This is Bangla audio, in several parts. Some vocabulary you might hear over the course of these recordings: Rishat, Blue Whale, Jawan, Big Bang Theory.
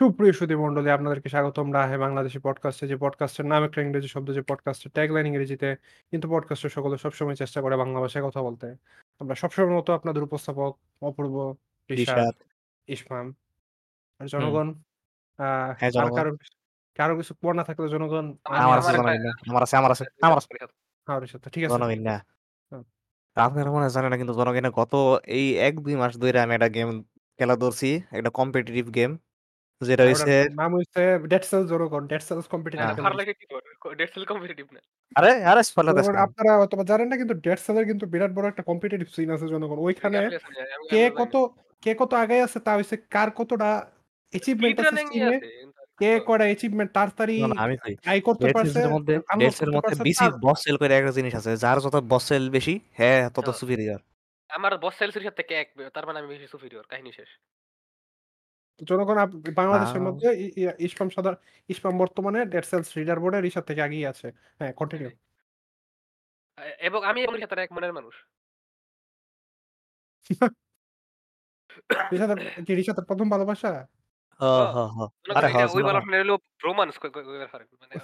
সুপ্রিয় সুধী মন্ডলী, আপনাদেরকে স্বাগতম রাহে বাংলাদেশি পডকাস্টে, যে পডকাস্টের নাম একটা ইংরেজি শব্দ, যে পডকাস্টের ট্যাগলাইন ইংরেজিতে, কিন্তু পডকাস্টের সকলে সবসময় চেষ্টা করে বাংলা ভাষায় কথা বলতে। আমরা সবসময় মতো আপনাদের উপস্থাপক অপূর্ব, রিশাত, ইসমাম আর জনগণ। কারো কিছু পর না থাকলে জনগণ ঠিক আছে জানে না, কিন্তু জনগণের গত এই 1-2 মাস ধরে আমি একটা গেম খেলা ধরছি, একটা কম্পিটিটিভ গেম, যেটা হইছে নাম হইছে ডেড সেল জোরকন। ডেড সেলস কম্পিটিটিভ আর লাগে কি করে? ডেড সেল কম্পিটিটিভ না, আরে আরে ফারলাইট 84 আপনারা অথবা জানেন না, কিন্তু ডেড সেলের কিন্তু বিরাট বড় একটা কম্পিটিটিভ সিন আছে জনগণ। ওইখানে কে কত আগে আছে, তা হইছে কার কতটা অ্যাচিভমেন্ট আছে, কে কত অ্যাচিভমেন্ট তাড়াতাড়ি আই করতে পারছে। ডেড সেলের মধ্যে বেশি বস সেল করে একটা জিনিস আছে, যার যত বস সেল বেশি হ্যাঁ তত সুপিরিয়র। আমার বস সেলের সাথে কে এক, তার মানে আমি বেশি সুপিরিয়র। কাহিনী শেষ। জনগণ বাংলাদেশের মধ্যে ইসপাম বর্তমানে ডেড সেলস রিডার বোর্ডে রিসার থেকে এগিয়ে আছে। হ্যাঁ, কন্টিনিউ। এবং আমি এমন ক্ষেত্রে এক মনের মানুষ। রিসাতের প্রথম ভালোবাসা ওই ভালোবাসা হলো রোমান্স, মানে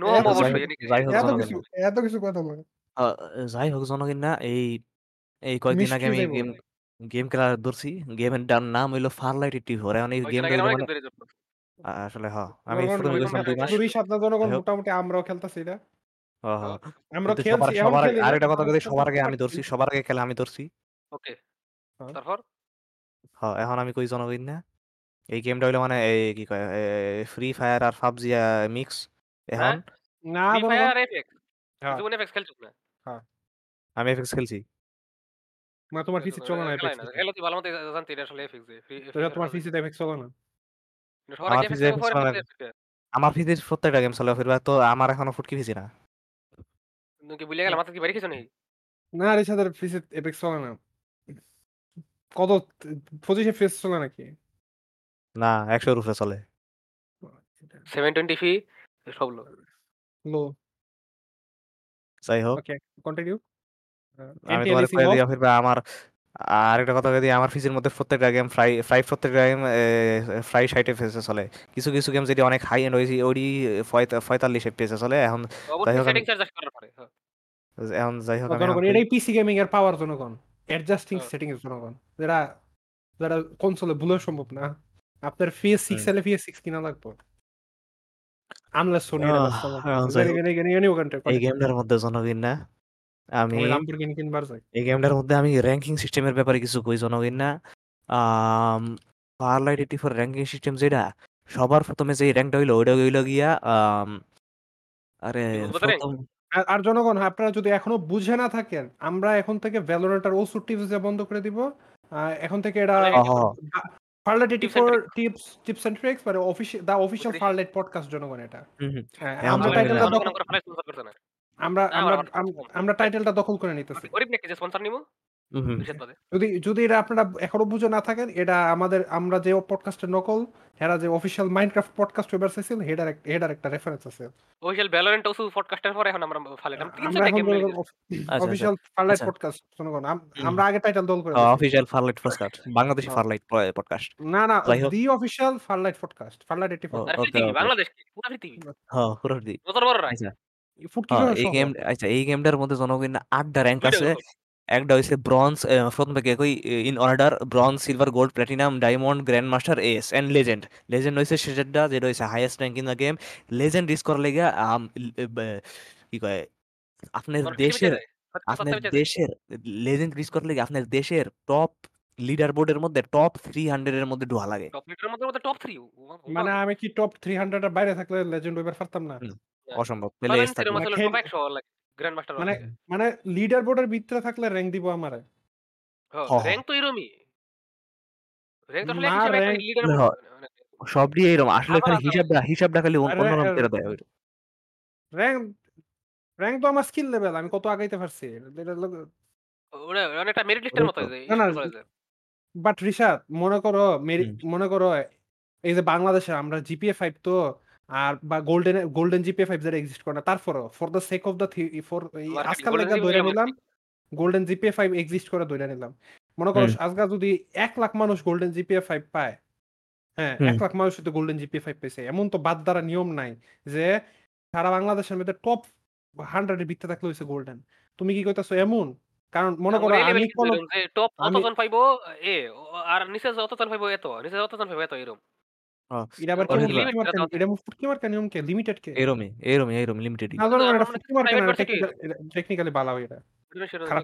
নো অবশ্যই এত কিছু কথা বলে। যাই হোক জনগণ, না এই এই কয়েকদিন আগে আমি গেম খেলা ধরছি। গেমের নাম হইলো ফারলাইট 84। এখন এই গেমটা আসলে হ্যাঁ আমি চুরি সাতটা জনগণ মোটামুটি আমরাও খেলতাছি না। হ্যাঁ আমরা খেলছি। সবার আরেকটা কথা বলি, সবার আগে খেলা আমি ধরছি। ওকে, তারপর হ্যাঁ এখন আমি কই জনগণ, না এই গেমটা হইলো মানে এই কি কয় ফ্রি ফায়ার আর পাবজি মিক্স। এখন না ফ্রি ফায়ার এফএক্স, তুমি এফএক্স খেলছো না? হ্যাঁ আমি এফএক্স খেলছি। না তোমার পিসি চলে না এফএক্স? হ্যালো তুই ভালোমতো জানতি এটা আসলে এফএক্স। তোরা তোমার পিসিতে এফএক্স চলে না? আমার পিসিতে প্রত্যেকটা গেম চলে, ফিরবা তো আমার এখনো ফুটকি পিসি না। তুমি কি ভুলে গেল মাথা কি বাড়ি কিছু নেই? না রে সাদার পিসিতে এফএক্স চলে না। কত 25 এফএক্স চলে নাকি? না 100 এর উপরে চলে, 720p সব লো লো। যাই হোক ওকে কন্টিনিউ। আমি তোমার কয়ে দিয়া ফিরবা আমার আরেকটা কথা কয়ে দিই, আমার ফিসের মধ্যে প্রত্যেকটা গেম প্রায় 60 FPS চলে। কিছু কিছু গেম যেটি অনেক হাই এন্ড হয়েছে ওডি 45 FPS চলে। এখন যাই হোক এটাই পিসি গেমিং এর পাওয়ার জনগণ, অ্যাডজাস্টিং সেটিং এর জনগণ, যেটা যেটা কনসোলে ভুলে সম্ভব না। আপনার PS6 এলে PS6 কিনা লাগবে, আমলা সোনি এর বাস্তব এই গেমটার মধ্যে জনগণ। না আমি এই গেমটার মধ্যে আমি র্যাঙ্কিং সিস্টেমের ব্যাপারে কিছু কই জনগণ। না ফারলাইট 84 র্যাঙ্কিং সিস্টেম, যেটা সবার প্রথমে যে র্যাঙ্কটা হইলো ওইটা হইলো গিয়া আরে আর জনগণ আপনারা যদি এখনো বুঝে না থাকেন, আমরা এখন থেকে ভ্যালোরেন্ট আর ওসু টিপস যা বন্ধ করে দিব। এখন থেকে এটা ফারলাইট 84 টিপস এন্ড ট্রিক্স মানে অফিশিয়াল ফারলাইট পডকাস্ট জনগণ। এটা আমরা টাইটেলটা দখল করতে না, আমরা টাইটেলটা দখল করে নিতেছি। যদি এটা আপনারা এখনো বুঝে না থাকেন, এটা আমাদের আমরা যে পডকাস্টের নকল, হেরা যে অফিশিয়াল মাইনক্রাফট পডকাস্ট ওয়েবসাইট আছে, হেডার একটা রেফারেন্স আছে অফিশিয়াল ভ্যালোরেন্ট ওসু পডকাস্টের পরে। এখন আমরা ফালাইলাম 300টা গেম অফিশিয়াল ফারলাইট পডকাস্ট শুনুন। আমরা আগে টাইটেল দখল করে official Farlight podcast, Bangladeshi Farlight podcast, না না the official Farlight podcast, Farlight 84 Bangladesh কি পুরো পৃথিবী। হ্যাঁ পুরো পৃথিবী বড় বড় রাইজ। এই গেমটার মধ্যে জনগণ 8টা র্যাঙ্ক আছে। একটা হইছে ব্রোঞ্জ, প্রথমে কই in order bronze, silver, gold, platinum, diamond, grand master, ace and legend. Legend হইছে শেষেরটা, যেটা হইছে highest rank in the game. Legend risk করার লাগা কি কয় আপনার দেশের লেজেন্ড রিস্ক করার লাগা আপনার দেশের টপ লিডার বোর্ডের মধ্যে টপ 300 এর মধ্যে ঢোয়া লাগে। টপ লিডারের মধ্যে টপ 3 মানে আমি কি টপ 300 এর বাইরে থাকলে লেজেন্ড ওইবার পারতাম না, অসম্ভব। মানে লিডার বোর্ডের ভিতরে থাকলে র‍্যাঙ্ক দিব আমারে। র‍্যাঙ্ক তো এরকমই, র‍্যাঙ্ক তো আসলে লিডার সবই এরকম আসলে, খালি হিসাবটা খালি অন্যরকম করে দেয়। র‍্যাঙ্ক তো আমার স্কিল লেভেল, আমি কত আগাইতে পারছি, ওরে অনেকটা মেরিট লিস্টের মত হয়ে যায়। বাট রিশাদ মনে করো এই যে বাংলাদেশে আমরা জিপিএ 5 তো আর বা গোল্ডেন জিপিএ 5 যারা এক্সিস্ট করে না, তারপর for the sake of the for আজকাল লাগা ধরে নিলাম গোল্ডেন জিপিএ 5 এক্সিস্ট করে ধরে নিলাম। মনে করো আজকাল যদি 1 লাখ মানুষ গোল্ডেন জিপিএ 5 পায়, হ্যাঁ 1 লাখ মানুষ তো গোল্ডেন জিপিএ 5 পেয়েছে। এমন তো বাদ দ্বারা নিয়ম নাই যে সারা বাংলাদেশের মধ্যে টপ 100 এর ভিতরে থাকলে হইছে গোল্ডেন। তুমি কি কইতাছো এমন? কারণ মনে করো আমি কোন টপ অতজন পাইবো এ আর নিচে যতজন পাইবো এত, নিচে যতজন পাইবো এত এরকম। আমি জানি না শিওর, বাট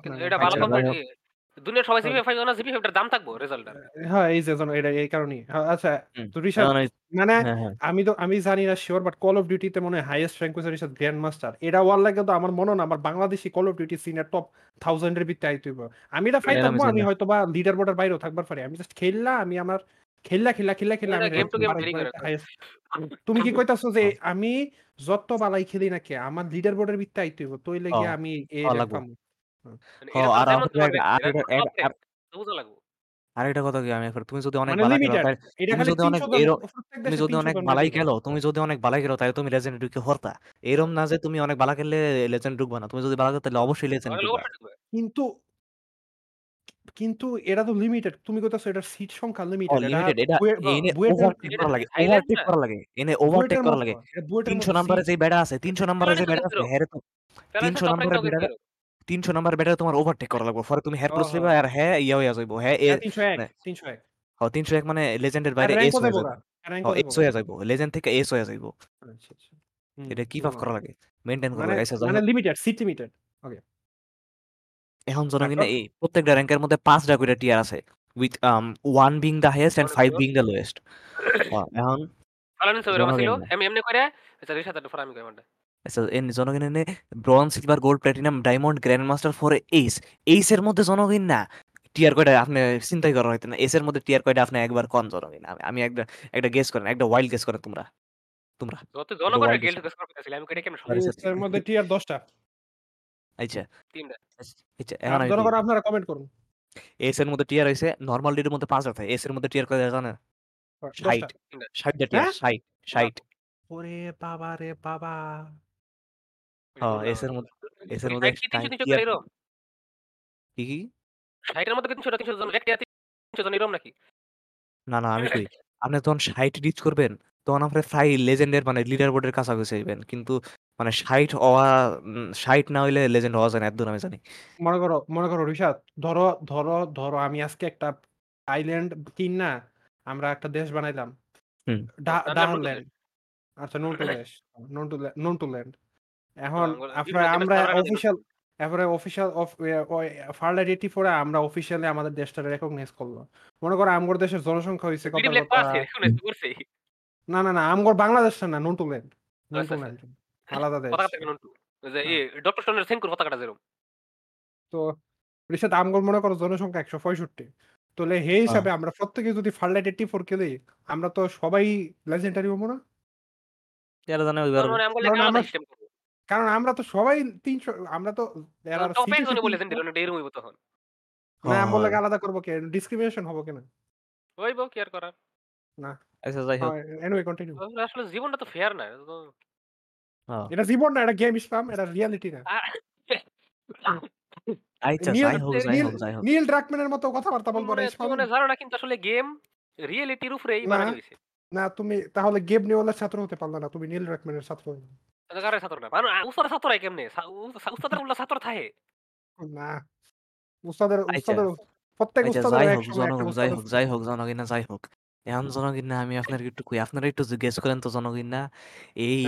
কল অফ ডিউটিতে মনে হয় হাইয়েস্ট র‍্যাঙ্ক হইছে রিশাদ গ্র্যান্ড মাস্টার। এটা ওয়ার লাগে তো আমার মনে না আমার Bangladeshi call of duty senior top 1000 এর ভিতরে আইতে হইব। আমি এটা ফাইট করব, আমি হয়তো বা লিডার বোর্ডের বাইরেও থাকবার পারি। আমি জাস্ট খেললা, আমি আমার খেলা খেলা খেলা খেলা। তুমি কি কইতাছো যে আমি যত বালাই খেলি না কে আমার লিডার বোর্ডের ভিতরে আইতে হইব, তোই লাগি আমি এই রাখতাম। হ্যাঁ আর আরেকটা কথা কি, আমি একবার তুমি যদি অনেক বালাই খেলো, এটা খালি তুমি যদি অনেক বালাই খেলো, তুমি যদি অনেক বালাই খেলো তাহলে তুমি লেজেন্ড ঢুকে হরতা। এরকম না যে তুমি অনেক বালা খেললে লেজেন্ড ঢুকবা না, তুমি যদি বালা খেলো তাহলে অবশ্যই লেজেন্ড ঢুকবা। কিন্তু এটা তো লিমিটেড। তুমি কইতাছো এটা সিট সংখ্যা লিমিটেড, এটা ওভারটেক করা লাগে, ওভারটেক করা লাগে, এনে ওভারটেক করা লাগে। 300 নম্বরে যে ব্যাটা আছে, 300 নম্বরে যে ব্যাটা আছে হেরে তো 300 নম্বরে ব্যাটা, 300 নম্বর ব্যাটা তোমার ওভারটেক করা লাগবে, পরে তুমি হেয়ার ক্রস লিবা আর হ্যাঁ ইয়া হইয়া যাইবো। হ্যাঁ 301 হ্যাঁ 301 মানে লেজেন্ডের বাইরে এস হইয়া যাইবো, এস হইয়া যাইবো, লেজেন্ড থেকে এস হইয়া যাইবো। আচ্ছা আচ্ছা, এটা কিপ আপ করা লাগে, মেইনটেইন করা লাগে, মানে লিমিটেড, সিট লিমিটেড। ওকে এখন জানো কিনা এই প্রত্যেকটা র‍্যাঙ্কের মধ্যে 5টা করে টিয়ার আছে, with 1 being the highest and 5 being the lowest. এখন আলাদা সবরে ছিল এম এমনে করে আচ্ছা এর সাথে ফরামি কই মনটা আচ্ছা এন জানো কিনা নে bronze, silver, gold, platinum, diamond, grand master for ace. Ace এর মধ্যে জানো কিনা টিয়ার কয়টা আপনি চিন্তাই করা হইতো না। এইস এর মধ্যে টিয়ার কয়টা আপনি একবার কোন জানো কিনা? আমি একটা গেস করেন, একটা ওয়াইল্ড গেস করেন। তোমরা যত জানো করে গেস করতেছিল আমি কইটা কেমনে শুনি। এইস এর মধ্যে টিয়ার 10টা। আচ্ছা তিনটা। আচ্ছা এখন আপনারা কমেন্ট করুন, এস এর মধ্যে টিয়ার হইছে নরমাল ডির মধ্যে 5 আছে, এস এর মধ্যে টিয়ার কত জানেন? 60 60 টিয়ার, 60 ওরে বাবা রে বাবা। হ্যাঁ এস এর মধ্যে কি 60 এর মধ্যে 300 জন এক টিয়ার 300 জন এরকম নাকি? না না আমি কই আপনি যখন 60 রিচ করবেন তখন আপনি ফ্রাই লেজেন্ডের মানে লিডার বোর্ডের কাছে যাবেন, কিন্তু মানে 60 না হইলে লেজেন্ড হওয়া যায় না একদম। আমি জানি মনে করো রিশাদ ধরো আমি আজকে একটা আইল্যান্ড কিন না, আমরা একটা দেশ বানাইলাম ডাউনল্যান্ড, আচ্ছা নন টু ল্যান্ড। এখন আমরা অফিশিয়াল ফারলাইট 84 এ আমরা অফিশিয়ালি আমাদের দেশটা রেকগনাইজ করলো। মনে করো আমগর দেশের জনসংখ্যা হইছে কত? না না না আমগর বাংলাদেশটা না, known to land, known to land আলাদা দেশ। ডক্টর স্টোনের থিংক করতে কাটা যেরকম তো রিশাদ আমগর মনে করো জনসংখ্যা 165, তাহলে সেই হিসাবে আমরা প্রত্যেকে যদি ফারলাইট 84 খেলে আমরা তো সবাই লেজেন্ডারি হবো না? যারা জানে ওইবার কারণ আমরা তো সবাই 300, আমরা তো আলাদা করবো কে? ডিসক্রিমিনেশন হবো কেন? হইবো কি আর করার না। আচ্ছা যাই হোক এনিওয়ে কন্টিনিউ। আসলে জীবনটা তো ফেয়ার না, এটা জীবন না, এটা গেম স্প্যাম, এটা রিয়েলিটি না। আচ্ছা যাই হোক নীল ড্রাকম্যানের মতো কথাবার্তা বলবো না, স্প্যাম না জানো না, কিন্তু আসলে গেম রিয়েলিটির উপরেই বানানো হইছে না। তুমি তাহলে গেম নেওয়ার ছাত্র হতে পারলা না, তুমি নীল ড্রাকম্যানের ছাত্র হইলা। আমি আপনার একটু আপনারা একটু জিজ্ঞেস করেন তো জনগিনা, এই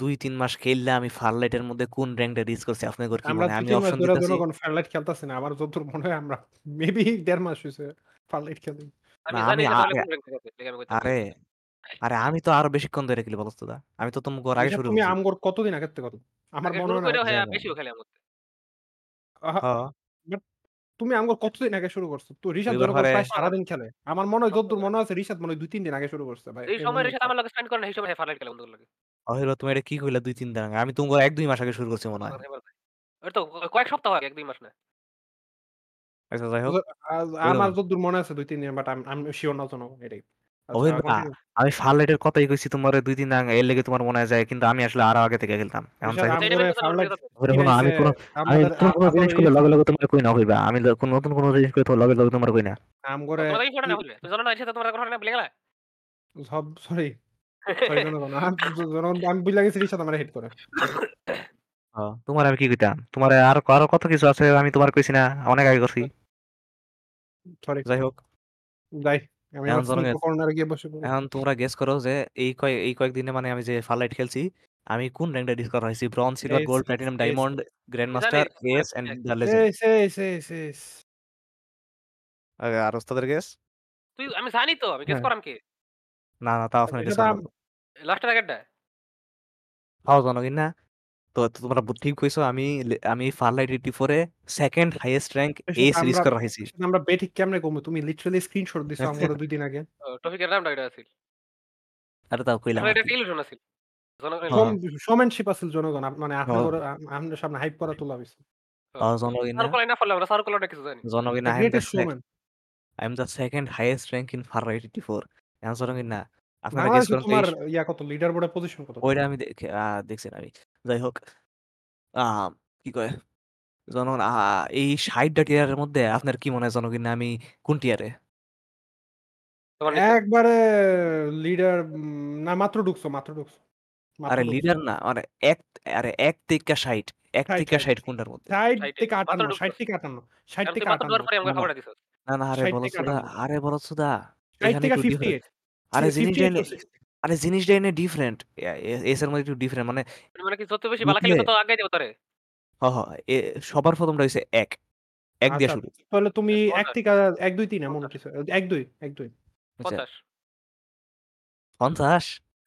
2-3 মাস খেললে আমি ফারলাইটের মধ্যে কোন র্যাঙ্কটা রিচ করছি? আপনার ফারলাইট খেলতেছি না আমার যতদূর মনে হয়, আমরা মেবি 1.5 মাস হয়েছে ফারলাইট খেলি। আরে আরে আমি তো আরো বেশিক্ষণ ধরে খেলি বলতো দা, আমি তো তোমাকে আগে শুরু তুমি আমগর কতদিন আগে থেকে করো? আমার মনে হয় বেশিও খেলে আমতে। হ্যাঁ বাট তুমি আমগর কতদিন আগে শুরু করছো? তো রিশাদ ধরো প্রায় সারা দিন খেলে, আমার মনে হয় যতদূর মনে আছে রিশাদ মনে হয় 2-3 দিন আগে শুরু করছে ভাই। এই সময় রিশাদ আমার লগে স্পেন্ড করে না, এই সময় ফারলাইট খেলা বন্ধ করে লাগে। আরে তুমি এটা কি কইলা 2-3 দিন আগে? আমি তোমাকে 1-2 মাস আগে শুরু করছি মনে হয়, এটা তো কয়েক সপ্তাহ আগে, 1-2 মাস না। আচ্ছা যাই হোক আমার যতদূর মনে আছে 2-3 দিন, বাট আমি শিওর না জানো এটাই। আমি ফারলাইটের কথাই কইছি তোমার 2-3 দিন এর লাগে তোমার মনে যায়, কিন্তু আমি আসলে আরো আগে থেকে খেলতাম। আমি কোনো জিনিস করলে লগে লগে তোমার কই না হইবা, আমি নতুন কোনো জিনিস করে তো লগে লগে তোমার কই না। সব সরি আমি বুঝলা গেছি রিশাদ আমার হেড করে। তোমার আমি কি কইতাম, তোমার আর আরো কত কিছু আছে আমি তোমার কইছি না, অনেক আগে করছি। সরি, যাই হোক, যাই আমি কর্নারে গিয়ে বসে পড়ি। এখন তোমরা গেস করো যে এই কয়েকদিনে মানে আমি যে ফারলাইট খেলছি আমি কোন র্যাঙ্কটা ডিসকভার হইছি, bronze, silver, gold, platinum, diamond, grand master, ace and the legend. Ace আগে আর ওস্তাদের গেস। তুই আমি জানি তো আমি গেস করলাম কি না না তা আপনি গেস করুন লাস্টের আগেরটা পাও জানো কি না। তো তোমরা ঠিক কইছো, আমি ফারলাইট 84 এ সেকেন্ড হাইয়েস্ট র‍্যাঙ্ক এ সিরিজ কর রাখছি। আমরা বেঠিক ক্যামেরা কমু, তুমি লিটারালি স্ক্রিনশট দিছো আমরা দুই দিন আগে। টপিকের নামটা এটা ছিল, আরে তাও কইলাম এটা ইলুশন ছিল, জনগণ শোম্যানশিপ ছিল, জনগণ মানে আপনাদের সামনে হাইপ করা তোলা হইছে। জনগণ না তারপর না ফলো আমরা সার্কুলারটা কিছু জানি। জনগণ না I am the second highest rank in Farlight 84 answer কি না। আপনারা গেস করুন তোমার ইয়া কত, লিডার বোর্ডের পজিশন কত, ওইটা আমি দেখছেন আমি। যাই হোক, কি কয় জানুন এই 60টা টিয়ারের মধ্যে আপনার কি মনে হয় জানো কিনা আমি কোন টিয়ারে? একবারে লিডার না, মাত্র ঢুকছো, মাত্র ঢুকছো। আরে লিডার না, আরে এক থেকে 60, এক থেকে 60 কোনটার মধ্যে? 60 থেকে 58, 60 থেকে 58, 60 থেকে 58 না না, আরে বলছুদা, আরে বলছুদা, 60 থেকে 58। আরে জিনিসটাই না ডিফারেন্ট, এস এর মধ্যে একটু ডিফারেন্ট, মানে মানে কি যত বেশি ভালো খেলে তত আগাই যাবে তোরে। হ্যাঁ হ্যাঁ, সবার প্রথমটা হইছে 1 1 দিয়ে শুরু। তাহলে তুমি 1 থেকে 1 2 3 এমন কিছু 1 2 1 2 50 50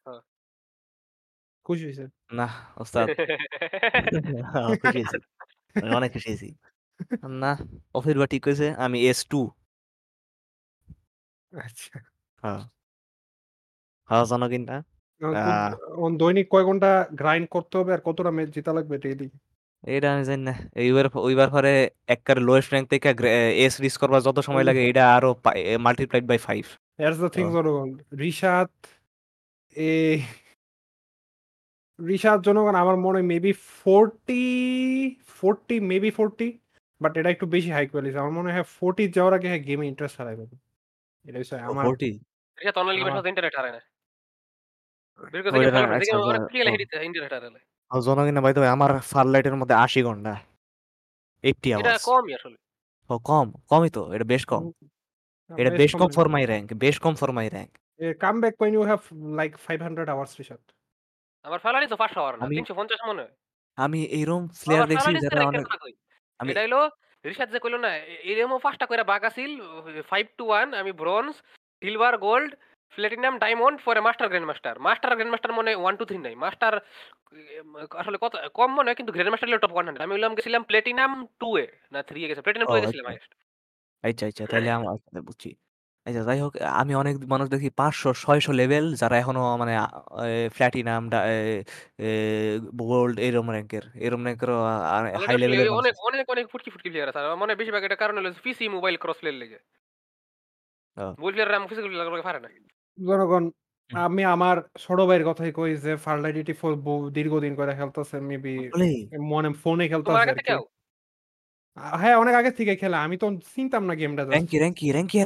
হ্যাঁ খুশি হইছে না ওস্তাদ? খুশি হইছে, অনেক খুশি হইছি না। অফিরবা ঠিক কইছে, আমি S2। আচ্ছা হ্যাঁ হ্যাঁ জানো কিনা দৈনিক কয় ঘন্টা গ্রাইন্ড করতে হবে আর কতটা ম্যাচ জেতা লাগবে এটা আমি জানি না। ওইবার পরে একবার লোয়েস্ট র্যাঙ্ক থেকে এস রিস করবার যত সময় লাগে এটা আরো multiplied by 5। Here's the things জনগণ, রিশাদ জনগণ আমার মনে হয় মেবি 40 মেবি 40, বাট এটা একটু বেশি হাই কোয়ালিটি। আমার মনে হয় 40 যাওয়ার আগে গেমে ইন্টারেস্ট হারাই যাবে। এটা বিষয় আমার 40 রিশাদ অনলাইন গেমের সাথে ইন্টারেস্ট হারায় না। আমার ফারলাইটের মধ্যে 80 ঘন্টা 80 আওয়ার, এটা কমই আসলে। ও কম, কমই তো, এটা বেশ কম, এটা বেশ কম ফর মাই র‍্যাঙ্ক, বেশ কম for my rank. Come back point you have like 500 hours Rishad. আমার ফারলাইট তো 500 আওয়ার না, 350 মনে হয়। আমি এইরকম প্লেয়ার দেখছি যারা অনেক, আমি লাইলো রিশাদ যে কইলো না এইরকম ফাস্টা কইরা বাগা ছিল 5-1। আমি bronze, silver, gold, platinum, diamond for a master, grand master. Grand master মনে 1 2 3 নাই, মাস্টার আসলে কত কম মনে হয়, কিন্তু গ্র্যান্ড মাস্টার হলো টপ 100। আমি বললাম গেছিলাম প্লাটিনাম 2 এ না 3 এ গেছে, প্লাটিনাম 2 এ গেছিলাম। আচ্ছা আচ্ছা, তাহলে আমি আসলে বুঝছি। আচ্ছা যাই হোক, আমি অনেক মানুষ দেখি 500 600 লেভেল যারা এখনো মানে প্লাটিনাম, গোল্ড এরম র‍্যাঙ্কের, এরম র‍্যাঙ্কের হাই লেভেলে অনেক অনেক অনেক ফুটকি প্লেয়ার আছে। আর মানে বেশিরভাগ এটা কারণ হলো পিসি মোবাইল ক্রস প্লেয়ার লাগে। বুঝলেরা আমি ফিজিক্যালি লাগবে পারে না জনগণ। আমি আমার ছোট ভাইয়ের কথাই কই যে ফারলাইট 84 দীর্ঘদিন করে খেলতেছে, মেবি মনে ফোনে খেলতেছে। হ্যাঁ অনেক আগে থেকে খেলা, আমি তো চিনতাম না গেমটা।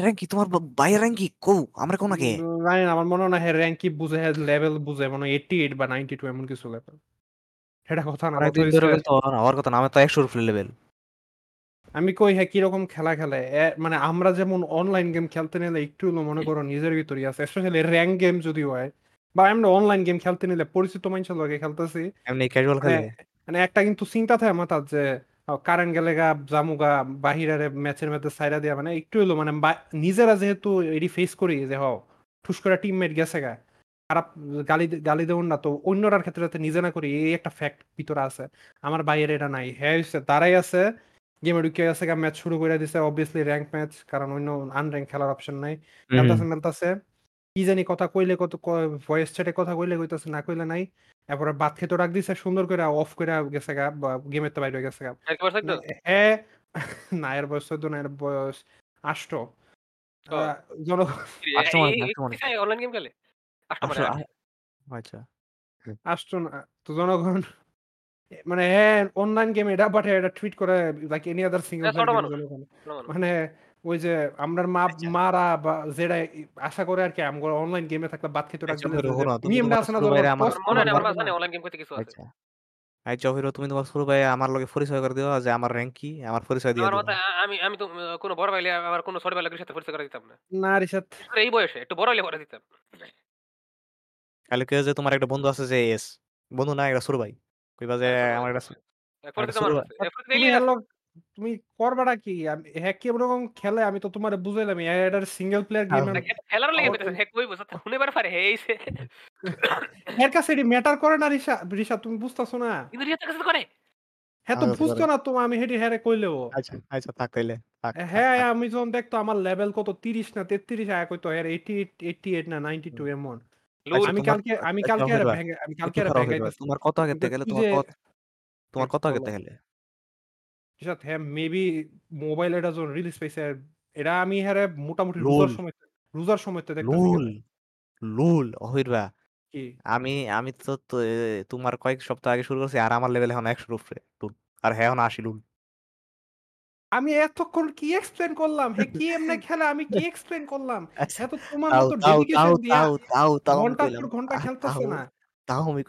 র‍্যাঙ্কি তোমার ভাই র‍্যাঙ্কি কো আমরা কোন আগে জানি না। আমার মনে না হয় র‍্যাঙ্কি বুঝে, লেভেল বুঝে মনে 88 বা 92 এমন কিছু লেভেল। এটা কথা না, আমার কথা না, আমি তো 100 ফুল লেভেল। আমি কই হ্যাঁ কিরকম খেলা খেলে, মানে আমরা যেমন অনলাইন গেম খেলতে নিলে একটু মনে করো নিজের ভিতরে আছে, স্পেশালি র্যাঙ্ক গেম যদি হয় বা আমরা অনলাইন গেম খেলতে নিলে পরিচিত মানুষের লগে খেলতেছি, মানে একটা কিন্তু চিন্তা থাকে মাথা যে কারেন্ট গেলে গা জামুগা বাহিরে ম্যাচের মধ্যে সাইরা দেওয়া, মানে একটু হলো মানে নিজেরা যেহেতু এটি ফেস করি যে ঠুস করে টিমমেট গেছে গা খারাপ গালি গালি দেবেন না, তো অন্যরার ক্ষেত্রে যাতে নিজে না করি এই একটা ফ্যাক্ট ভিতরে আছে। আমার বাইরে এটা নাই, হ্যাঁ তারাই আছে গেমে ঢুকে গেছে, ম্যাচ শুরু করে দিছে, অবভিয়াসলি র্যাঙ্ক ম্যাচ, কারণ অন্য আনর্যাঙ্ক খেলার অপশন নাই। খেলতেছে কি জানি কথা কইলে, কত ভয়েস চ্যাটে কথা কইলে কইতেছে, না কইলে নাই। এরপরে বাদ খেতে রাখ দিছে সুন্দর করে, অফ করে গেছে গা বা গেমের তো বাইরে গেছে গা। হ্যাঁ না এর বয়স 14 না, এর বয়স 8। অনলাইন গেম খেলে 8। আচ্ছা 8 না তো জনগণ, মানে অনলাইন গেম এটা, বাট এটা টুইট করে লাইক এনি আদার সিঙ্গেল, মানে ওই যে আমরা মারা বা যেটা আশা করে আর কি আমরা অনলাইন গেমে থাকলে বাদ খেতে রাখতে নিয়মটা আছে না অনলাইন গেম করতে কিছু আছে। আই জহির তুমি তোমার শুরু ভাই আমার লগে পরিচয় করে দিও যে আমার র‍্যাঙ্ক কি, আমার পরিচয় দিয়ে দাও। আমি আমি তো কোন বড় ভাইলে আমার কোন ছোট ভাইলের সাথে পরিচয় করে দিতাম না। না রিশাত এই বয়সে একটু বড় হইলে করে দিতাম। কালকে যে তোমার একটা বন্ধু আছে যে এস বন্ধু না একটা শুরু ভাই কইবা যে আমার একটা এফোর্ট তোমার এফোর্ট দিলি আর লোক তুমি করবাটা কি হ্যাক কি এরকম খেলে। আমি তো তোমারে বুঝাইলাম এটা সিঙ্গেল প্লেয়ার গেম না খেলার লাগে বলতেছেন হ্যাক কই বুঝতা শুনে বার পারে এইছে এর কাছে এটি ম্যাটার করে না রিশা। রিশা তুমি বুঝতাছো না কিন্তু রিশা কাছে করে হ্যাঁ তো বুঝতো না তুমি আমি হেডি হেরে কইলেও আচ্ছা আচ্ছা থাক তাইলে হ্যাঁ আমি যখন দেখতো আমার লেভেল কত 30 না 33 আয়া কইতো এর 88 না 92 এমন। আমি কালকে আমি কালকে তোমার কত আগে তে গেলে তোমার কত আগে তে গেলে যেটা হ্যাঁ মেবি মোবাইল এটা যখন রিলিজ পাইছে এটা আমি হারে মোটামুটি রোজার সময়তে দেখতাছি লুল ওহিরা কি আমি তো তোমার কয়েক সপ্তাহ আগে শুরু করছি আর আমার লেভেল এখন 100 উপরে টুল আর হ্যাঁ এখন 80 লুল। আমি এতক্ষণ কি এক্সপ্লেইন করলাম হে কি এমনে খেলা আমি কি এক্সপ্লেইন করলাম সে তো তোমার মত ডেডিকেশন দিয়া তাও ঘন্টা খেলতাছ না তাও আমি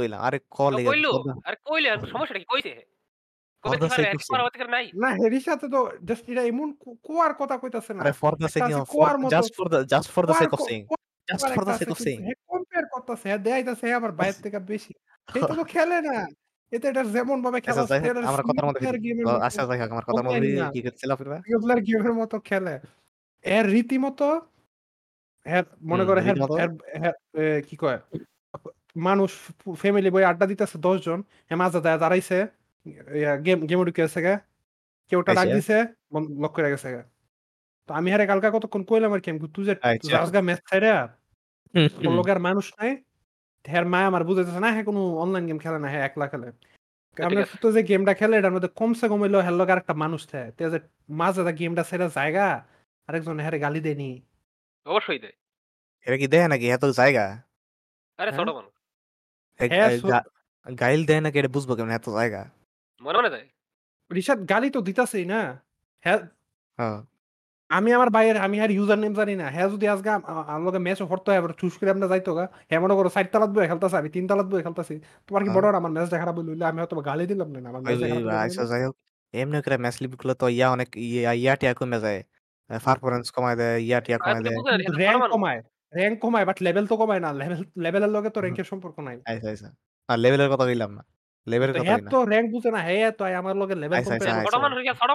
কইলাম আরে কল কইলো আর সমস্যাটা কি কইছে রীতিমতো মনে করে কি কয় মানুষ ফ্যামিলি বই আড্ডা দিতেছে 10 জন মাঝে দাঁড়াইছে মানুষ নাই হ্যাঁ মা আমার বুঝাইতেছে না হ্যাঁ কোনো অনলাইন গেম খেলে না হ্যাঁ একলা খেলে আমরা শুধু যে গেমটা খেলে এটার মধ্যে কমসে কম হইলো হ্যার লোক আর একটা মানুষ থাকে মাঝে গেমটা সেরা জায়গা আরেকজন হ্যাঁ গালি দেয়নি অবশ্যই দেয় এটা কি দেয় নাকি এত জায়গা আরে ছোট মানুষ গাইল দেয় নাকি এটা বুঝবো কেমন এত জায়গা মনে মনে যায় রিশাত গালি তো দিতেছেই না হ্যাঁ আমি আমার ভাইয়ের আমি আর ইউজার নেম জানি না হ্যাঁ যদি আজকে আমাকে ম্যাচও হরতে হয় আবার চুজ করে আমরা যাইতো গা হ্যাঁ মনে করো 4 তালাত বই খেলতেছে আমি 3 তালাত বই খেলতেছি তোমার কি বড় আমার ম্যাচটা খারাপ হইলে আমি হয়তো গালি দিলাম না আমার আচ্ছা যাই হোক এমনি করে ম্যাচ লিপগুলো তো ইয়া অনেক ইয়াটিয়া কমে যায় পারফরম্যান্স কমায় দেয় ইয়াটিয়া কমায় দেয় র্যাঙ্ক কমায় বাট লেভেল তো কমায় না লেভেলের লগে তো র্যাঙ্কের সম্পর্ক নাই আচ্ছা আচ্ছা আর লেভেলের কথা কইলাম না লেভেলের কথা কইলাম এত র‍্যাঙ্ক বুঝে না হ্যাঁ তো আমার লগে লেভেল কম্পেয়ার ছোট মানুষ আচ্ছা আচ্ছা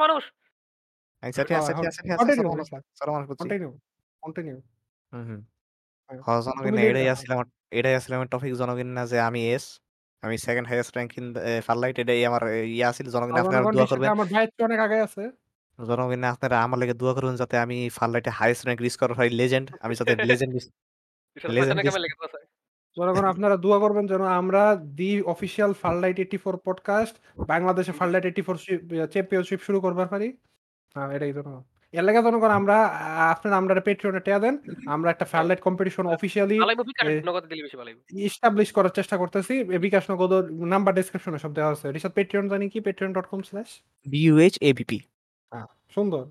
কন্টিনিউ হুম জনগণ এটাই আসলে আমার টপিক জনগণ না যে আমি এস আমি second highest rank in Farlight এটাই আমার ইয়া আছিল জনগণ আপনারা দোয়া করবেন আমার ভাই অনেক আগে আছে জনগণ আপনারা আমার লগে দোয়া করুন যাতে আমি ফারলাইটে হাইয়েস্ট র‍্যাঙ্ক রিচ করতে পারি লেজেন্ড আমি যাতে লেজেন্ড জনগণ আপনারা দোয়া করবেন যেন আমরা দি অফিসিয়াল ফারলাইট 84 পডকাস্ট বাংলাদেশে ফারলাইট 84 চ্যাম্পিয়নশিপ শুরু করবার পারি হ্যাঁ এটাই জনগণ এর লাগে জনগণ আমরা আপনারা আমরা পেট্রিয়নে টিয়া দেন আমরা একটা ফারলাইট কম্পিটিশন অফিসিয়ালি এস্টাবলিশ করার চেষ্টা করতেছি বিকাশ নগদ নাম্বার ডেসক্রিপশনে সব দেওয়া আছে রিশাত পেট্রিয়ন জানি কি patreon.com/buhapp হ্যাঁ সুন্দর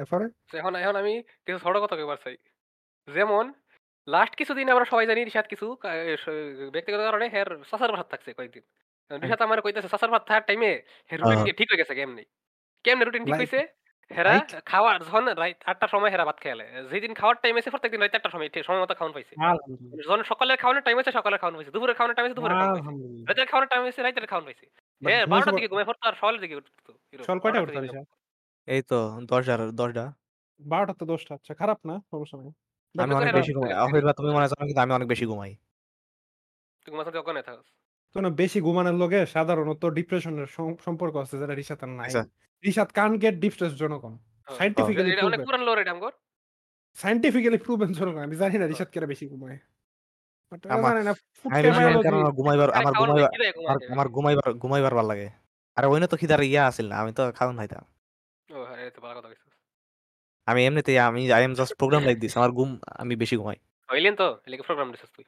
এরপরে এখন আমি কিছু ছোট কথা কইবার চাই যেমন লাস্ট কিছুদিন আমরা সবাই জানি রিশাত কিছু ব্যক্তিগত কারণে হের সাসার ভাত থাকছে কয়েকদিন রিশাত আমার কইতেছে সাসার ভাত থাকার টাইমে হের রুটিন ঠিক হয়ে গেছে কেমনে রুটিন ঠিক হইছে হেরা খাওয়ার যখন রাত 8টার সময় হেরা ভাত খেলে যেদিন খাওয়ার টাইম আছে প্রত্যেকদিন রাত 8টার সময় সময়মত খাওন পাইছে যখন সকালের খাওয়ানোর টাইম আছে সকালের খাওন পাইছে দুপুরের খাওয়ানোর টাইম আছে দুপুরের খাওন পাইছে রাতের খাওয়ানোর টাইম আছে রাতের খাওন পাইছে হে 12টার দিকে ঘুমায় পড়তো আর সকালের দিকে উঠতো সকাল কয়টা উঠতো রিশাত এই তো 10টা 12টা তো 10টা আচ্ছা খারাপ না সমস্যা নাই আমি অনেক বেশি ঘুমাই অফিসে তুমি মনে জানো কিন্তু আমি অনেক বেশি ঘুমাই তুই ঘুমাস তো কোনে থাকস তো না বেশি ঘুমানোর লগে সাধারণত ডিপ্রেশনের সম্পর্ক আছে যেটা রিশাতের নাই রিশাত কান গেট ডিপ্রেস জনকম সায়েন্টিফিক্যালি এটা অনেক পুরান লরে আমগো সায়েন্টিফিক্যালি প্রুভেন জনকম আমি জানি না রিশাত কেন বেশি ঘুমায় বাট আমার না ফুড কেন ঘুমাইবার আমার ঘুমাইবার ভালো লাগে আরে ওইনা তো খিদার ইয়া আছিল না আমি তো খাওন খাইতা ও আরে তো ভালো কথা কইছিস আমি এমনিতেই I am just program like this আমার ঘুম আমি বেশি ঘুমাই হইলেন তো এলাকে প্রোগ্রাম দিছিস তুই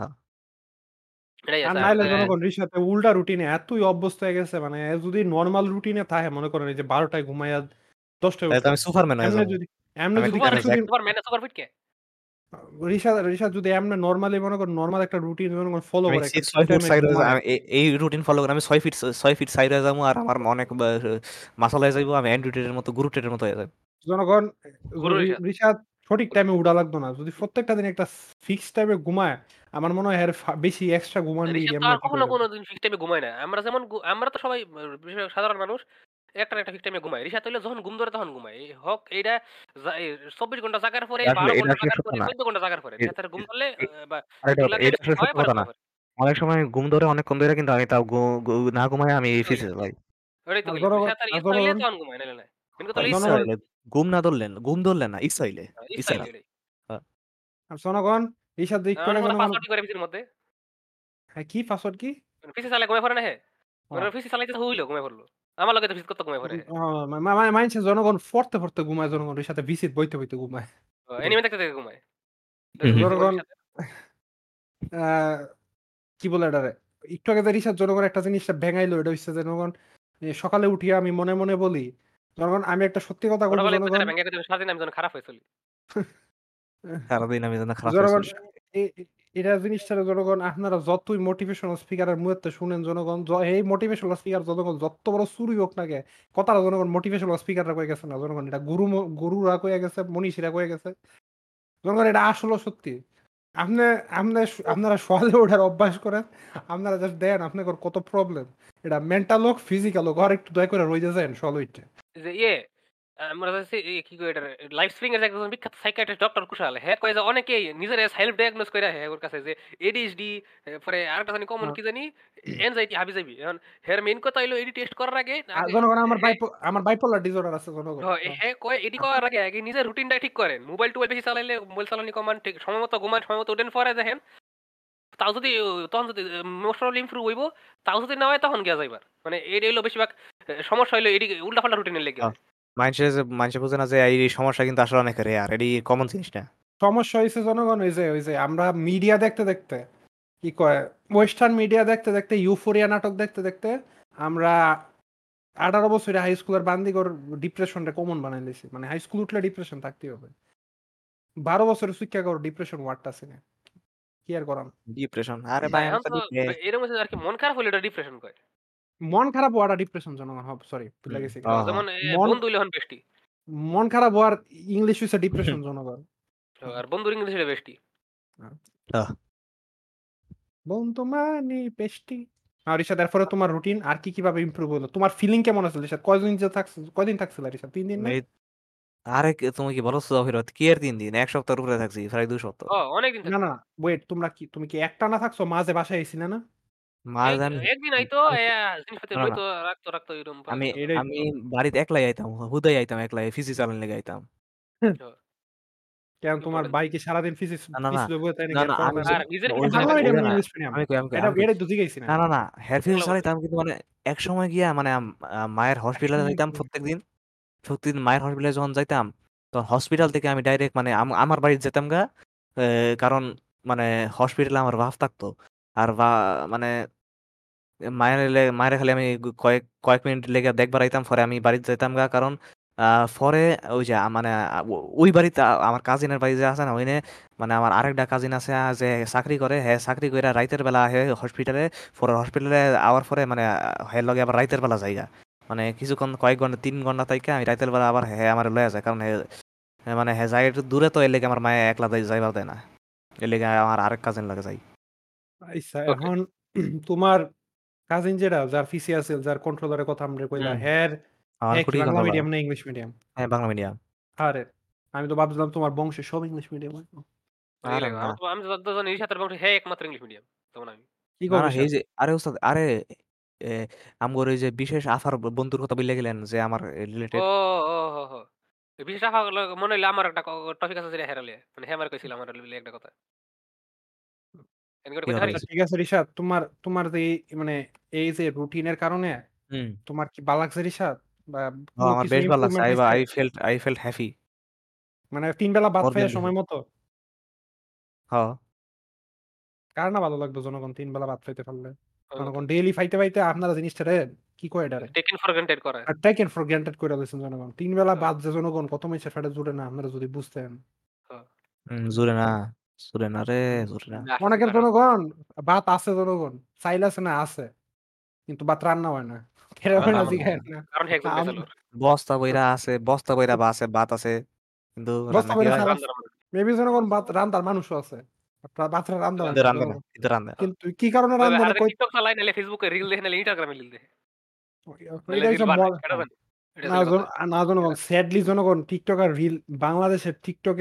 হ্যাঁ এটাই আছে আর নাইলে কোন রিশাতে উল্টা রুটিনে এতই অভ্যস্ত হয়ে গেছে মানে যদি নরমাল রুটিনে থাকে মনে করেন এই যে 12টায় ঘুমায়া 10 টা তাহলে আমি সুপারম্যান হয়ে যাব। এমন যদি সুপারম্যান সুপারফিট কে রিশাদ যদি এমন নরমালি মনে কর নরমাল একটা রুটিন মনে ফলো করে এই রুটিন ফলো করে আমি 6 ফিট সাইড হয়ে যাব আর আমার অনেক মাসল হয়ে যাইবো, আমি অ্যান্ড্রয়েডের মতো গুরু ট্রেডের মতো হয়ে যাব। জনগণ রিশাদ সঠিক টাইমে উড়া লাগতো না, যদি প্রত্যেকটা দিন একটা ফিক্স টাইমে ঘুমায় আমার মনে হয় আর বেশি এক্সট্রা ঘুমান নেই। আমরা কখনো কোনো দিন ফিক্স টাইমে ঘুমাই না, আমরা যেমন আমরা তো সবাই সাধারণ মানুষ একটা একটা ফিক্স টাইমে ঘুমাই। ঋষাত হইলো যখন ঘুম ধরে তখন ঘুমাই, হোক এইটা 24 ঘন্টা জাগার পরে 12 ঘন্টা জাগার পরে 14 ঘন্টা জাগার পরে তার ঘুম ধরলে এটা সঠিক কথা না। অনেক সময় ঘুম ধরে অনেক কম ধরে কিন্তু আমি তাও না ঘুমাই, আমি ফিক্স যাই। ওইটাই তো ঋষাত আর ইচ্ছা হইলে তখন ঘুমাই না না কিন্তু তাহলে ইচ্ছা হইলে ঘুম না ধরলেন ঘুম ধরলেন না ইচ্ছা হইলে ইচ্ছা না। আর শোনাগণ ঋষাত দেখ করে কোন পাসওয়ার্ড করে ভিতর মধ্যে হ্যাঁ কি পাসওয়ার্ড কি ফিক্স চালা ঘুমাই পড়ে না হে ওর ফিক্স চালাইতে হইলো ঘুমাই পড়লো। আমার লগে তো ফিক্স করতে ঘুমাই পড়ে হ্যাঁ মাইন্ডে জনগণ পড়তে পড়তে ঘুমায়, জনগণ এর সাথে ভিসিট বইতে বইতে ঘুমায়, এনিমে দেখতে দেখতে ঘুমায় জনগণ। কি বলে এটা একটু আগে যে ঋষাত জনগণ একটা জিনিসটা ভেঙাইলো এটা হচ্ছে জনগণ সকালে উঠিয়া আমি মনে মনে বলি জনগণ আমি একটা সত্যি কথা বলবো জনগণ এটা জিনিসটা জনগণ আপনারা যতই মোটিভেশনাল স্পিকারের মুহূর্তে শুনেন জনগণ এই মোটিভেশনাল স্পিকার জনগণ যত বড় চুরি হোক না কে কথাটা জনগণ মোটিভেশনাল স্পিকাররা কয়ে গেছে না জনগণ, এটা গুরুরা কয়ে গেছে, মনীষীরা কয়ে গেছে জনগণ, এটা আসলে সত্যি। আপনারা সকালে ওঠার অভ্যাস করেন, আপনারা জাস্ট দেন আপনার কত প্রবলেম, এটা মেন্টাল হোক ফিজিক্যাল হোক, আর একটু দয়া করে রয়ে যান সকালে উঠে। যে ইয়ে আমরা যাচ্ছি কি কই এটা লাইফ স্প্রিং এর একজন বিখ্যাত সাইকিয়াট্রিস্ট ডক্টর কুশাল হ্যাঁ কয় যে অনেকেই নিজের সেলফ ডায়াগনোস কইরা হ্যাঁ ওর কাছে যে এডিএইচডি পরে আরেকটা জানি কমন কি জানি এনজাইটি হাবি যাবি। এখন হের মেইন কথা হইলো এডি টেস্ট করার আগে জনগণ আমার বাইপোলার ডিসঅর্ডার আছে জনগণ হ্যাঁ কয় এডি করার আগে আগে নিজের রুটিনটা ঠিক করেন, মোবাইল টোবাইল বেশি চালাইলে মোবাইল চালানি কমান, ঠিক সময়মতো ঘুমান, সময়মতো উঠেন পরে দেখেন তাও যদি তখন যদি মোশনাল ইমপ্রুভ হইব, তাও যদি না হয় তখন গিয়া যাইবার মানে এডি হইলো বেশিরভাগ সমস্যা হইলো এডি উল্টাপাল্টা রুটিনে লেগে মানুষে বুঝে না যে এই সমস্যা কিন্তু আসলে অনেক রেয়ার, এটি কমন জিনিস না। সমস্যা হয়েছে জনগণ ওই যে আমরা মিডিয়া দেখতে দেখতে কি কয় ওয়েস্টার্ন মিডিয়া দেখতে দেখতে ইউফোরিয়া নাটক দেখতে দেখতে আমরা 18 বছরে হাই স্কুলের বান্দিগর ডিপ্রেশনটা কমন বানাই লেছি, মানে হাই স্কুল উঠলে ডিপ্রেশন থাকতেই হবে। 12 বছরে শিক্ষা করো ডিপ্রেশন ওয়ার্ডটা আছে না কি আর করাম ডিপ্রেশন আরে ভাই এরকম আর কি মন খারাপ হলে এটা ডিপ্রেশন কয় মন খারাপ হওয়াটা ডিপ্রেশন জনগণ হব সরি ভুলে গেছি যেমন বন্ধু লহন বেষ্টি মন খারাপ হওয়ার ইংলিশ হইছে ডিপ্রেশন জনগণ আর বন্ধুর ইংলিশ হইছে বেষ্টি হ্যাঁ বন্ধু মানে বেষ্টি। আর ঋষাত তারপরে তোমার রুটিন আর কি কিভাবে ইমপ্রুভ হলো, তোমার ফিলিং কেমন আছে ঋষাত? কয়দিন থাকছিল ঋষাত? 3 দিন না আরে তুমি কি বলছ অভিরত কি আর 3 দিন 1 সপ্তাহের উপরে থাকছি প্রায় 2 সপ্তাহ ও অনেক দিন না না ওয়েট তুমি কি একটা না থাকছো মাঝে বাসায় আইছিনা না একসময় গিয়া মানে মায়ের হসপিটালে যাইতাম প্রত্যেকদিন মায়ের হসপিটালে যখন যাইতাম তখন হসপিটাল থেকে আমি ডাইরেক্ট মানে আমার বাড়িতে যেতাম গা, কারণ মানে হসপিটালে আমার বাপ থাকতো আর মানে মায়ের খালি আমি কয়েক মিনিট লেগে দেখবার আইতাম, পরে আমি বাড়িতে যেতাম গা, কারণ পরে ওই যে মানে ওই বাড়িতে আমার কাজিনের বাড়ি যে আছে না ওইনে মানে আমার আরেকটা কাজিন আছে যে চাকরি করে, হ্যাঁ চাকরি করে রাইতের বেলা আহে হসপিটালে, পরে হসপিটালে আওয়ার পরে মানে হ্যাঁ লগে আবার রাইতের বেলা যাইগা মানে কিছুক্ষণ কয়েক ঘন্টা 3 ঘন্টা থেকে আমি রাইতের বেলা আবার হ্যাঁ আমার লয়ে যায়, কারণ মানে হ্যাঁ যাই একটু দূরে তো এর লেগে আমার মায়ে একলা যাইবার দেয় না, এর লেগে আমার আরেক কাজিন লাগে যাই। আচ্ছা এখন তোমার কাজিন যেটা যার ফিসি আছে যার কন্ট্রোলারের কথা আমরা কইলা হ্যাঁ বাংলা মিডিয়াম না ইংলিশ মিডিয়াম? হ্যাঁ বাংলা মিডিয়াম। আরে আমি তো ভাবছিলাম তোমার বংশে সব ইংলিশ মিডিয়াম। আরে আমি তো জানি সাতার বংশে হ্যাঁ একমাত্র ইংলিশ মিডিয়াম। তখন আমি কি কই এই যে আরে ওস্তাদ আরে আমগোর এই যে বিশেষ আফার বন্ধুর কথা বলে গেলেন যে আমার রিলেটেড ও বিশেষ আফার মনে হইলো আমার একটা টপিক আছে যেটা হেরালে মানে হ্যাঁ আমার কইছিল আমার রিলেটেড একটা কথা। ঠিক আছে ঋষাত তোমার যে মানে এই যে রুটিনের কারণে তোমার কি ভালো লাগছে ঋষাত? আমার বেশ ভালো লাগছে, আই ফেল্ট হ্যাপি মানে 3 বেলা ভাত খাওয়া সময় মতো। হ্যাঁ কার না ভালো লাগতো জনগণ 3 বেলা ভাত খাইতে পারলে? জনগণ ডেইলি খাইতে খাইতে আপনারা জিনিসটা কি কয় এটারে টেকেন ফর গ্রান্টেড করা, আর টেকেন ফর গ্রান্টেড কইরা দিছেন জনগণ। তিন বেলা বাদ যে জনগণ কত মেছে ফেটা জুড়ে না, আপনারা যদি বুঝতেন। জুড়ে না, জুড়ে না রে, জুড়ে না। অনেকের জনগণ বাত আছে, জনগণ সাইলাস না আছে, কিন্তু বাত রান্না হয় না, ফেরা হয় না, জিগায় না, কারণ হেক হইছে। বস্তা বইরা আছে, বস্তা বইরা আছে, বাত আছে, কিন্তু বস্তা বইরা মেবি জনগণ বাত রান্নার মানুষও আছে। বাংলাদেশের টিকটকে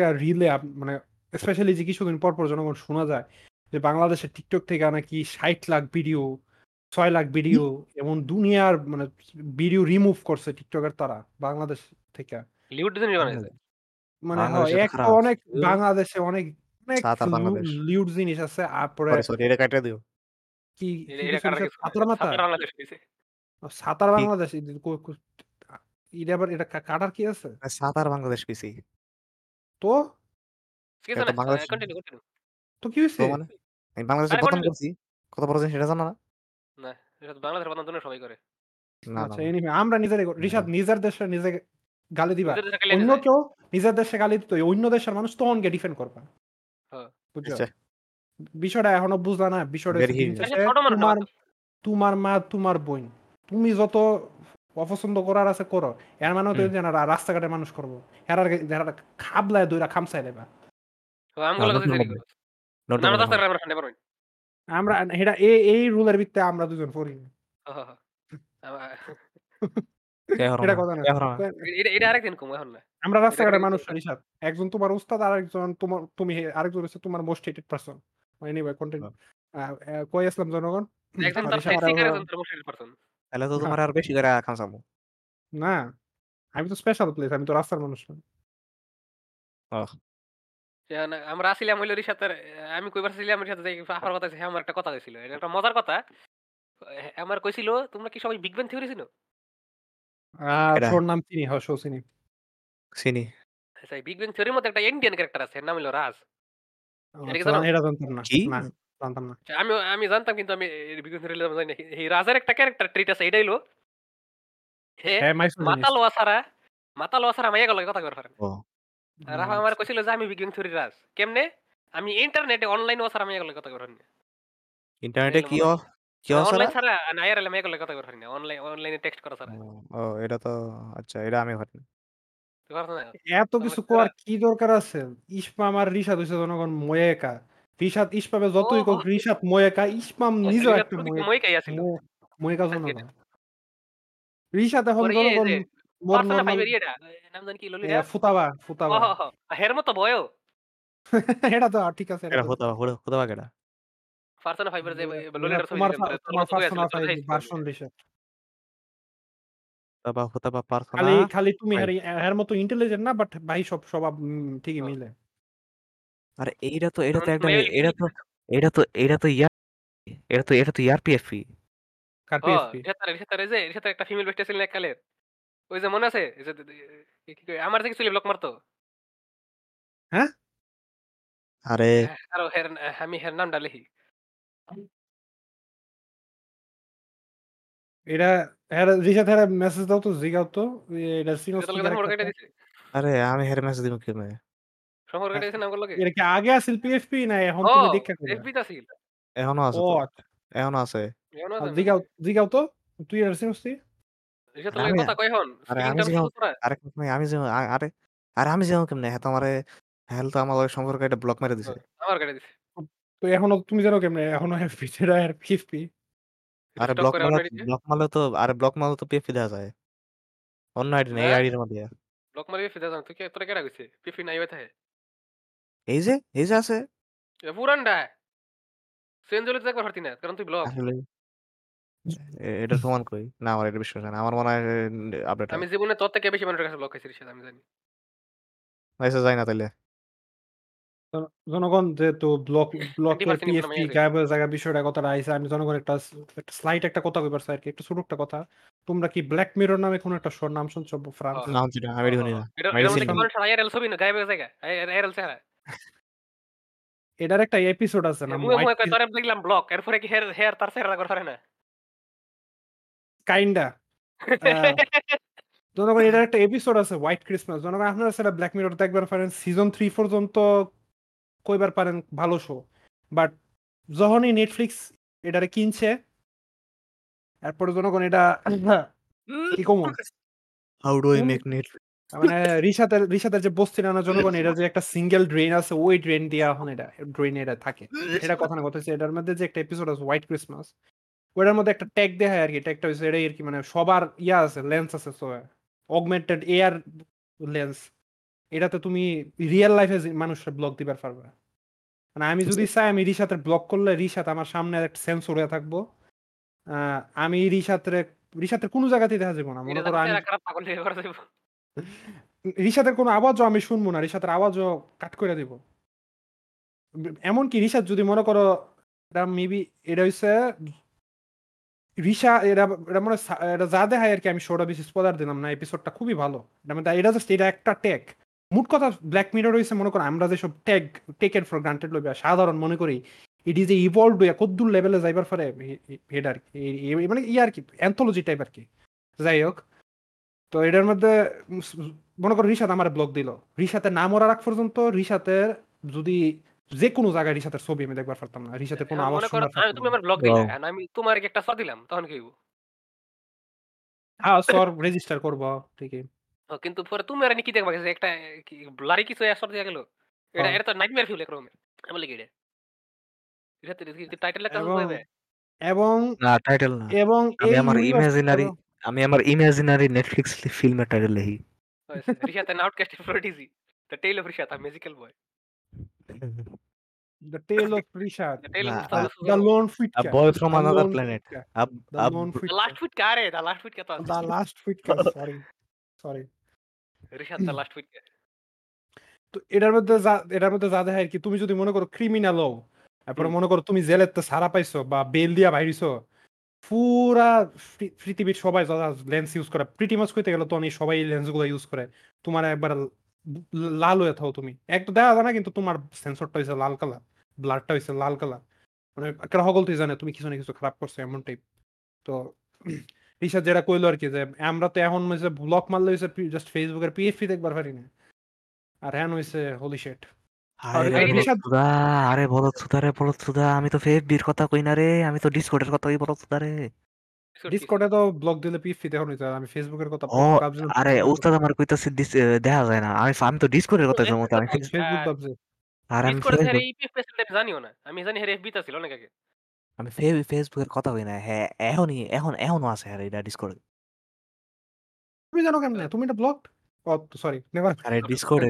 আর রিলে মানে স্পেশালি যে কিছুদিন পর পর জনগণ শোনা যায় যে বাংলাদেশের টিকটক থেকে নাকি ৬০ লাখ ভিডিও, ৬ লাখ ভিডিও, এমন দুনিয়ার মানে ভিডিও রিমুভ করছে টিকটকের তারা বাংলাদেশ থেকে। মানে অনেক বাংলাদেশে অনেক আমরা নিজেরাই ঋষাদ নিজের দেশে নিজে গালি দিবা, অন্য কেউ নিজের দেশে গালি দিত, অন্য দেশের মানুষ তো অনকে ডিফেন্ড করবা। বিষয়টা এখনো বুঝলা না? বিষয়টা তোমার মা, তোমার বোন, তুমি যত অপছন্দ করার আছে করো, এর মানে তো জানা রাস্তাঘাটে মানুষ করবো, হেরার খাবলায় দইরা খামসাই দেবা। আমরা হেরা এই রুলের ভিত্তিতে আমরা দুজন পড়ি। আমরা রাস্তাঘাটে মানুষ করি, একজন তোমার উস্তাদ, আরেকজন তুমি, আরেকজন হচ্ছে তোমার most hated person. Anyway continue. কই আসলাম জনগণ? একজন তার ফেসিং এর একজন মোস্ট হেটেড পারসন। তাহলে তো তোমার আর বেশি করে খামসামু না, আমি তো স্পেশাল প্লেস, আমি তো রাস্তার মানুষ না। আহ জানা আমরা আসলে মইল ঋষাতের, আমি কইবার ছিলাম ঋষাতের যে আফার কথা ছিল, আমার একটা কথা হইছিল, এটা একটা মজার কথা। আমার কইছিল তোমরা কি সবাই বিগ ব্যাং থিওরি চিনো? নাম চিনি, শো চিনি, চিনি। আচ্ছা, বিগ ব্যাং থিওরির মধ্যে একটা ইন্ডিয়ান ক্যারেক্টার আছে, নাম হলো রাজ। আমি জানতাম, কিন্তু আমি বিগ ব্যাং থিওরির জানি না। এই রাজের একটা ক্যারেক্টার ট্রিট আছে, এটাই হলো হে মাতাল ওয়াসারা মাইয়া গলায় কথা কইরা পারে। রাফা আমার কইছিল যে আমি বিগ ব্যাং থিওরির রাজ। কেমনে? আমি ইন্টারনেটে অনলাইন ওয়াসারা মাইয়া গলায় কথা কইরা পারি না। ইন্টারনেটে কি ও এটা তো ঠিক আছে। আমার থেকে ব্লক মারতো। হ্যাঁ, আরে আমি হের নাম ডালি সম্পর্কে ব্লক মেরে দিছে। এখনো তুমি জানো কেমনে? এখনো আরে ব্লক মারলে তো পিএফপি দেয়া যায়, অন্য আইডি না, এই আইডির মধ্যে ব্লক মারলে পিএফপি দেয়া যায়। তুই কি তোরা কেডা কইছে পিএফপি নাই হইতা? এই যে আছে এ পুরানডা চেঞ্জ হলে দেখবার পারতি না, কারণ তুই ব্লক। এটা সমান কই না, আমার এটা বিশ্বাস না। আমার মনে হয় আপডেট আমি জীবনে তোর থেকে বেশি মানুষের কাছে ব্লক খাইছি ঋষাদ, আমি জানি। আইসা যায় না তাইলে জনগণ, যেহেতু তোমরা কি ব্ল্যাক মিরর নামে কোন একটা শোর নাম শুনছো? এটার একটা এপিসোড আছে না, কাইন্ডা জনগণ এটার একটা এপিসোড আছে হোয়াইট ক্রিসমাস, জনগণ আপনারা সেটা ব্ল্যাক মিরর দেখবার পারেন, সিজন 3 পর্যন্ত কইবার পারেন ভালো শো। বাট যখনই নেটফ্লিক্স এটারে কিনছে এরপরে জনগণ এটা কি common how do I make Netflix মানে রিশাতের যে বস্তি নানা জনগণ এটা যে একটা সিঙ্গেল ড্রেন আছে ওই ড্রেন দিয়ে এখন এটা ড্রেন এটা থাকে সেটা কথা না কথা হচ্ছে এটার মধ্যে যে একটা এপিসোড আছে হোয়াইট ক্রিসমাস ওটার মধ্যে একটা ট্যাগ দেয় আর কি, ট্যাগটা হচ্ছে এটাই আর কি মানে সবার ইয়া আছে লেন্স আছে অগমেন্টেড এআর লেন্স, এটাতে তুমি রিয়েল লাইফে মানুষের ব্লক দিবার পারবে। মানে আমি যদি চাই আমি রিশাতের ব্লক করলে রিশাত আমার সামনে একটা সেন্সর হয়ে থাকবো, আমি রিশাতের কোনো জায়গাতেই দেখা যাবো না, মনে করো রিশাতের কোনো আওয়াজও আমি শুনবো না, রিশাতের আওয়াজও কাট করে দিব। এমনকি রিশাত যদি মনে করো এটা মেবি এটা হচ্ছে রিশা এরা এটা মনে এটা যা দেখায় আর কি আমি শোটা বেশি স্পদার দিলাম না, এপিসোডটা খুবই ভালো। এটা জাস্ট এটা একটা ট্যাগ, মোট কথা ব্ল্যাক মিরর হয়েছে মনে করো আমরা যেসব tag taken for granted lobby সাধারণ মনে করি ইট ইজ এ ইভলভ হইয়া কদ্দুর লেভেলে যাইবার পরে হেড আর কি মানে ইয়ে আর কি অ্যান্থোলজি টাইপ আর কি। যাই হোক তো এটার মধ্যে মনে করো রিশাত আমার ব্লগ দিল, রিশাতে না মরা রাখ পর্যন্ত রিশাতের যদি যে কোনো জায়গায় রিশাতের ছবি আমি দেখবার পারতাম না, রিশাতের কোনো আওয়াজ শোনা পারতাম। তুমি আমার ব্লগ দিলে না আমি তোমার কি একটা শট দিলাম তখন কি হইব? হ্যাঁ সর রেজিস্টার করব ঠিকই, কিন্তু পরে তুমি আর কি দেখবা একটা ব্লারি কিছু শট দিয়া গেল, এটা এটা তো নাইটমেয়ার ফিল করে আমি লাগি রে রিশাতের কি টাইটেল লাগা হবে এবং না টাইটেল না এবং আমি আমার ইমাজিনারি নেটফ্লিক্স ফিল্মের টাইটেল লিখি Rishat an outcast prodigy the tale of Rishat a magical boy the tale of Rishat the lone fit cat a boy from another planet the last fit cat sorry Rishat the last fit cat তো এটার মধ্যে যা দেখায় কি তুমি যদি মনে করো ক্রিমিনাল হও তারপরে মনে করো তুমি জেলেতে সারা পাইছো বা বেল দিয়া বাইরেছো পুরা পৃথিবীর সবাই যা লেন্স ইউজ করে প্রিটি মাচ কইতে গেল তো অনেক সবাই লেন্সগুলো ইউজ করে, তোমার একবার লাল হয়ে থাকো তুমি একটু দেখা যায় না কিন্তু তোমার সেন্সরটা হয়েছে লাল কালার, ব্লাডটা হয়েছে লাল কালার, মানে একটা হগল তুই জানে তুমি কিছু না কিছু খারাপ করছো এমন টাইপ। তো রিশাত যেটা কইলো আর কি যে আমরা তো এখন হয়েছে ব্লক মারলে হয়েছে জাস্ট ফেসবুকের পিএফপি দেখবার পারি না আর হ্যান হয়েছে হোলি শিট। আরে বলত সুদা আমি তো ফেসবির কথা কই না রে, আমি তো ডিসকর্ডের কথা কই বলত সুদা রে। ডিসকর্ডে তো ব্লক দিলে পিএফপি দেখো না, আমি ফেসবুকের কথা ভাবছি। আরে ওস্তাদ আমার কইতাছে দেখা যায় না, আমি তো ডিসকর্ডের কথা বলছি, আমি ফেসবুক ভাবছি। আর আমি ডিসকর্ডের এই পিএফপি সেটা জানিও না, আমি জানি এর এফবি তা ছিল না কাকে, আমি ফেসবুকের কথা কই না। হ্যাঁ এখনো আছে আরে এটা ডিসকর্ড। তুমি জানো কেমনে তুমি এটা ব্লক? ও সরি নেভার। আরে ডিসকর্ডে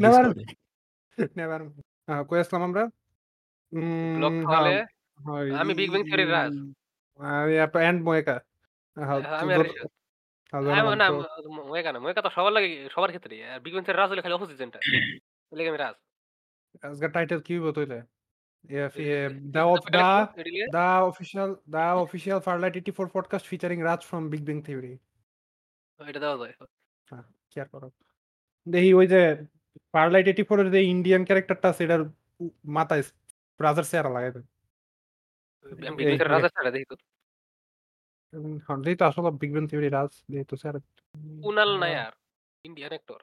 নেভার কই আসলাম আমরা ব্লক হলে। আমি বিগ ব্যাং থিওরির রাজ, আমি আর এন্ড মোয়েকা। মোয়েকা তো সবার লাগে, সবার ক্ষেত্রে বিগ ব্যাং থিওরির রাজ হলে খালি অপোজিশনটা লাগে। আমি রাজ আজকে টাইটেল কি হবে তোইলে the official Farlight 84 podcast featuring Raj from big bang theory. এটা দাও যায় হ্যাঁ কি আর করব দেখি। ওই যে ফারলাইট 84 এর যে ইন্ডিয়ান ক্যারেক্টারটা আছে এটার মাথায় ব্রাজার চেহারা লাগাই দেন। আমি বিগ ব্যাং থিওরির রাজ চেহারা দেখি তো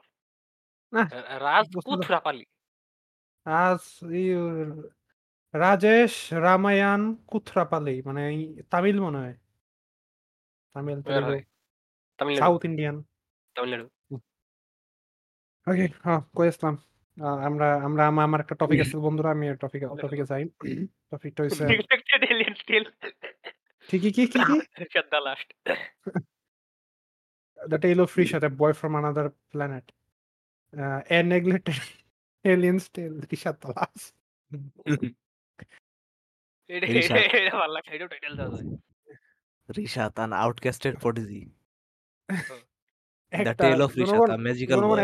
রাজেশ রামায়ণ কুথরাপালি, মানে তামিল মনে হয়, সাউথ ইন্ডিয়ান। আমরা আমার একটা টপিক আছে বন্ধুরা, আমি টপিকে যাই। টপিকটা হইছে The Tale of Rishat, a boy from another planet. A neglected alien's tale, Rishat the last. Rishat, an outcasted prodigy. The Tale of Rishat, a magical boy.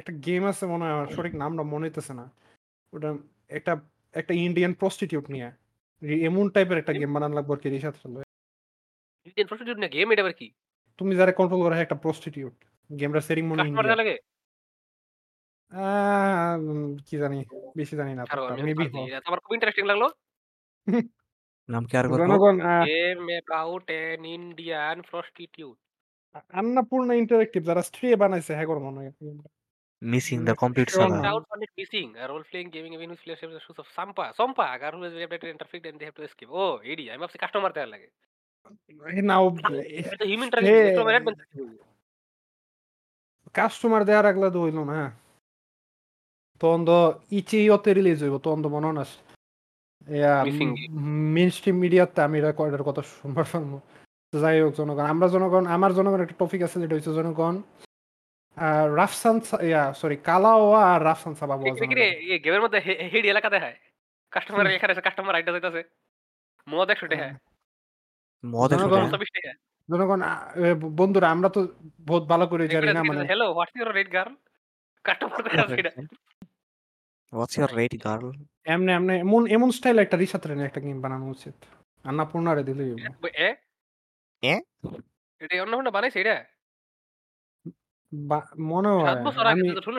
একটা গেম আছে মনে হয়, সঠিক নামটা মনে হইতেছে না, ওটা একটা ইন্ডিয়ান প্রস্টিটিউট নিয়ে এমন টাইপের একটা গেম বানান লাগবে আর কি। রিশাত ইন্ডিয়ান প্রস্টিটিউট না গেম, এটা আবার কি? তুমি যারা কন্ট্রোল করে একটা প্রস্টিটিউট, গেমটা সেটিং মনে হয় লাগে কি জানি, বেশি জানি না মেবি। আমার খুব ইন্টারেস্টিং লাগলো। নাম কি আর বলবো? Game about an Indian prostitute. Annapurna interactive যারা স্ট্রে বানাইছে হ্যাগর মনে হয় missing the complete saga crowdfunded missing a role playing gaming event which players have the shoes of sampa agar who is adapted interfaced and they have to escape oh ad I'm up to customer there lage now the human interaction customer there agla do hoilo na tondo ichi yote release hoibo tondo mononas yeah mainstream media ta amira order kotha সম্ভব যাই হোক জনগণ আমরা জনগণ আমার জনগণ একটা টপিক আছে যেটা হচ্ছে জনগণ রাফসান সরি কালাও আর রাফসান সাবাব এই গেমের মধ্যে হেড এলাকা দেখায় কাস্টমার এখানে আছে কাস্টমার আইডা যাইতাছে মদ 100 টাকা মদ 120 টাকা জনগণ বন্ধুরা আমরা তো বহুত ভালো করে জানি না মানে hello what's your red girl customer দেখা আছে এটা হোয়াটস ইওর রেড গার্ল এমনে এমনে এমন স্টাইল একটা রিসার্চ রে একটা গেম বানানো উচিত আন্নাপূর্ণারে দিলেই হবে বাংলা মদ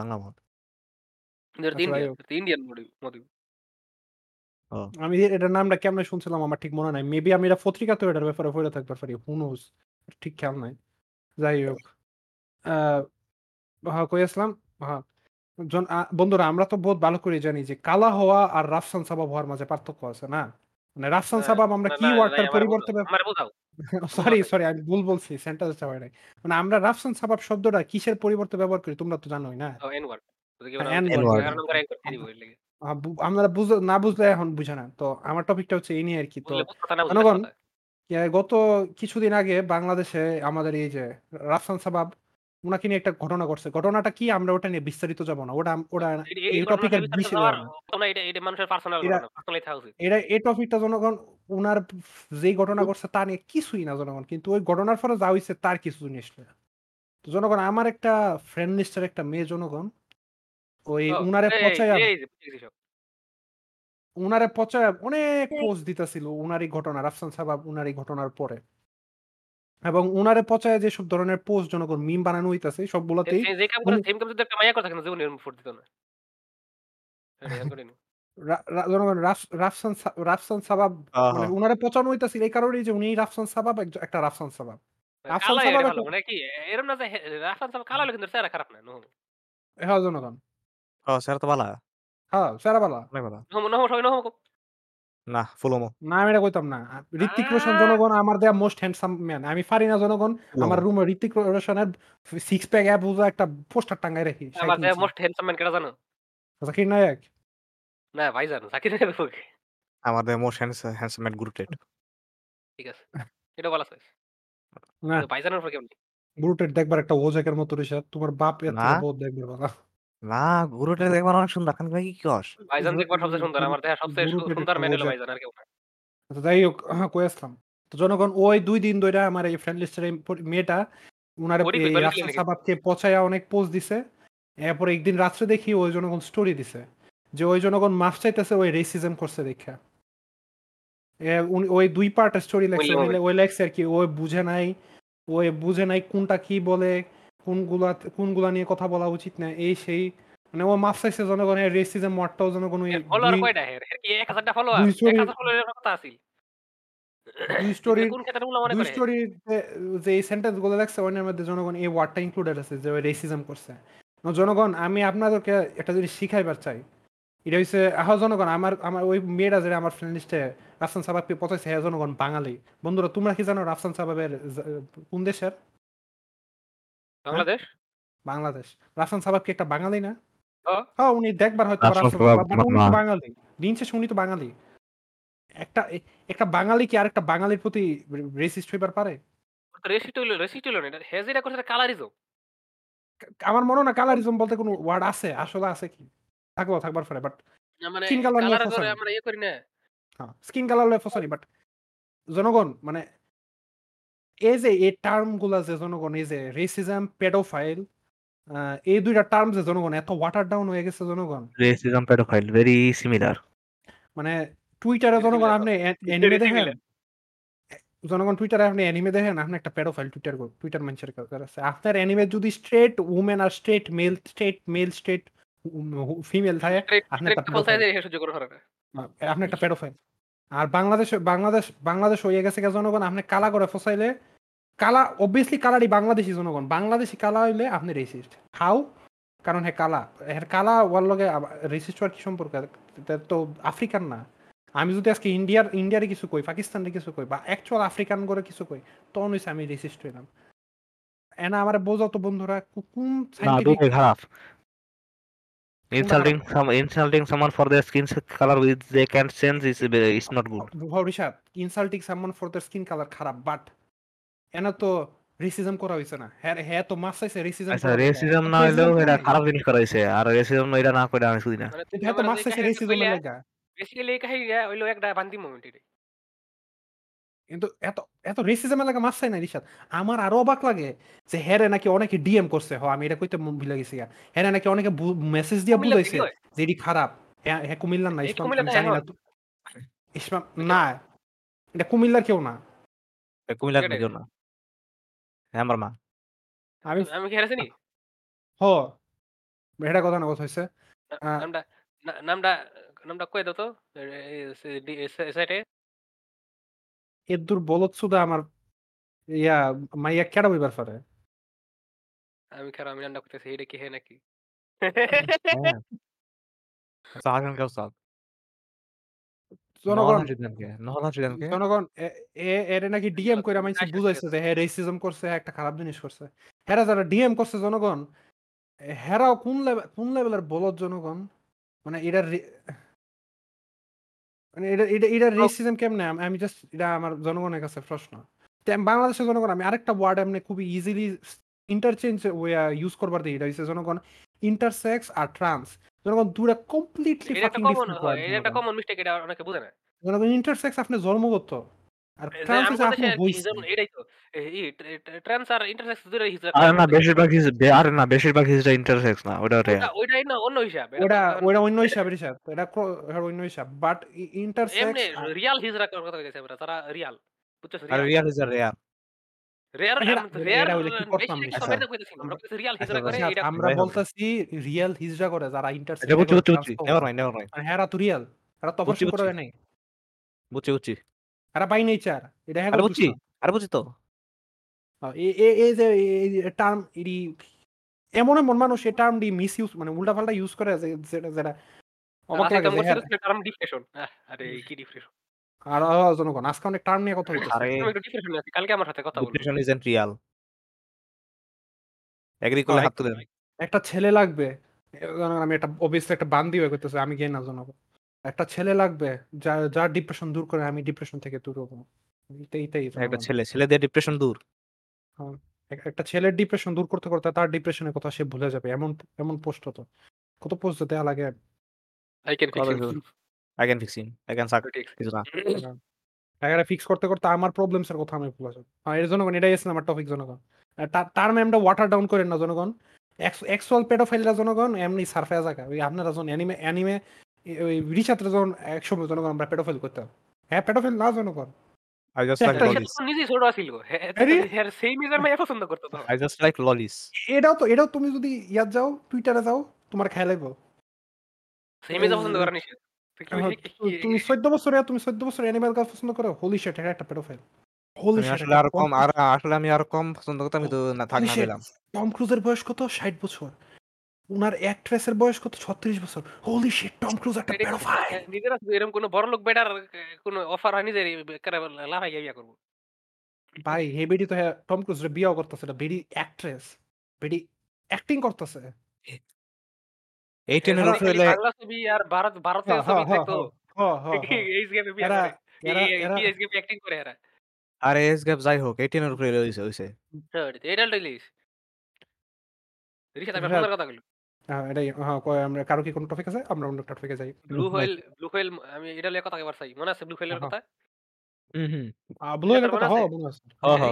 বাংলা মদ ইন্ডিয়ান মদ আমি এটার নামটা কেমন শুনছিলাম আমার ঠিক মনে নাই মেবি আমি এটা পত্রিকা তো এটার ব্যাপারে পড়ে থাকতে পারি হু নোস ঠিক খেয়াল নাই যাই হোক কই আসলাম হ্যাঁ বন্ধুরা আমরা তো বহুত ভালো করে জানি যে কালা হওয়া আর রাফসান সাবাব হওয়ার মাঝে পার্থক্য আছে না মানে রাফসান সাবাব আমরা কি ওয়ার্ডটার পরিবর্তে সরি সরি আমি ভুল বলছি সেন্টেন্সটা হয় নাই মানে আমরা রাফসান সাবাব শব্দটা কিসের পরিবর্তে ব্যবহার করি তোমরা তো জানোই না এন ওয়ার্ড এন ওয়ার্ড আপনারা না বুঝলে এখন বুঝে না তো আমার টপিকটা হচ্ছে এই নিয়ে আর কি তো জনগণ গত কিছুদিন আগে বাংলাদেশে আমাদের এই যে রাফসান সাবাব ওনাকে নিয়ে একটা ঘটনা ঘটছে ঘটনাটা কি আমরা ওটা নিয়ে বিস্তারিত যাবো না ওটা ওটা এই টপিকের এই টপিকটা জনগণ ওনার যেই ঘটনা ঘটছে তা নিয়ে কিছুই না জনগণ কিন্তু ওই ঘটনার ফলে যা হয়েছে তার কিছু জিনিস না তো জনগণ আমার একটা ফ্রেন্ড লিস্টের একটা মেয়ে জনগণ রাফসান সাবাব উনারে পচানো হইতাছিল এই কারণে যে উনি রাফসান সাবাব একটা রাফসান সাবাব হ্যাঁ জনগণ আমি পারি না জনগণ আমার রুমে ঋত্বিক রোশনের সিক্স প্যাক একটা পোস্টার টাঙায় রাখি জাকির নায়ক না ভাই জানো জাকির নায়ক আমাদের মোস্ট হ্যান্ডসাম ম্যান গ্রুপ টেট ঠিক আছে এটা বলা শেষ না ভাই জানোর পর কেমন গ্রুপ টেট দেখবার একটা ওজাকের মতো রিসাত তোমার বাপ এত বহুত দেখবে বাবা না গুরুটা দেখবার অনেক সুন্দর খান ভাই কি কস ভাইজান দেখবার সবচেয়ে সুন্দর আমার দেখা সবচেয়ে সুন্দর মেনল ভাইজান আর কেউ না আচ্ছা যাই হোক কই আসলাম তো জনগণ ওই দুই দিন ধরে আমার এই ফ্রেন্ড লিস্টের মেটা উনারে রাফসান সাবাবকে পচায়া অনেক পোস্ট দিছে এরপর একদিন রাতে দেখি ওই জনগণ স্টোরি দিছে যে ওই জনগণ মাফ চাইতেছে ওই রেসিজম করছে দেখা ওই দুই পার্ট স্টোরি লেখছে ওই লেখছে আর কি ওই বুঝে নাই কোনটা কি বলে কোনগুলা নিয়ে কথা বলা উচিত না এই সেই মানে ও মাফ চাইছে জনগণের রেসিজম মতটাও জনগণ যে সেন্টেন্স গুলো লাগছে ওই মধ্যে জনগণ এই ওয়ার্ডটা ইনক্লুডেড আছে যে রেসিজম করছে জনগণ আমি আপনাদেরকে একটা জিনিস শিখাইবার চাই এটা হচ্ছে আহ জনগণ আমার আমার ওই মেয়েরা যে আমার ফ্রেন্ড লিস্টে রাফসান সাবাবকে পচাইছে হ্যাঁ জনগণ বাঙালি বন্ধুরা তোমরা কি জানো রাফসান সাবাবের কোন দেশের বাংলাদেশ রাফসান সাবাব কি একটা বাঙালি না হ্যাঁ উনি দেখবার হয়তো বাঙালি দিন শেষে উনি তো বাঙালি একটা একটা বাঙালি কি আর একটা বাঙালির প্রতি রেসিস্ট হইবার পারে আমার মনে না কালারিজম বলতে কোনো ওয়ার্ড আছে আসলে আছে কি থাকবার পারে বাট স্কিন কালার আমরা ইয়ে করি না হ্যাঁ স্কিন কালার লয় ফসলি বাট জনগণ মানে এই যে এই টার্মগুলা যে জনগণ এই যে রেসিজম পেডোফাইল এই দুইটা টার্ম যে জনগণ এত ওয়াটার ডাউন হয়ে গেছে জনগণ রেসিজম পেডোফাইল ভেরি সিমিলার মানে টুইটারে জনগণ আপনি অ্যানিমে দেখেন, জনগণ টুইটারে আপনি অ্যানিমে দেখেন, আপনি একটা প্যাডোফাইল টুইটার মানুষের কাছে। আপনার অ্যানিমে যদি স্ট্রেট উমেন আর স্ট্রেট মেল স্ট্রেট ফিমেল থাকে, আপনি একটা প্যাডোফাইল। আর বাংলাদেশ হয়ে গেছে জনগণ আপনি কালা করে ফসাইলে, কালা অবভিয়াসলি কালারই বাংলাদেশি জনগণ, বাংলাদেশি কালা হইলে আপনি রেসিস্ট। হাউ? কারণ হ্যাঁ কালা, হ্যাঁ কালা ওর লগে রেসিস্ট হওয়ার কি সম্পর্ক? তো আফ্রিকান না। আমি যদি আজকে ইন্ডিয়ারে কিছু কই, পাকিস্তানের কিছু কই, বা অ্যাকচুয়াল আফ্রিকান করে কিছু কই, তখন হয়েছে আমি রেসিস্ট হইলাম। এনা আমার বোঝাও তো বন্ধুরা, কোন সাইন্টিফিক খারাপ insulting someone for their skin color which they can sense is not good. Rishat, insulting someone for their skin color kharab, but ena to racism kora hoyse na, he to masche se racism. Acha racism na hoilo era kharab jinish kora hoyse, ar racism no era na kore ami sudina he to masche se racism lega basically kai hoilo ekta bandi moment ire, কিন্তু এত এত রেসিজম লাগে মাছ চাই না রিশাদ। আমার আরো অবাক লাগে যে হ্যাঁ নাকি অনেকে ডিএম করছে, হ আমি এটা কইতে ভুলে গেছি, হ্যাঁ নাকি অনেকে মেসেজ দিয়ে বুঝাইছে যে এটি খারাপ। হ্যাঁ কুমিল্লার না ইসলাম, আমি জানি না ইসলাম না, এটা কুমিল্লার কেউ না, কুমিল্লার কেউ না। হ্যাঁ আমার মা আমি কি হেরাছিনি? হ এটা কথা না, কথা হইছে নামটা নামটা নামটা কই দাও তো সাইটে এদুর বলত সুদা আমার ইয়া মাইয়া কেডা হইবার পারে। আমি খারাপ, আমি নান্ডা করতেছি এটা কি হে নাকি সাগন কেও সাগ জনগণ এর নাকি ডিএম কইরা মাইছি বুঝাইছে যে হে রেসিজম করছে, একটা খারাপ জিনিস করছে। হেরা যারা ডিএম করছে জনগণ, হেরাও কোন লেভেলের বলত জনগণ, মানে এটা জনগণের কাছে প্রশ্ন। বাংলাদেশের জনগণ আমি আরেকটা ওয়ার্ড এমনি খুবই ইজিলি ইন্টারচেঞ্জ ইউজ করবার দিই, এটা হচ্ছে জনগণ ইন্টারসেক্স আর ট্রান্স। জনগণ দুটো কমপ্লিটলি ফাকিং ডিফারেন্ট হয়, এটা একটা কমন মিস্টেক, এটা অনেকে বোঝে না। জনগণ ইন্টারসেক্স আপনি জন্মগত, আর ট্রান্স হচ্ছে আপনি হইছেন, এটাই তো এই ট্রান্স আর ইন্টারসেক্স দুটো হিসাব। আর না বেশিরভাগ হিসাব, আর না বেশিরভাগ হিসাব ইন্টারসেক্স না, ওইটাই না, অন্য হিসাব, ওটা অন্য হিসাব হিসাব, এটা অন্য হিসাব। বাট ইন্টারসেক্স এমনি রিয়েল হিজরা কথা কইছে, আমরা তারা রিয়েল বুঝছস, আর রিয়েল হিজরা রিয়েল রিয়েল রিয়েল আমরা কইতেছি, আমরা কইতেছি রিয়েল হিজরা করে, এটা আমরা বলতাছি রিয়েল হিজরা করে যারা ইন্টারসেক্স। নেভার মাইন্ড আর হেরা তো রিয়েল, এরা তো অবশ্যই করে নাই, বুঝছি আর বাই নেচার এটা হ্যাঁ বুঝি তো। এই যে টার্ম এটি এমন এমন মানুষ এই টার্ম ডি মিস ইউজ, মানে উল্টা পাল্টা ইউজ করে, যেটা যেটা অবাক লাগে। টার্ম ডিপ্রেশন, আরে কি ডিপ্রেশন? আর জনগণ আজকে অনেক টার্ম নিয়ে কথা হচ্ছে, আরে ডিপ্রেশন আছে, কালকে আমার সাথে কথা বলবো। ডিপ্রেশন ইজ এন্ড রিয়াল এগ্রিকুলার হাত তুলে একটা ছেলে লাগবে, আমি এটা অবভিয়াসলি একটা বান্দি হয়ে করতেছি, আমি গিয়ে না জনগণ একটা ছেলে লাগবে যার ডিপ্রেশন দূর করে, আমি ডিপ্রেশন থেকে দূর হব। একটা ছেলেদের ডিপ্রেশন দূর, একটা ছেলের ডিপ্রেশন দূর করতে করতে তার ডিপ্রেশনের কথা সে ভুলে যাবে। এমন এমন পোস্ট তো কত পোস্ট দেয়া লাগে, I can fix him fix করতে করতে আমার প্রবলেমস এর কথা আমি ভুলে যাব। এর জনগণ এটাই আছে আমার টপিক। জনগণ তার ম্যামটা ওয়াটার ডাউন করেন না জনগণ, অ্যাকচুয়াল পেডোফাইলরা জনগণ এমনি সারফেস আঁকা। ওই আপনারা যখন অ্যানিমে বয়স কত? ৬০ বছর। উনার অ্যাক্ট্রেসের বয়স কত? ৩৬ বছর। হোলি শিট, টম ক্রুজ একটা পেডোফাইল। নিজেরা এরকম কোন বড় লোক বেটার কোন অফার আনি যায় করে লাভাই গিয়া করব ভাই। হে বেডি তো টম ক্রুজ রে বিয়া করতেছে না, বেডি অ্যাক্ট্রেস, বেডি অ্যাক্টিং করতেছে। 18 এর উপরে বাংলা ছবি আর ভারতের ছবি দেখো, এই গ্যাপে বিয়া করে, এই গ্যাপে অ্যাক্টিং করে এরা। আরে এস গ্যাপ যাই হোক, 18 এর উপরে হইছে এটা রিলিজ। রিশাত আমি কথা বলি, আমরা কারো কি কোনো টপিক আছে? আমরা অন্য টপিকে যাই। ব্লু হোয়েল আমি এটা নিয়ে কথা কইবার চাই, মনে আছে ব্লু হোয়েলের কথা? ব্লু হোয়েলের কথা হ্যাঁ মনে আছে।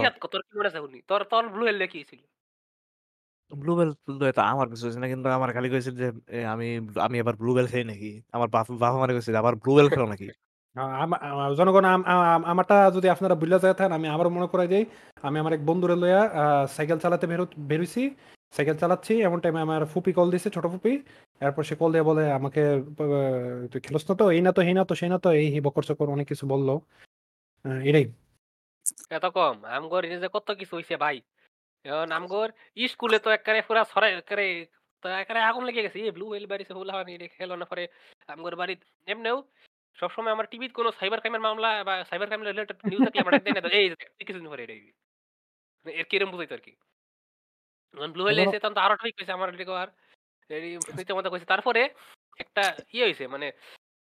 রিয়াত কত কি মনে আছে উনি তোর ব্লু হোয়েল লেখি ছিল? ব্লু হোয়েল তো আমার কিছু আছে না, কিন্তু আমার খালি কইছিল যে আমি আবার ব্লু হোয়েল খেলি নাকি, আমার বাবা মারে কইছিল আবার ব্লু হোয়েল খেলো নাকি। জনগণ আমারটা যদি আপনারা বুঝলা যায় থাকেন, আমি আবার মনে করাই যাই, আমি আমার এক বন্ধুরে লইয়া সাইকেল চালাতে বেরোইছি, সাইকেল চালাচ্ছি, এমন টাইমে আমার ফুপি কল দিছে, ছোট ফুপি। এরপর সে কল দিয়ে বলে আমাকে খেলোস না তো, এই না তো, হেই না তো, সেই না তো, এই বকর চকর অনেক কিছু বললো। এটাই এত কম আমগর নিজে কত কিছু হইছে ভাই। এখন আমগর স্কুলে তো একবারে পুরা ছড়াই করে তো একবারে আগুন লেগে গেছে। এই ব্লু হোয়েল বাড়িতে হোলা হানি খেলোনা পরে আমগর বাড়ি এমনেও সবসময় আমার টিভিতে কোনো সাইবার ক্রাইমের মামলা বা সাইবার ক্রাইম রিলেটেড নিউজ থাকলে আমার দেয় না। তো এই কিছুদিন পরে এটাই এর কিরম বুঝাইতো আর কি। যখন ব্লু হোয়েল এসে তখন তো আরো ঠিক হয়েছে আমার আর নিতে মতো কইছে। তারপরে একটা ইয়ে হয়েছে মানে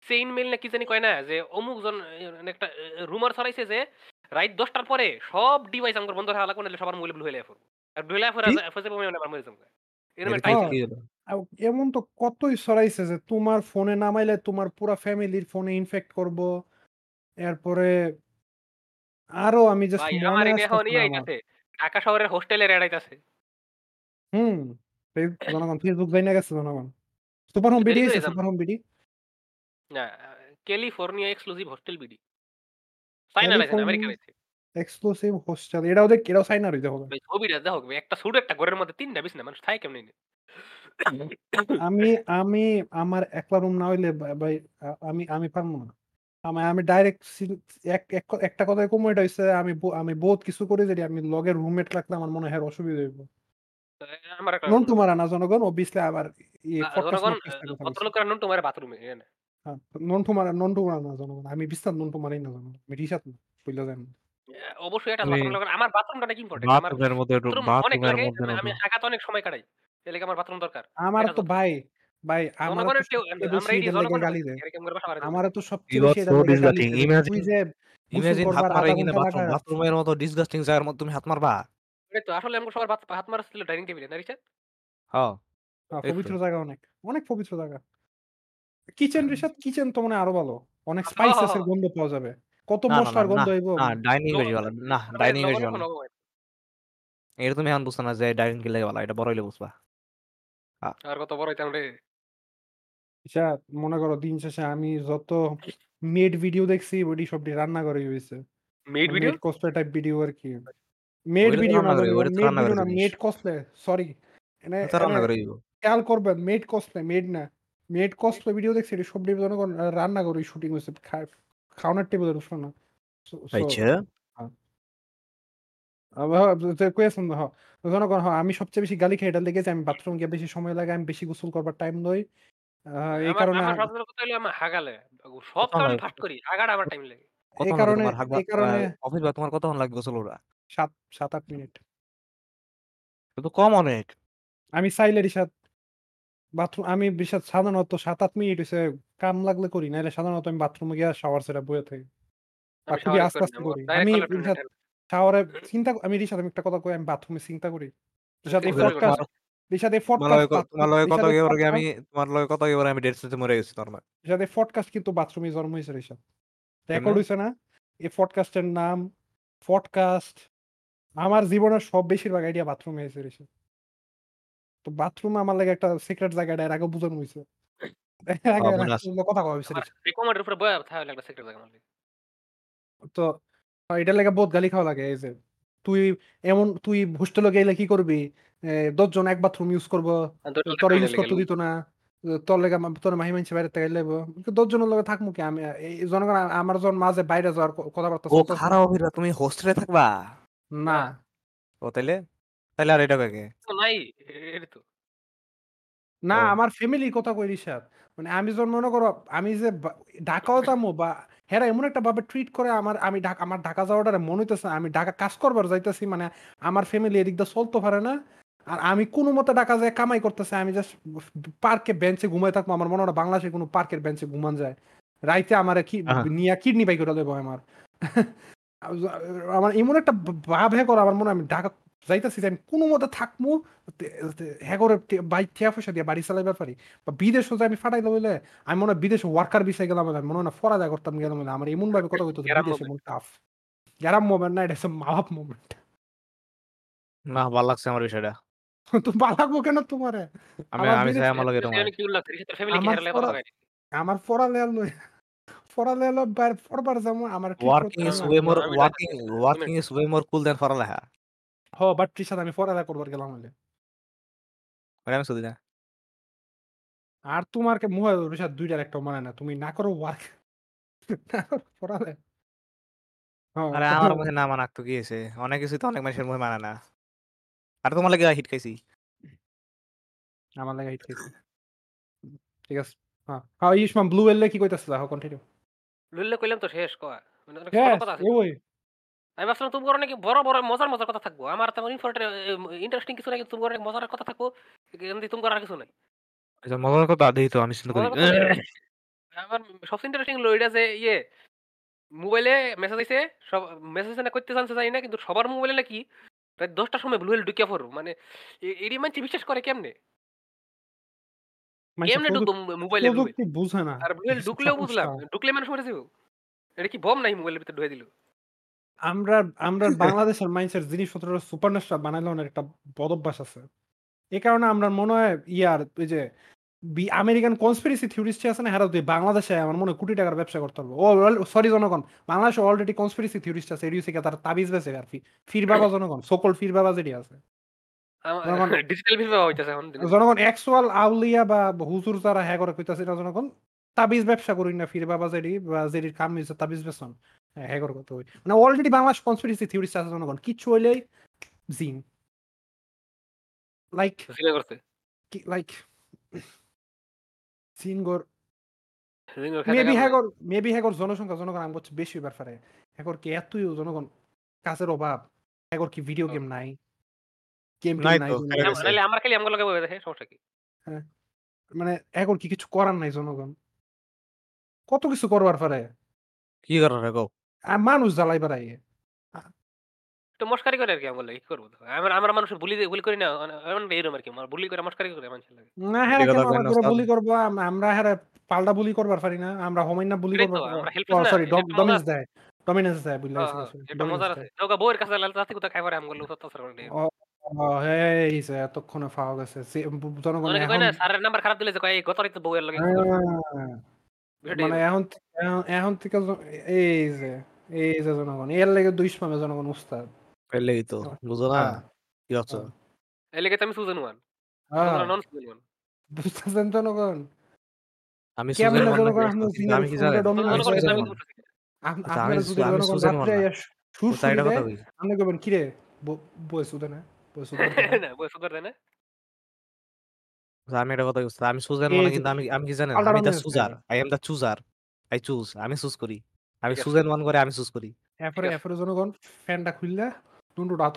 চেইন মেল না কি জানি কয় না, যে অমুক জন একটা রুমার ছড়াইছে যে রাত 10টার পরে সব ডিভাইস আমার বন্ধ থাকা লাগবে, সবার মোবাইল ব্লু হোয়েল এফ আর ব্লু হোয়েল এফ আমার মরে যাবে। এমন তো কতই ছড়াইছে যে তোমার ফোনে নামাইলে তোমার পুরো ফ্যামিলির ফোনে ইনফেক্ট করব। এরপরে আরো আমি জাস্ট আমার এখন এই আইতাছে ঢাকা শহরের হোস্টেলে রেড আইতাছে। ফেসবুক যাই না গেছে জনগণ। সুপার হোম বিডি আছে, সুপার হোম বিডি না ক্যালিফোর্নিয়া এক্সক্লুসিভ হোস্টেল বিডি সাইনার আছে আমেরিকা আছে এক্সক্লুসিভ হোস্টেল। এটা ওদের কেরা সাইনার হইতে হবে ভাই, ছবিটা দেখো একটা ছোট একটা ঘরের মধ্যে তিনটা বিছনা মানুষ থাকে কেমনে। আমি আমার একলা রুম না হইলে ভাই আমি পারবো না। আমি ডাইরেক্ট একটা কথাই কমে এটা হইছে আমি বহুত কিছু করি যেটা আমি লগের রুমমেট রাখলে আমার মনে হয় অসুবিধা হইব। আমার একটা নন্টু মারা না জনগণ, অবভিয়াসলি আবার এই জনগণ কত লোকের নন্টু মারা বাথরুমে এখানে। হ্যাঁ নন্টু মারা না জনগণ, আমি বিস্তার নন্টু মারাই না জনগণ, আমি রিশাত না কইলা জানি। অবশ্যই এটা আমার বাথরুমটা নাকি ইম্পর্টেন্ট, আমার বাথরুমের মধ্যে আমি হাগাতে অনেক সময় কাটাই, এর লাগে আমার বাথরুম দরকার। আমার তো ভাই আমার তো সবচেয়ে বেশি ডিসগাস্টিং ইমাজিন হাত মারা কিনা বাথরুমের মতো ডিসগাস্টিং জায়গার মধ্যে তুমি হাত মারবা। এটা তো আসলে আমরা সবার হাত মারা ছিল ডাইনিং টেবিলে না রিচার্ড। হ্যাঁ পবিত্র জায়গা, অনেক অনেক পবিত্র জায়গা। কিচেন রিচার্ড, কিচেন তো মনে আরো ভালো, অনেক স্পাইসেস এর গন্ধ পাওয়া যাবে, কত মশলার গন্ধ হইব। না ডাইনিং এর জন্য না, ডাইনিং এর জন্য এর তুমি এখন বুঝছ না যে ডাইনিং কি লাগে ভালো, এটা বড় হইলে বুঝবা। আর কত বড় হইতাম রে আচ্ছা। মনে করো দিন শেষে আমি যত মেড ভিডিও দেখছি ওডি সবটি রান্না করে হইছে। Maid video cosplay type video আর কি, মেড ভিডিও না মেড কসপ্লে, সরি এনে রান্না করে হইব খেয়াল করবেন, মেড কসপ্লে মেড না মেড কসপ্লে ভিডিও দেখছি এডি সবটি জনগণ রান্না করে শুটিং হইছে খাওয়ানোর টেবিলের উপর না। আচ্ছা জনগণ আমি সবচেয়ে বেশি গালি খাই এটা লেগেছে, আমি বাথরুম গিয়ে বেশি সময় লাগে, আমি বেশি গোসল করবার টাইম নই, এই কারণে আমি সাইলের সাথে বাথরুম আমি বিশাল সাধারণত 7-8 মিনিট হয়েছে কাম লাগলে করি, নাহলে সাধারণত আমি বাথরুমে গিয়ে শাওয়ার সেটা বয়ে থাকি, খুবই আস্তে আস্তে করি। আমি আমার জীবনের সব বেশিরভাগ আইডিয়া বাথরুমে হয়েছে রিশাদ। তো বাথরুম আমার লাগে একটা সিক্রেট জায়গা, এর আগে বুঝানো হয়েছে কথা তো এটা লেগে বহুত গালি খাওয়া লাগে। এই যে তুই হোস্টেলে গেলে কি করবি, 10 জন এক বাথরুম ইউজ করবো, তোর ইউজ করতে দিত না, তোর লেগে তোর মাহি মানছে বাইরে থেকে লেব 10 জনের লগে থাকবো কি আমি জনগণ। আমার জন মাঝে বাইরে যাওয়ার কথাবার্তা তুমি হোস্টেলে থাকবা না ও তাইলে তাইলে আর এটা কাকে নাই এর তো না আমার ফ্যামিলির কথা কই রিশাদ। মানে আমি যখন মনে করো আমি যে ঢাকাও যাবো বা হেরা এমন একটা ভাবে ট্রিট করে আমার ঢাকা যাওয়াটা মনে হইতেছে আমি ঢাকা কাজ করবার যাইতেছি, মানে আমার ফ্যামিলি এদিকটা চলতে পারে না, আর আমি কোনো মতে ঢাকা যায় কামাই করতেছে, আমি জাস্ট পার্কে বেঞ্চে ঘুমাই থাকবো। আমার মনে হয় বাংলাদেশে কোনো পার্কের বেঞ্চে ঘুমান যায় রাইতে আমার কি নিয়ে কিডনি বাই করে দেবো। আমার এমন একটা ভাবে করে আমার মনে হয় আমি ঢাকা যাইতেছি যে আমি কোনো মতে থাকবো, হ্যাঁ করে বাইক ঠেয়া পয়সা দিয়ে বাড়ি চালাইবার পারি, বা বিদেশ হচ্ছে আমি ফাটাই দেবলে আমি মনে হয় বিদেশে ওয়ার্কার বিষয়ে গেলাম মনে হয় না ফরা যা করতাম গেলাম। আমার এমনভাবে কথা হইতো টাফ গ্যারাম মোমেন্ট না, এটা হচ্ছে মা বাপ মোমেন্ট না। ভালো লাগছে আমার বিষয়টা তো ভালো লাগবো কেন তোমার, আমার ফরা লেয়ার নয় পড়ালেখা বার পড়বার যেমন আমার ঠিক Working is way more working working is way more cool than পড়ালেখা। হ বাট রিশাদ আমি পড়ালেখা করবার গেলাম হলে মানে আমি শুধু না। আর তোমার কে মুহে রিশাদ দুইটার একটা মানে না, তুমি না করো ওয়ার্ক না করো পড়ালেখা। আরে আমার মুখে না মানাক তো কি আছে, অনেক কিছু তো অনেক মানুষের মুখে মানা না। আর তোমার লাগে হিট খাইছি, আমার লাগে হিট খাইছি। ঠিক আছে হ্যাঁ হ্যাঁ ইসমান ব্লু ওয়েল কি কইতাছ না, কন্টিনিউ। ব্লু ওয়েল কইলাম তো শেষ কয় মানে অনেক কথা আছে। ওই আমি আসলে তুমি করে নাকি বড় বড় মজার মজার কথা থাকবো, আমার তেমন ইন্টারেস্টিং কিছু নাকি তুমি করে নাকি মজার কথা থাকবো, কিন্তু তুমি করার কিছু নাই। আচ্ছা মজার কথা আদেই তো আমি চিন্তা করি। আমার সবচেয়ে ইন্টারেস্টিং হলো এটা যে ইয়ে মোবাইলে মেসেজ আইছে, সব মেসেজ না করতে চান্স জানি না কিন্তু সবার মোবাইলে নাকি প্রায় 10টার সময় ব্লু ওয়েল ঢুকিয়ে পড়ো। মানে এরই মানে বিশ্বাস করে কেমনে কেমনে ঢুকবো মোবাইলে, বুঝে না। আর ব্লু ওয়েল ঢুকলেও বুঝলাম ঢুকলে মানুষ মরে যাবে, এটা কি বম নাই মোবাইলের ভিতরে ঢুকে দিল। আমরা আমরা বাংলাদেশের মাইন্ডসেট জিনিসপত্র সুপারনেশটা বানাইলে অনেক একটা বদ অভ্যাস আছে। এই কারণে আমরা মনে হয় ইয়ার ওই যে আমেরিকান কনস্পিরেসি থিওরিস্ট আছে না হেরা তুই বাংলাদেশে আমার মনে হয় কোটি টাকার ব্যবসা করতে পারবো। ও সরি জনগণ, বাংলাদেশে অলরেডি কনস্পিরেসি থিওরিস্ট আছে এডিও থেকে তার তাবিজ বেছে আর কি ফির বাবা জনগণ, সকল ফির বাবা যেটি আছে ডিজিটাল ফির বাবা হইতাছে এখন জনগণ, অ্যাকচুয়াল আউলিয়া বা হুজুর যারা হ্যাঁ করে কইতাছে না জনগণ তাবিজ ব্যবসা করি না, ফির বাবা যেটি বা যেটির কাম হয়েছে তাবিজ বেছন হ্যাঁ কর করতে হবে। মানে অলরেডি বাংলাদেশ কনস্পিরেসি থিওরিস্ট আছে জনগণ, কিচ্ছু হইলেই জিন লাইক করতে লাইক মানে এখন কি কিছু করার নাই জনগণ, কত কিছু করবার পারে কি করার মানুষ জ্বালাই বেড়াই মস্কারি করে আর কি। আমার কি করবো আমরা মানুষের বুলি বুলি করি না এরকম আর কি, বুলি করে মস্কারি করে মানুষের লাগে না হ্যাঁ বুলি করবো আমরা হ্যাঁ পাল্টা বুলি করবার পারি না আমরা হোমাইন না বুলি করবো সরি ডমিনেন্স দেয় ডমিনেন্স দেয় বুঝলা এটা মজার আছে। ওগা বউয়ের কাছে লাল রাতে কোথা খাইবার আমগুলো সত্য সর করে হ্যাঁ এই যে এতক্ষণে পাওয়া গেছে জনগণ কই না স্যারের নাম্বার খারাপ দিলে যে কয় এই গতরে তো বউয়ের লাগে মানে এখন এখন থেকে এই যে জনগণ এর লাগে দুশ্মনে জনগণ উস্তাদ এলেই তো বুঝো না কি হচ্ছে এলেকে তুমি সুজন ওয়ান আমরা নন সুজন ওয়ান বুঝছেন তো নগণ আমি সুজন ওয়ান আমি কি জানি আপনারা যদি জনগণ রাতে শুরু সাইডে কথা কই আপনি কইবেন কি রে বয় সুজন না বয় সুজন না বয় সুজন না আমি এটা কথা কইছি আমি সুজন মানে কিন্তু আমি আমি কি জানি আমি the chooser I am the chooser I choose আমি চুজ করি আমি সুজন ওয়ান করে আমি চুজ করি এরপরে এরপরে জনগণ ফ্যানটা খুললা একটা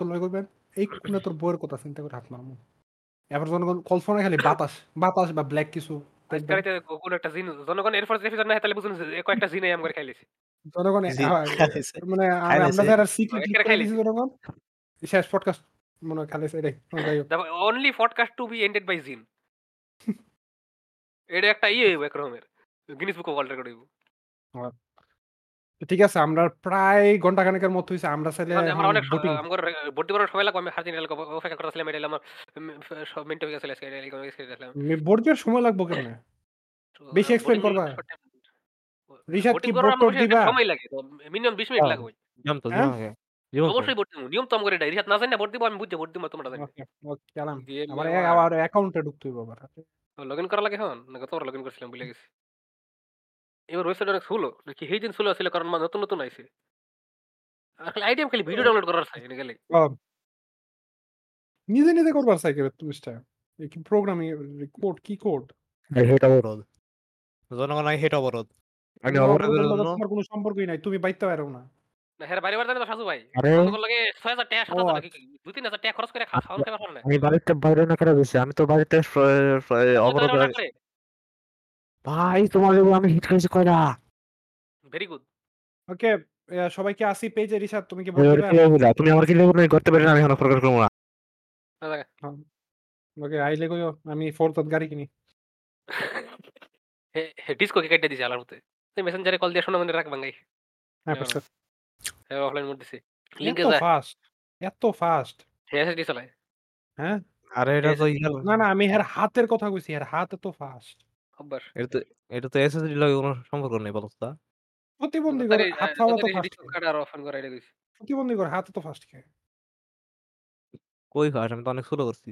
ঠিক আছে আমরা প্রায় ঘন্টা খানেকের মত হইছে আমরা চাইলে আমরা অনেক আমগো ভর্তি করার সময় লাগবে আমি হার্দিন এলাকা অপেক্ষা করতেছিলাম এটা আমার সব মিনিট হয়ে গেছে আজকে এলাকা গেছিলাম আমি ভর্তির সময় লাগবে কেন বেশি এক্সপ্লেইন করবা রিশাদ কি ভর্তি দিবা সময় লাগে মিনিমাম 20 মিনিট লাগবে নিয়ম তো লাগে অবশ্যই ভর্তি নিয়ম তো আমগো এটা রিশাদ না জানি না ভর্তি আমি বুঝতে ভর্তি তোমরা জানি ওকে চালাম আমার আবার অ্যাকাউন্টে ঢুকতে হইব আবার লগইন করা লাগে হন না তোর লগইন করেছিলাম ভুলে গেছি এবার ওয়েবসাইট অনেক সুলো নাকি সেই দিন সুলো আসলে কারণ নতুন নতুন আইসে আসলে আইডিএম খালি ভিডিও ডাউনলোড করার চাই গেলে নিজে নিজে করবার চাই তুমি কি প্রোগ্রামিং কোড কি কোড এটা অবরোধ জনগণ নাই এটা অবরোধ আমি অবরোধের জন্য কোনো সম্পর্কই নাই তুমি বাইতে পারো না না হের বাড়ি বাড়ি জানো সাজু ভাই তোর লাগে 6000 টাকা 7000 টাকা 2-3000 টাকা খরচ করে খাওয়া খাওয়া পারো না আমি বাড়িতে বাইরে না করে গেছি আমি তো বাড়িতে অবরোধ ভাই তোমার লেভেল আমি হিট করেছি কয়টা ভেরি গুড ওকে সবাই কি 80 পেজে রিসার্চ তুমি কি বলতে পারো তুমি আমার কি লেভেল করতে পারলে আমি এখন প্রকাশ করব না ওকে আই লেগো আমি 4th গাড়ি কিনি হে ডিসকো কে কেটে দিছি আলার হতে তুমি মেসেঞ্জারে কল দিয়ে শোনা মনে রাখ ভাঙাই হ্যাঁ স্যার হ্যাঁ অফলাইন মোড দিছি লিংকে যায় এত ফাস্ট এসডি চালায় হ্যাঁ আরে এটা তো না না আমি এর হাতের কথা কইছি এর হাত তো ফাস্ট সম্পর্ক নেই বলো প্রতিবন্ধী করে হাত খাওয়া তো ফার্স্ট, প্রতিবন্ধী করে হাত তো ফার্স্ট খেয়ে কই খাস? আমি তো অনেক স্লো করছি।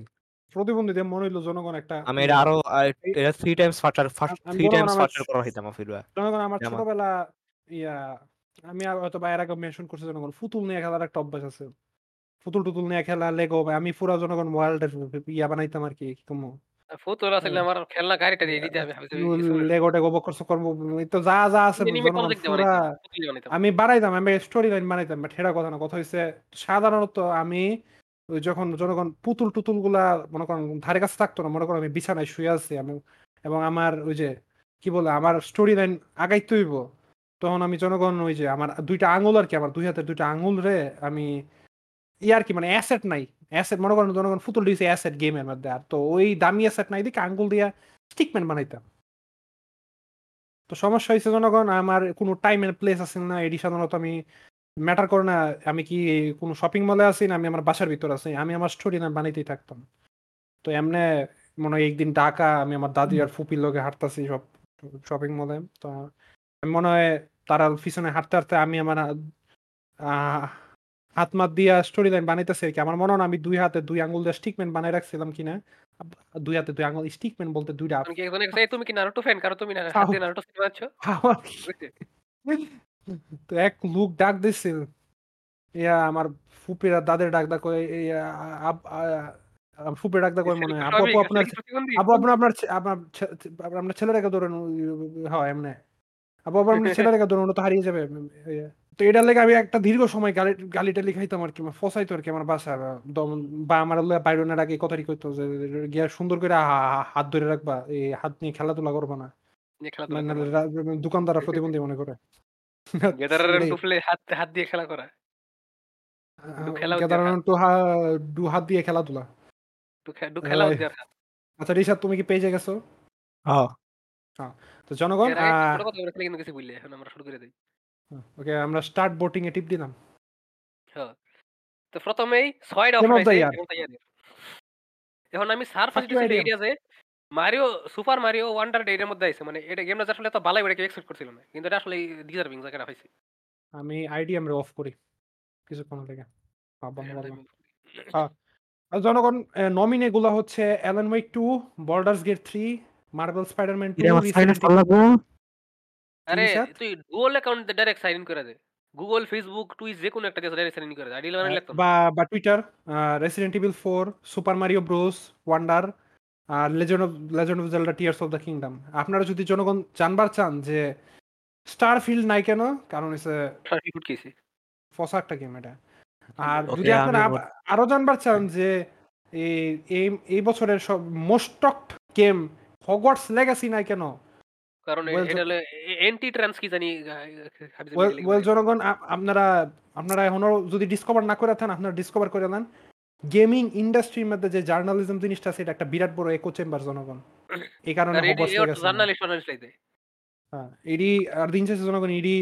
প্রতিবন্ধীদের মনে হইলো জনগণ একটা, আমি এটা আরো এটা 3 টাইমস ফাটার, ফার্স্ট 3 টাইমস ফাটার করা হইতাম ফিরবা। জনগণ আমার ছোটবেলা ইয়া আমি হয়তো বাইরে আগে মেনশন করছি, জনগণ ফুতুল নিয়ে খেলার একটা অভ্যাস আছে, ফুতুল টুতুল নিয়ে খেলা, লেগো। আমি পুরা জনগণ ওয়ার্ল্ডের ইয়া বানাইতাম আর কি, তুমি আমি বাড়াইতাম, আমি স্টোরি লাইন বানাইতাম। বাট হেরা কথা না, কথা হচ্ছে সাধারণত আমি যখন জনগণ পুতুল টুতুল গুলা মনে করেন ধারে কাছে থাকতো না, মনে করেন আমি বিছানায় শুয়ে আছি আমি এবং আমার ওই যে কি বলে আমার স্টোরি লাইন আগাইতেইব, তখন আমি জনগণ ওই যে আমার দুইটা আঙুল আর কি, আমার দুই হাতের দুইটা আঙুল রে আমি ইয়ার কি মানে অ্যাসেট নাই, অ্যাসেট মনে করেন জনগণ ফুতুল দিয়েছে অ্যাসেট গেমের মধ্যে, আর তো ওই দামি অ্যাসেট নাই দিকে আঙ্গুল দিয়া স্টিকম্যান বানাইতাম। তো সমস্যা হয়েছে জনগণ আমার কোনো টাইম এন্ড প্লেস আছে না, এটি সাধারণত আমি ম্যাটার করে না আমি কি কোনো শপিং মলে আছি না আমি আমার বাসার ভিতর আছি, আমি আমার স্টোরি না বানাইতেই থাকতাম। তো এমনি মনে হয় একদিন ঢাকা আমি আমার দাদি আর ফুপির লোকে হাঁটতাছি সব শপিং মলে, তো মনে হয় তারা পিছনে হাঁটতে হাঁটতে আমি আমার হাত মাত দিয়ে স্টোরি লাইন বানাইতেছি আর কি। আমার মনে হয় আমি দুই হাতে দুই আঙুল দিয়ে স্টিকম্যান বানাই রাখছিলাম কিনা, দুই হাতে দুই আঙুল স্টিকম্যান বলতে দুইটা। তুমি কি নারুটো ফ্যান? কারণ তুমি নারুটো সিনেমা আছো। তো এক লোক ডাক দিছিল ইয়া আমার ফুপিরা দাদের ডাক ডাক করে, ফুপে ডাক ডাক করে মনে হয় আপু আপনার আপু আপনার আপনার ছেলেটাকে ধরেন, হয় এমনি আপু আপনার ছেলেটাকে ধরেন তো হারিয়ে যাবে। তো এটার লেগে আমি একটা দীর্ঘ সময় গালি গালিটালি খাইতাম আর কি, ফসাইতো আর কি আমার বাসার বা আমার বাইরনের আগে কথাটি কইতো যে গিয়া সুন্দর করে হাত ধরে রাখবা, এই হাত নিয়ে খেলাধুলা করবা না, দোকানদাররা প্রতিবন্ধী মনে করে। আচ্ছা রিশাদ তুমি কি পেয়ে গেছো? জনগণ আমরা স্টার্ট বোটিং এ টিপ দিলাম। তো প্রথমেই 6 টা অপশন আছে এখন আমি সারফেস ডিসপ্লে এরিয়া আছে Mario super Mario Wonder day এর মধ্যে আছে, মানে এটা গেমটা আসলে তো ভালোই বড় কি এক্সপেক্ট করছিল না, কিন্তু এটা আসলে ডিজার্ভিং জায়গা রাখাইছে। আমি আইডি আমরা অফ করি কিছু কোন থেকে বাবা হ্যাঁ। আর জনগণ নমিনে গুলো হচ্ছে Alan Wake 2, Baldur's Gate 3, Marvel Spiderman 2, এটা সাইনাস লাগবো। আরে তুই dual account direct sign in করে দে, গুগল ফেসবুক টুইচ যে কোন একটা দিয়ে ডাইরেক্ট সাইন ইন করে দে, আইডি বানাই লাগতো বা Twitter. Resident Evil 4, Super Mario Bros Wonder, আর Legend of Zelda Tears of the Kingdom. আপনারা যদি জনগণ জানবার চান যে স্টারফিল্ড নাই কেন, কারণ হচ্ছে ফসা একটা গেম এটা। আর যদি আপনারা আরো জানবার চান যে এই এই বছরের সব most talked game Hogwarts Legacy নাই কেন, কারণ এটা হলো এন্টি ট্রান্স কি জানি ওয়েল জনগণ আপনারা আপনারা এখনো যদি ডিসকভার না করে থাকেন আপনারা ডিসকভার করে নেন। গেমিং ইন্ডাস্ট্রির মধ্যে যে জার্নালিজম জিনিসটা আছে এটা একটা বিরাট বড় ইকো চেম্বার জনগণ, এই কারণে হ্যাঁ এডি আর দিন শেষে জনগণ এডি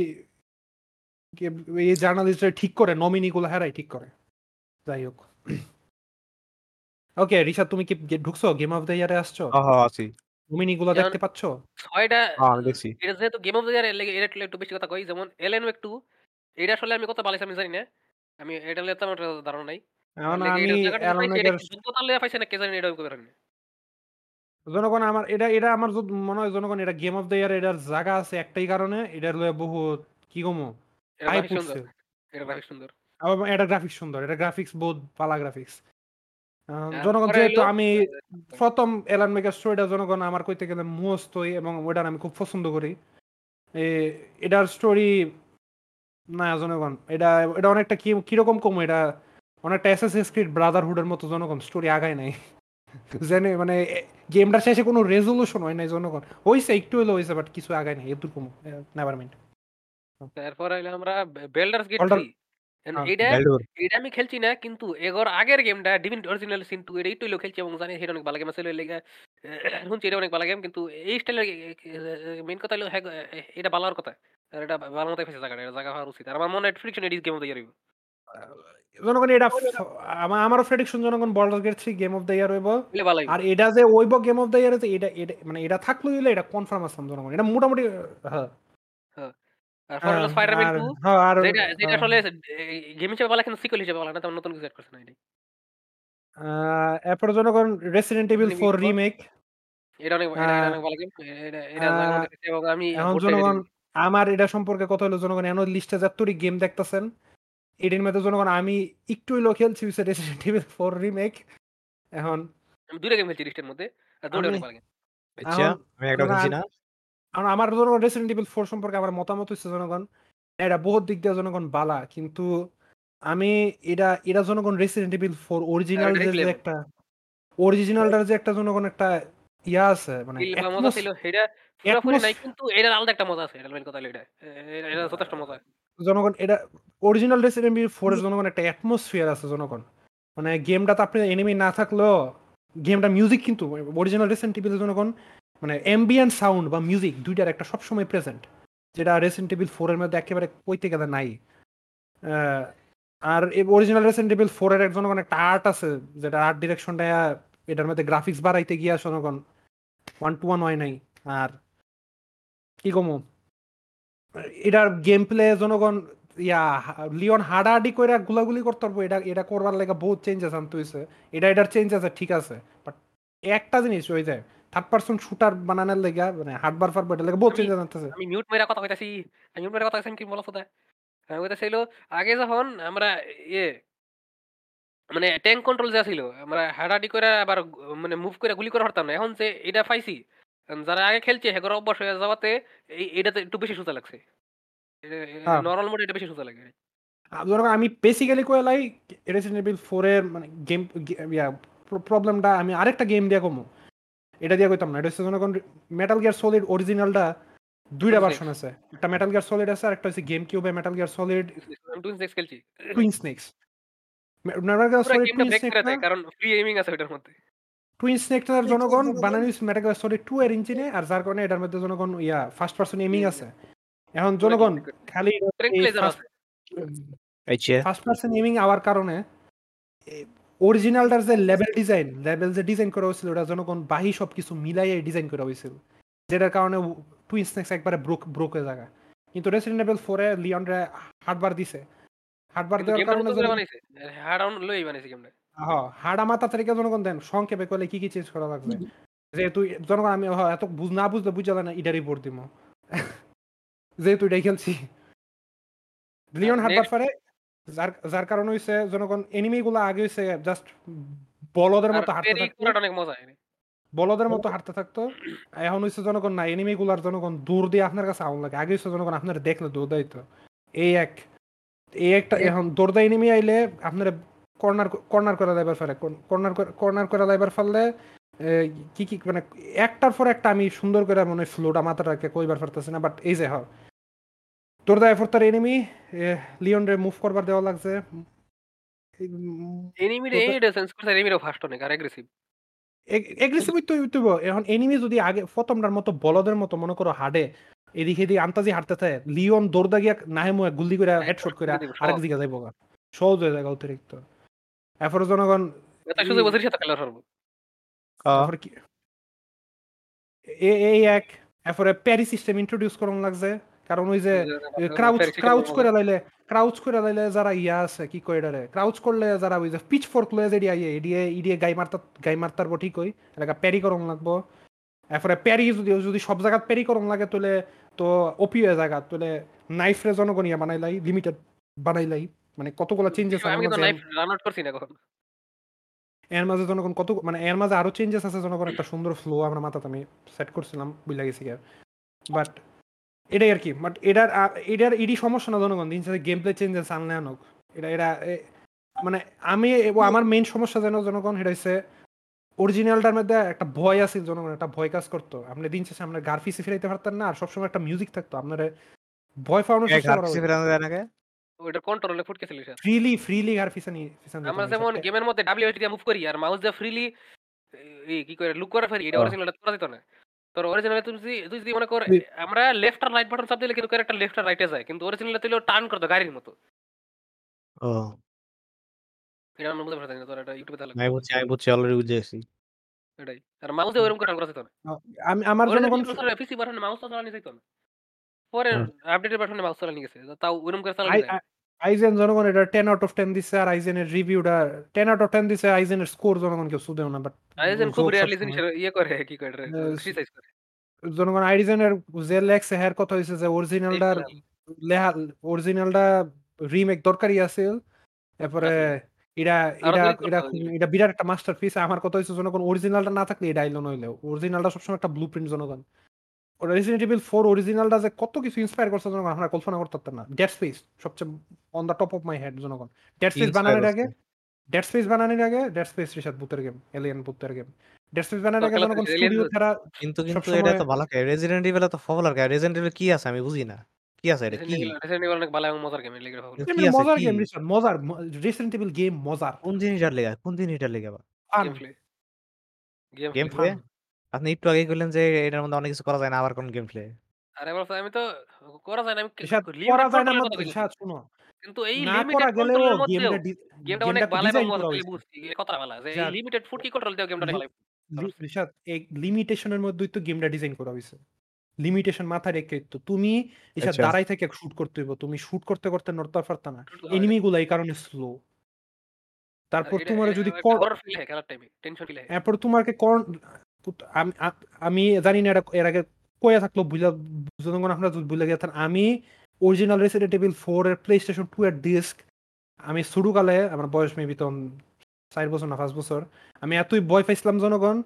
এই জার্নালিস্টরা ঠিক করে নমিনিগুলো হেরাই ঠিক করে। যাই হোক ওকে রিশাদ তুমি কি ঢুকছো গেম অফ দ্য ইয়ারে আসছো? হ্যাঁ আছি। নমিনিগুলো দেখতে পাচ্ছো 6টা? হ্যাঁ দেখছি। এটা যেহেতু গেম অফ দ্য ইয়ারে এর একটু বেশি কথা কই, যেমন এলএন ওয়েক 2 এটা আসলে আমি কত ভালোই আমি জানি না, আমি এটা নিয়ে তেমন ধারণা নাই। জনগণ আমার এটা এটা আমার মনে হয় জনগণ এটা গেম অফ দ্য ইয়ার এটার জায়গা আছে একটাই কারণে, এটার বহুত কি কমো এটা গ্রাফিক্স সুন্দর, এটা গ্রাফিক্স বহুত পালা গ্রাফিক্স জনগণ। যেহেতু আমি প্রথম এলান মেকার স্টোরিটা জনগণ আমার কইতে গেলে মুহস্ত এবং ওইটার আমি খুব পছন্দ করি। এটার স্টোরি না জনগণ এটা এটা অনেকটা কি কিরকম কমো, এটা অনেকটা অ্যাসাসিনস ক্রিড ব্রাদারহুডের মতো জনগণ স্টোরি আগায় নাই, জানে মানে গেমটার শেষে কোনো রেজলিউশন হয় নাই জনগণ, হয়েছে একটু হলেও হয়েছে বাট কিছু আগায় নাই এতটুকু। Never mind. তারপর হইলো আমরা বেল্ডার্স গেট 3, এটা এটা আমি খেলছি না কিন্তু এগর আগের গেমটা ডিভিন অরিজিনাল সিন 2 এটা একটু হলেও খেলছি এবং জানি এটা অনেক ভালো গেম আছে, লেগে শুনছি এটা অনেক ভালো গেম, কিন্তু এই স্টাইলের মেইন কথা হলো এটা ভালো হওয়ার কথা, আর এটা ভালো মতো ফেসে জায়গাটা এটা জায়গা হওয়ার উচিত। আর আমার মনে হয় ফ্রিকশন এডিস গেম তৈরি হবে জনগণ, এটা আমারও প্রেডিকশন জনগণ Baldur's Gate 3 game of the year হইব। আর এটা যে হইব গেম অফ দ্য ইয়ার, এটা মানে এটা থাকলেই হইলো, এটা কনফার্ম আছে জনগণ, এটা মোটামুটি হ্যাঁ। ফরল স্পাইডারম্যান 2 হ্যাঁ আর যেটা যেটা আসলে গেম হিসেবে বলা কিন্তু সিকুয়েল হিসেবে বলা না, তার নতুন কিছু অ্যাড করছে না এটা। এরপর জন্য কোন রেসিডেন্ট ইভিল 4 রিমেক, এটা অনেক এটা অনেক ভালো গেম, এটা এটা জনগণ দেখতে এবং আমি এখন জনগণ আমার এটা সম্পর্কে কথা হলো জনগণ এনো লিস্টে যতরি গেম দেখতাছেন এর মধ্যে জনগণ আমি একটু হলো খেলছি রেসিডেন্ট ইভিল 4 রিমেক। এখন আমি দুটো গেম খেলছি লিস্টের মধ্যে আর দুটো অনেক ভালো গেম। আচ্ছা আমি একটা বলছি না আর আমার জনগণ রেসিডেন্ট ইভিল 4 সম্পর্কে আমার মতামত হচ্ছে জনগণ এটা বহুত দিক দিয়ে জনগণ বালা, কিন্তু আমি এটা এটা জনগণ রেসিডেন্ট ইভিল 4 অরিজিনালটার যে একটা অরিজিনালটার যে একটা জনগণ একটা ইয়া আছে মানে এটা মজা ছিল এটা পুরোপুরি নাই, কিন্তু এর আলাদা একটা মজা আছে, এটা মেন কথা হলো এটা এটা যথেষ্ট মজা জনগণ এটা অরিজিনাল রেসিডেন্ট ইভিল 4 এর জনগণ একটা অ্যাটমসফিয়ার আছে জনগণ মানে গেমটাতে আপনি এনিমি না থাকলেও গেমটা মিউজিক কিন্তু অরিজিনাল রেসিডেন্ট ইভিল জনগণ মানে অ্যাম্বিয়েন্ট সাউন্ড বা মিউজিক দুইটার একটা সবসময় প্রেজেন্ট, যেটা রেসিডেন্ট ইভিল 4 এর মধ্যে একেবারে কইতে গেলে নাই। আর এই অরিজিনাল রেসিডেন্ট ইভিল 4 এর একজন একটা আর্ট আছে যেটা আর্ট ডিরেকশনটা এটার মধ্যে গ্রাফিক্স বাড়াইতে গিয়ে জনগণ 1:1 হয় নাই। আর কি কমো এটার গেম প্লে জনগণ ইয়া লিওন হাডাহাডি করে গুলাগুলি করতে পারবো, এটা এটা করবার লাগে বহুত চেঞ্জেস আনতে হয়েছে, এটা এটার চেঞ্জ আছে ঠিক আছে, বাট একটা জিনিস হয়ে যায় থার্ড পারসন শুটার বানানোর লাগা মানে হার্ডবার ফার বটে লাগা বহুত চেঞ্জ আনতেছে। আমি মিউট মেরা কথা কইতাছি, আমি মিউট মেরা কথা কইতাছি কি বলছ দা আমি কইতাছিল আগে যখন আমরা ইয়ে মানে ট্যাঙ্ক কন্ট্রোল যা ছিল আমরা হাডাহাডি করে আবার মানে মুভ করে গুলি করে হরতাম না, এখন যে এটা পাইছি যারা আগে খেলছে হেগর অভ্যাস হয়ে যাওয়াতে এটাতে একটু বেশি সোজা লাগছে, নরমাল মোড এটা বেশি সোজা লাগে। আমি বেসিক্যালি কইলাই রেসিডেন্ট ইভিল 4 এর মানে গেম ইয়া প্রবলেমটা আমি আরেকটা গেম দিয়া কমো এটা দিয়ে কইতাম না, এটা হচ্ছে জনগণ মেটাল গিয়ার সলিড অরিজিনালটা দুইটা ভার্সন আছে, একটা মেটাল গিয়ার সলিড আছে আর একটা হচ্ছে গেম কিউবে Metal Gear Solid Twin Snakes খেলছি, Twin Snakes Metal Gear Solid Twin Snakes কারণ ফ্রি এমিং আছে ওটার মধ্যে, টুইন স্নেক্সটার জনগণ বানানো হইছে মেটাল গিয়ার সলিড 2 এর ইঞ্জিনে আর যার কারণে এটার মধ্যে জনগণ ইয়া ফার্স্ট পারসন এমিং আছে। এখন জনগণ খালি ফার্স্ট পারসন এমিং আওয়ার কারণে অরিজিনালটার যে লেভেল ডিজাইন লেভেল যে ডিজাইন করা হয়েছিল ওটা জনগণ বাহি সব কিছু মিলাইয়ে ডিজাইন করা হয়েছিল, যেটার কারণে টুইন স্নেক্স একবারে ব্রোক হয়ে জায়গা, কিন্তু রেসিডেন্ট ইভিল 4 এ লিওনরা হার্ডবার দিছে, হার্ডবার দেওয়ার কারণে হার্ডাউন লই বানাইছে গেমটা। হ্যাঁ হার্ডা মাথা থেকে জনগণ দেন সংক্ষেপে কইলে কি কি চেঞ্জ করা লাগবে যেহেতু জনগণ আমি এত না বুঝলে বুঝালে না এটার রিপোর্ট দিব যেহেতু এটাই খেলছি লিওন হার্ডবার পারে যার যার কারণে হইছে জনগণ এনিমিগুলো আগে হইছে জাস্ট বলদের মতো হাঁটতে থাকতো, অনেক মজা হয় বলদের মতো হাঁটতে থাকতো, এখন হইছে জনগণ না এনিমিগুলার জনগণ দূর দিয়ে আপনার কাছে আউন লাগে, আগে হইছে জনগণ আপনারা দেখলে দৌড় দিত এই একটা এখন দৌড়দা এনিমি আইলে আপনারা কর্নার করে দেবার ফেলে, কর্নার করে দেবার ফেললে কি কি মানে একটার পর একটা আমি সুন্দর করে মনে হয় ফ্লোটা মাথাটাকে কইবার পারতেছি না, বাট এই যে হয় দৌড়দা এফোর্টার এনিমি লিওন রে মুভ করবার দেওয়া লাগছে এনিমি রে এই ডিসেন্স করতে এনিমি রে ফাস্ট অনেক আর এগ্রেসিভ হইতো। এখন এনিমি যদি আগে প্রথমটার মতো বলদের মতো মনে করো হাড়ে এদিকে দি আন্তাজি হাঁটতে থাকে লিওন দৌড়দা গিয়া নাহেমু গুলি করে হেডশট করে আরেক দিকে যাইবো গা সহজ হয়ে যায় অতিরিক্ত। এরপর জনগণ এটা শুধু বসের সাথে খেলা সর্ব এরপর কি এই এক এরপর প্যারি সিস্টেম ইন্ট্রোডিউস করুন লাগছে, কারণ ওই যে ক্রাউচ করে লাইলে যারা ইয়া আছে কি কয় এটারে ক্রাউচ করলে যারা ওই যে পিচ ফোর্ক লয়ে যে ইডিয়ে গাই মারতার বো ঠিক ওই এলাকা প্যারি করং লাগবো। এরপরে প্যারি যদি সব জায়গা প্যারি করং লাগে তোলে তো ওপি হয়ে জায়গা তোলে নাইফ রে জনগণ ইয়া বানাইলাই লিমিটেড বানাইলাই মানে কতগুলো চেঞ্জেস এর মাঝে জনগণ কত মানে এর মাঝে আরো চেঞ্জেস আছে জনগণ একটা সুন্দর ফ্লো আমরা মাথাতে আমি সেট করছিলাম বুঝলা গেছি আর বাট এটাই আর কি বাট এটার এডি সমস্যা না জনগণ দিন সাথে গেম প্লে চেঞ্জেস আনলে আনক এটা এটা মানে আমি আমার মেইন সমস্যা যেন জনগণ এটা হচ্ছে অরিজিনালটার মধ্যে একটা ভয় আছে জনগণ একটা ভয় কাজ করতো আপনি দিন শেষে আপনার গার্ফিসি ফেরাইতে পারতেন না আর সবসময় একটা মিউজিক থাকতো আপনার ভয় পাওয়ানোর চেষ্টা করা ওটা কন্ট্রোলে ফুটকে চলে যায় ফ্রিলি গার্ফিসানি আমরা যেমন গেমের মধ্যে ডব্লিউএইচ দিয়ে মুভ করি আর মাউস দিয়ে ফ্রিলি এই কি করে লুক করা ফেরি এটা অরিজিনালটা তোরা দিত না তোর অরিজিনালে তুই যদি মনে কর আমরা লেফট আর রাইট বাটন চাপ দিলে কিন্তু ক্যারেক্টার লেফট আর রাইটে যায়, কিন্তু অরিজিনালে তুইও টার্ন করতো গাড়ির মতো। ও এটা আমরা বুঝতে পারতাম না তোরা এটা ইউটিউবে দেখলে আমি বুঝছি অলরেডি বুঝেছি এটাই আর মাউস দিয়ে ওরকম টার্ন করতে হতো না। আমি আমার জন্য কোন পিসি বাটন মাউস তো চালানো যেত না পরে আপডেটের ভার্সনে মাউস চালানো গেছে, তাও ওরকম করে চালানো যায়। আইজেন জনগণ এটা 10/10 দিছে, আর আইজেনের রিভিউটা 10/10 দিছে। আইজেনের স্কোর জনগণ কেউ শুধেও না, বাট আইজেন খুব রেয়ারলি জিনিসের ইয়ে করে, কি করে ক্রিটিসাইজ করে জনগণ। আইজেনের যে লেখছে হের কথা হইছে যে অরিজিনালটার লেহাল অরিজিনালটা রিমেক দরকারই আছে। তারপরে এটা এটা এটা এটা বিরাট একটা মাস্টারপিস। আমার কথা হইছে জনগণ অরিজিনালটা না থাকলে এই ডায়লন হইলো, অরিজিনালটা সবসময় একটা ব্লুপ্রিন্ট জনগণ। Resident Evil 4 অরিজিনালটা যে কত কিছু ইন্সপায়ার করছে জনগণ আপনারা কল্পনা করতে পারতেন না। ডেড স্পেস সবচেয়ে on the top of my head জনগণ। ডেড স্পেস বানানোর আগে ডেড স্পেস রিশাত ভূতের গেম, এলিয়েন ভূতের গম। ডেড স্পেস বানানোর আগে জনগণ স্টুডিও ছাড়া কিন্তু এটা তো ভালো কে। Resident Evil তো ফবলার কে। Resident Evil কি আছে আমি বুঝি না, কি আছে এটা? কি Resident Evil অনেক ভালো এবং মজার গেম, লেগে ফবলার কি আছে? মজার গেম রিশাত, মজার Resident Evil গেম মজার। কোন দিন এটা লেগে ফান গেম প্লে। আপনি একটু আগে বললেন যে এটার মধ্যে অনেক কিছু করা যায় না, আবার কোন গেম প্লে? আরে বলছ আমি তো করা যায় না, আমি করা যায় না মত ইচ্ছা। শুনো কিন্তু এই লিমিটেড কন্ট্রোলের মধ্যে গেমটা অনেক ভালো এবং মজা করে বুঝছি কথা বলা যে এই লিমিটেড ফুড কি কন্ট্রোল দাও গেমটা লাইভ রিশাত। এই লিমিটেশনের মধ্যেই তো গেমটা ডিজাইন করা হইছে। লিমিটেশন মাথায় রেখে তো তুমি রিশাত দাঁড়াই থেকে শুট করতে হইব, তুমি শুট করতে করতে নড়তে পারতা না। এনিমিগুলো এই কারণে স্লো। তারপর তোমার যদি কর্নার ফিল হয় খেলার টাইমে টেনশন ফিল হয়, তারপর তোমারকে কর্ন আমি জানি না এটা এর আগে কয়া থাকলো জনগণ আপনারা ভুলে গেছেন। আমি অরিজিনাল Resident Evil 4 এর PlayStation 2 এর ডিস্ক আমি শুরুকালে, আমার বয়স মেবি তখন 4 বছর না 5 বছর, আমি এতই ভয় পাইছিলাম জনগণ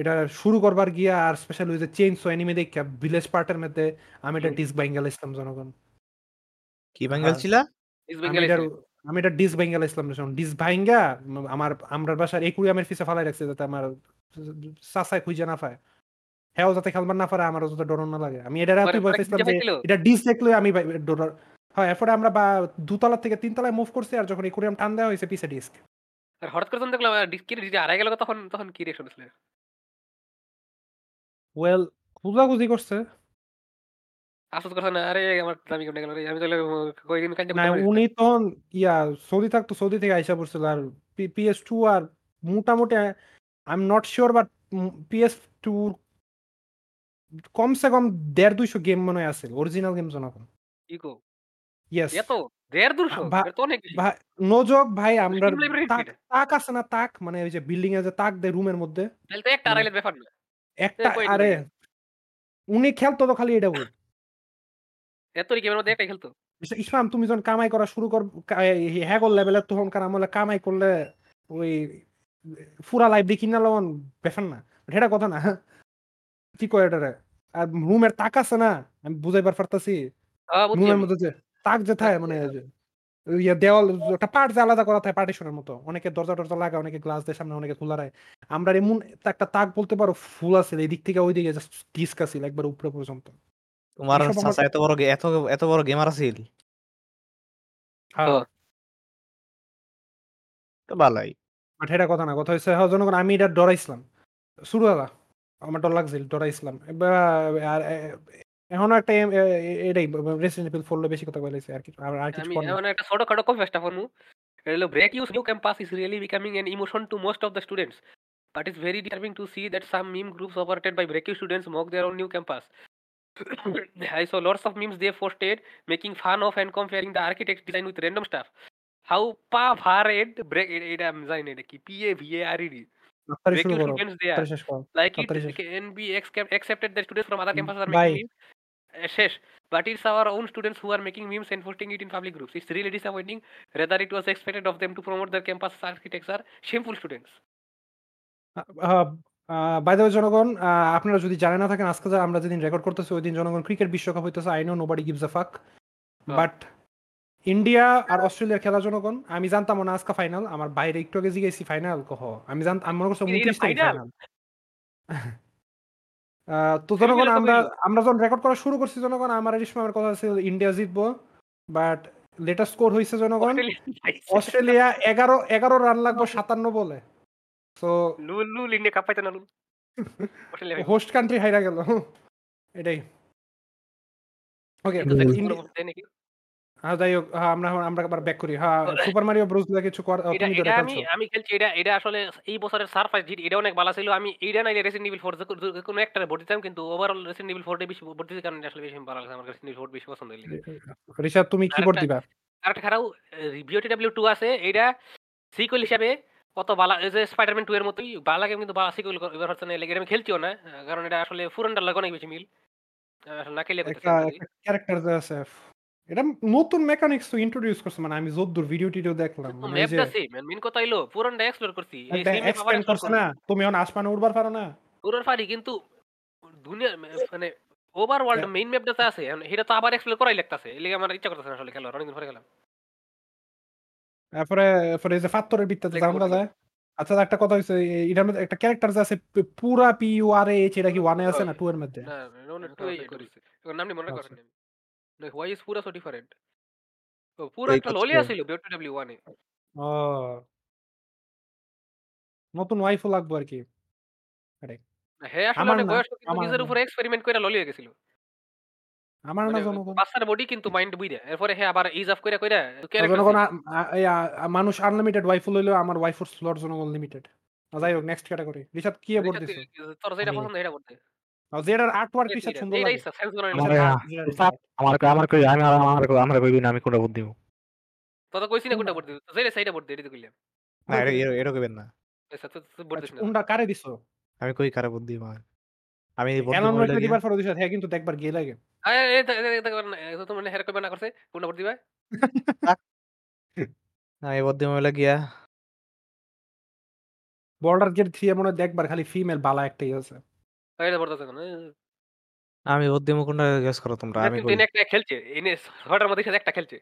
এটা শুরু করবার গিয়া। আর স্পেশাল ওই যে চেঞ্জ সো অ্যানিমে দেখে ভিলেজ পার্টের মধ্যে আমি এটা ডিস্ক ব্যাঙ্গাল ইসলাম জনগণ। কি ব্যাঙ্গাল ছিল? আমি এটা ডিস্ক ব্যাঙ্গাল ইসলাম জনগণ। ডিস্ক ভাঙ্গা আমার আমরা বাসার একুরিয়ামের পিছে ফালাই রাখছে যাতে আমার সাসাই খুঁজে না পায়, হ্যাঁ যাতে খেলবার না পারে, আমারও যাতে ডর না লাগে। আমি এটা রাতে ভয় পেয়েছিলাম যে এটা ডিস দেখলে আমি ডর হয়। এরপরে আমরা 2 তলা থেকে 3 তলায় মুভ করছি, আর যখন একুরিয়াম টান দেওয়া হয়েছে পিছে ডিস্ক, আর হঠাৎ করে দেখলাম ডিস্ক কি ডিস্ক হারাই গেল। তখন কি রিঅ্যাকশন ছিল? ওয়েল খুঁজাখুঁজি করছে, আফসোস করছে না আরে আমার দামি কেমনে গেল রে। আমি তাহলে কয়েকদিন কাজ না, উনি তখন সৌদি থাকতো, সৌদি থেকে আইসা পড়ছিল। আর PS2 আর মোটামুটি I'm not sure, but PS2 কমসে কম 150-200 গেম মনে হয় আছে অরিজিনাল গেম জনগণ। ইকো यस এত 150-200 এত অনেক নো জক ভাই। আমরা তাক আছে না, তাক মানে ওই যে বিল্ডিং এ যে তাক দেয় রুমের মধ্যে, তাহলে তো একটা আড়াইলে ব্যাপার না একটা। আরে উনি খেলতো তো খালি এটা বল এত গেমের মধ্যে একটা খেলতো। ইসলাম তুমি যখন কামাই করা শুরু কর হ্যাগল লেভেলে, তখন কার আমলে কামাই করলে ওই পুরা লাইব্রেরি কিনা লন বেফান না, এটা কথা না কি কয় এটা। আর রুমের তাক আছে না, আমি বুঝাইবার পারতাছি রুমের মধ্যে তাক যে থাকে মানে দেওয়াল একটা পার্ট যে আলাদা করা থাকে পার্টিশনের মতো। অনেকে দরজা টরজা লাগায়, অনেকে গ্লাস দেয় সামনে, অনেকে খোলা রায়। আমরা এমন একটা তাক বলতে পারো ফুল আছে এই দিক থেকে ওই দিকে ডিস্ক আছে একবার উপরে পর্যন্ত। তোমার চাচা এত বড় গেমার আছিল? হ্যাঁ তো ভালোই, এটা কথা না। কথা হচ্ছে জনগণ আমি এটা ডরাইছিলাম শুরু হলা, আমার ডর লাগছিল, ডরাইছিলাম। আর এখনো একটা এটাই Resident Evil 4 লো বেশি কথা বলেছে আর কি। আমি এমন একটা ছোটখাটো কনফেশন করব, এটা হলো BRAC U's new campus is really becoming an emotion to most of the students, but it's very disturbing to see that some meme groups operated by BRAC U students mock their own new campus. I saw lots of memes they posted making fun of and comparing the architect design with random stuff. How Pavarad break it am sign it ki PAVARED students there like it can be accepted that students from other campuses are making memes, but it's our own students who are making memes and posting it in public groups. It's really disappointing, rather it was expected of them to promote their campus architecture. Shameful students. By the way জনগণ আপনারা যদি জানেন না থাকেন, আজকে আমরা যেদিন রেকর্ড করতেছি ওই দিন জনগণ ক্রিকেট বিশ্বকাপ হইতেছে। I know nobody gives a fuck, but India আর অস্ট্রেলিয়ার খেলা জনগণ। আমি জানতাম না আজকে ফাইনাল, আমার বাইরে একটু আগে জিজ্ঞেসি ফাইনাল কহ। আমি জানতাম মনে করছি 29 তারিখ ফাইনাল। তো জনগণ আমরা যখন রেকর্ড করা শুরু করছি জনগণ আমার রেশমা আমার কথা ছিল ইন্ডিয়া জিতবো, বাট লেটেস্ট স্কোর হইছে জনগণ অস্ট্রেলিয়া 11 রান লাগবো 57 বলে। সো লুল লুল ইন্ডিয়া কাপাইতে না, লুল হোস্ট কান্ট্রি হাইরা গেল এটাই। ওকে হ্যাঁ যাই হোক, হ্যাঁ আমরা আমরা আবার ব্যাক করি। হ্যাঁ সুপার মারিও ব্রোস লাগে কিছু এটা তুমি এটা যেটা আমি খেলছো। আমি খেলছি, এটা এটা আসলে এই বছরের সারপ্রাইজ হিট, এটা অনেক ভালো ছিল। আমি এইটা নাইলে রেসিডেন্ট ইভিল 4 কোনো একটা ভোট দিতাম, কিন্তু ওভারঅল রেসিডেন্ট ইভিল 4 বেশি ভোট দিতে, কারণ এটা আসলে বেশি ভালো লাগছে আমার। রেসিডেন্ট ইভিল 4 বেশি পছন্দ লেগে। ঋষাদ তুমি কিবোর্ড আরেকটা দিবা। আরেকটা খারাপ BOTW 2 আছে, এটা সিকুয়েল হিসাবে কত বালা, এই যে স্পাইডারম্যান 2 এর মতোই বালা গেম, কিন্তু বালা সিকুয়েল এবার হচ্ছে না লেগে। আমি খেলছিও না কারণ এটা আসলে ফুরনটার লাগে অনেক বেশি মিল। আমি আসলে না খেলে করতেছি একটা আমি যদি। একটা ক্যারেক্টার আছে, এটা নতুন মেকানিক্স তো ইন্ট্রোডিউস করছে, মানে আমি যদ্দূর ভিডিও টিডিও দেখলাম, কিন্তু মানে ওই যে ম্যাপটা সেম, মেন কথা হইলো পুরনটা এক্সপ্লোর করছি, এই সেম ম্যাপ আবার এক্সপ্যান্ড এক্সপ্লোর করছে করবো না, তুমি এখন আসমানে উঠবার পারো না। পুরোর পারি, কিন্তু দুনিয়া মানে ওভার ওয়ার্ল্ড মেইন ম্যাপটা তো আছে, এখন এটা তো আবার এক্সপ্লোর করাই লাগতেছে, এই লেগে আমার ইচ্ছা করতেছে না আসলে খেলার। অনেকদিন পরে খেলাম তারপরে তারপরে এই যে ফাত্তরের বিত্তাতে লেগে বোর জামরা যায়। আচ্ছা একটা কথা হইছে, এটার মধ্যে একটা ক্যারেক্টার আছে পুরা PURAH, এটা কি ওয়ানে আছে না টু এর মধ্যে? না, ওটা টু এটা করেছে, এখন নামটি মনে করেন আচ্ছা আমি। হোয়াই ইজ পুরা সো ডিফারেন্ট, পুরা এই একটা কাজ লোলিয়া করে ছিল BOTW 1 এ। ও নতুন ওয়াইফও লাগবো আর কি। আরে হ্যাঁ আসলে আমার অনেক না, বয়স হলো, কিন্তু আমার নিজের না, উপরে এক্সপেরিমেন্ট করে ললিয়ে গেছিল, আমার না, মানে জনগণ বাচ্চার বডি কিন্তু মাইন্ড বুইরা। এরপরে হ্যাঁ আবার ইজ অফ করে করে ক্যারেক্টার জনগণ চেঞ্জ। এই মানুষ আনলিমিটেড ওয়াইফ লইলেও আমার ওয়াইফের স্লট জনগণ লিমিটেড। যাই হোক নেক্সট ক্যাটাগরি। রিসাদ কি বোর্ড দিছো? তোর যেটা আমি পছন্দ এটা বলতে, জেডার আর্টওয়ার্ক রিসাদ সুন্দর এইটা লাগে, ইচ্ছা সেন্স বানানো আমার রিসাদ আর্ট জেডার ইচ্ছা। আমার আমার কই আমি আমার আমার কই আমরা কইবি না আমি কোনটা ভোট দিব। তো তো কইছি না কোনটা না বলতে, যেটা সাইডে বলতে এটা কইলাম। না এটা এটা এটা কইবেন না, আচ্ছা তো বলতেছ আচ্ছা না উন্ডা কারে দিছো? আমি কই কারে ভোট দিব। আমি ভোট দিব অ্যালন ওয়েক হইলো গিয়া দিবার পর রিসাদ হ্যাঁ কিন্তু দেখবার গিয়ে লাগে। আরে এটা করেন না, এটা তো মানে হেরে কইবা না করছে কোনটা বলতে দিবা। আমি ভোট দিব হইলো গিয়া বর্ডার গেট 3 এমন দেখবার খালি ফিমেল বালা একটাই আছে। এটা বলতেছ না আমি ভোট দিব কোনটা গেস করো তোমরা। এটা, আমি কিন্তু কই এনে একটা খেলছে, এনে 6টার মধ্যে খেলছে, একটা খেলছে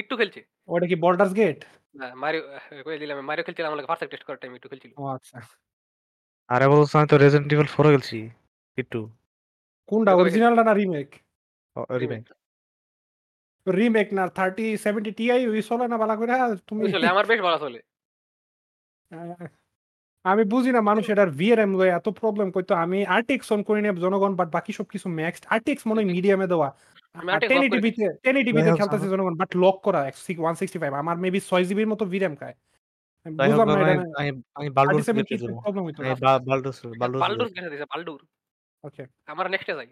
একটু খেলছে ওটা কি বর্ডার্স গেট? না মারিও কই দিলাম, মারিও খেলছিল আমার লাগে, পারফেক্ট টেস্ট করার টাইম একটু খেলছিল। ও আচ্ছা আরে বলছ আমি তো রেজেন্ট ইভিল 4 খেলছি একটু কোনটা, এটা কবে খেলছিল? অরিজিনালটা না রিমেক? রিমেক। রিমেক রিমেক না 3070 Ti ওই চলে না বালা করে তুমি। চলে আমার বেশ ভালো চলে। আহ, আমি বুঝি না মানুষ এটার VRM লয়ে এত প্রবলেম করতো। আমি RTX অন করে নিয়ে জনগণ, বাট বাকি সবকিছু ম্যাক্সড। RTX মনে হয় মিডিয়ামে দেওয়া, আমি আর আটেক টেন অফ করে দিছি। 1080p তে খেলতেছে জনগণ, বাট লক করা 165। আমার মেবি 6 জিবির মতো VRM খায়। আমি যাই হোক বুঝলাম না আমি এটা আমি আমি থার্টি বাল্ডুর সেভেন্টি গেটে কি যাবো। প্রবলেম হইতো। আমি বাল্ডুর এটা বাল্ডুর বাল্ডুর গেছে দিছে, বাল্ডুর ওকে আমার নেক্সটে যাই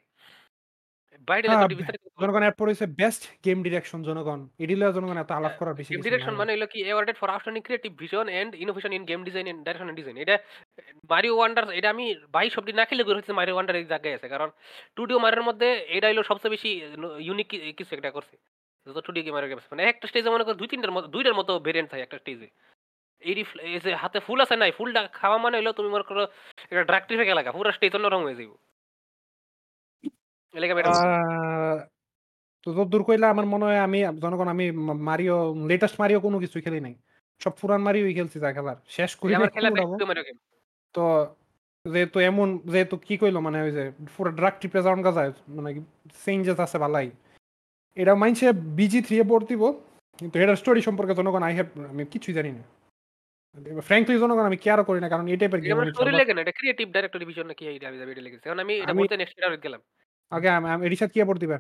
বাইরে হ্যাঁ, তোর বিস্তারিত বল। জনগণ এরপর হয়েছে বেস্ট গেম ডিরেকশন। জনগণ এডিলে জনগণ এত আলাপ করার বেশি গেম কিছু ডিরেকশন নাই। মানে হলো কি awarded for outstanding creative vision and innovation in game design and direction and design. এটা মারিও ওয়ান্ডার, এটা আমি ভাই শব্দ না খেলে করে হচ্ছে মারিও ওয়ান্ডার এই জায়গায় আছে, কারণ টুডিও মারের মধ্যে এটা হলো সবচেয়ে বেশি ইউনিক কিছু একটা করছে যত টুডিও গেমারের গেমস। মানে একটা স্টেজে মনে করো 2-3টার মতো ভেরিয়েন্ট থাকে একটা স্টেজে। এই যে হাতে ফুল আছে নাই, ফুলটা খাওয়া মানে হলো তুমি মনে করো এটা ড্রাগ ট্রিফেক এলাকা, পুরো স্টেজ অন্যরকম হয়ে যাইব এলাকা। এটা বলছি আহ, তো দূর কইলা আমার মনে হয় আমি জনগণ আমি মারিও লেটেস্ট মারিও কোনো কিছু খেলি নাই, সব পুরান মারিওই খেলছি যা খেলার, শেষ করি নাই আমার খেলা কোনোটাও। টুডিও মারের গেম। তো যেহেতু এমন যেহেতু কি কইলো মানে ওই যে পুরো ড্রাগ ট্রিপে যাওয়ার গাজায় মানে চেঞ্জেস আছে বালাই। এটা মাইনছে BG3 এ ভোট দিব, কিন্তু এটার স্টোরি সম্পর্কে জনগণ আমি কিছুই জানি না ফ্র্যাঙ্কলি। জনগণ আমি কেয়ারও করি না, কারণ এই টাইপের এটা গেম আমার আমি স্টোরি খেলবার লাগে না, এটা ক্রিয়েটিভ ডাইরেক্টর ভিশন নাকি এই আমি যাবে এটা লেগেছে। কারণ আমি এটা আমি বলতে নেক্সট ইয়ার গেলাম। আগে আমি রিসাদ কি ভোট দিবা?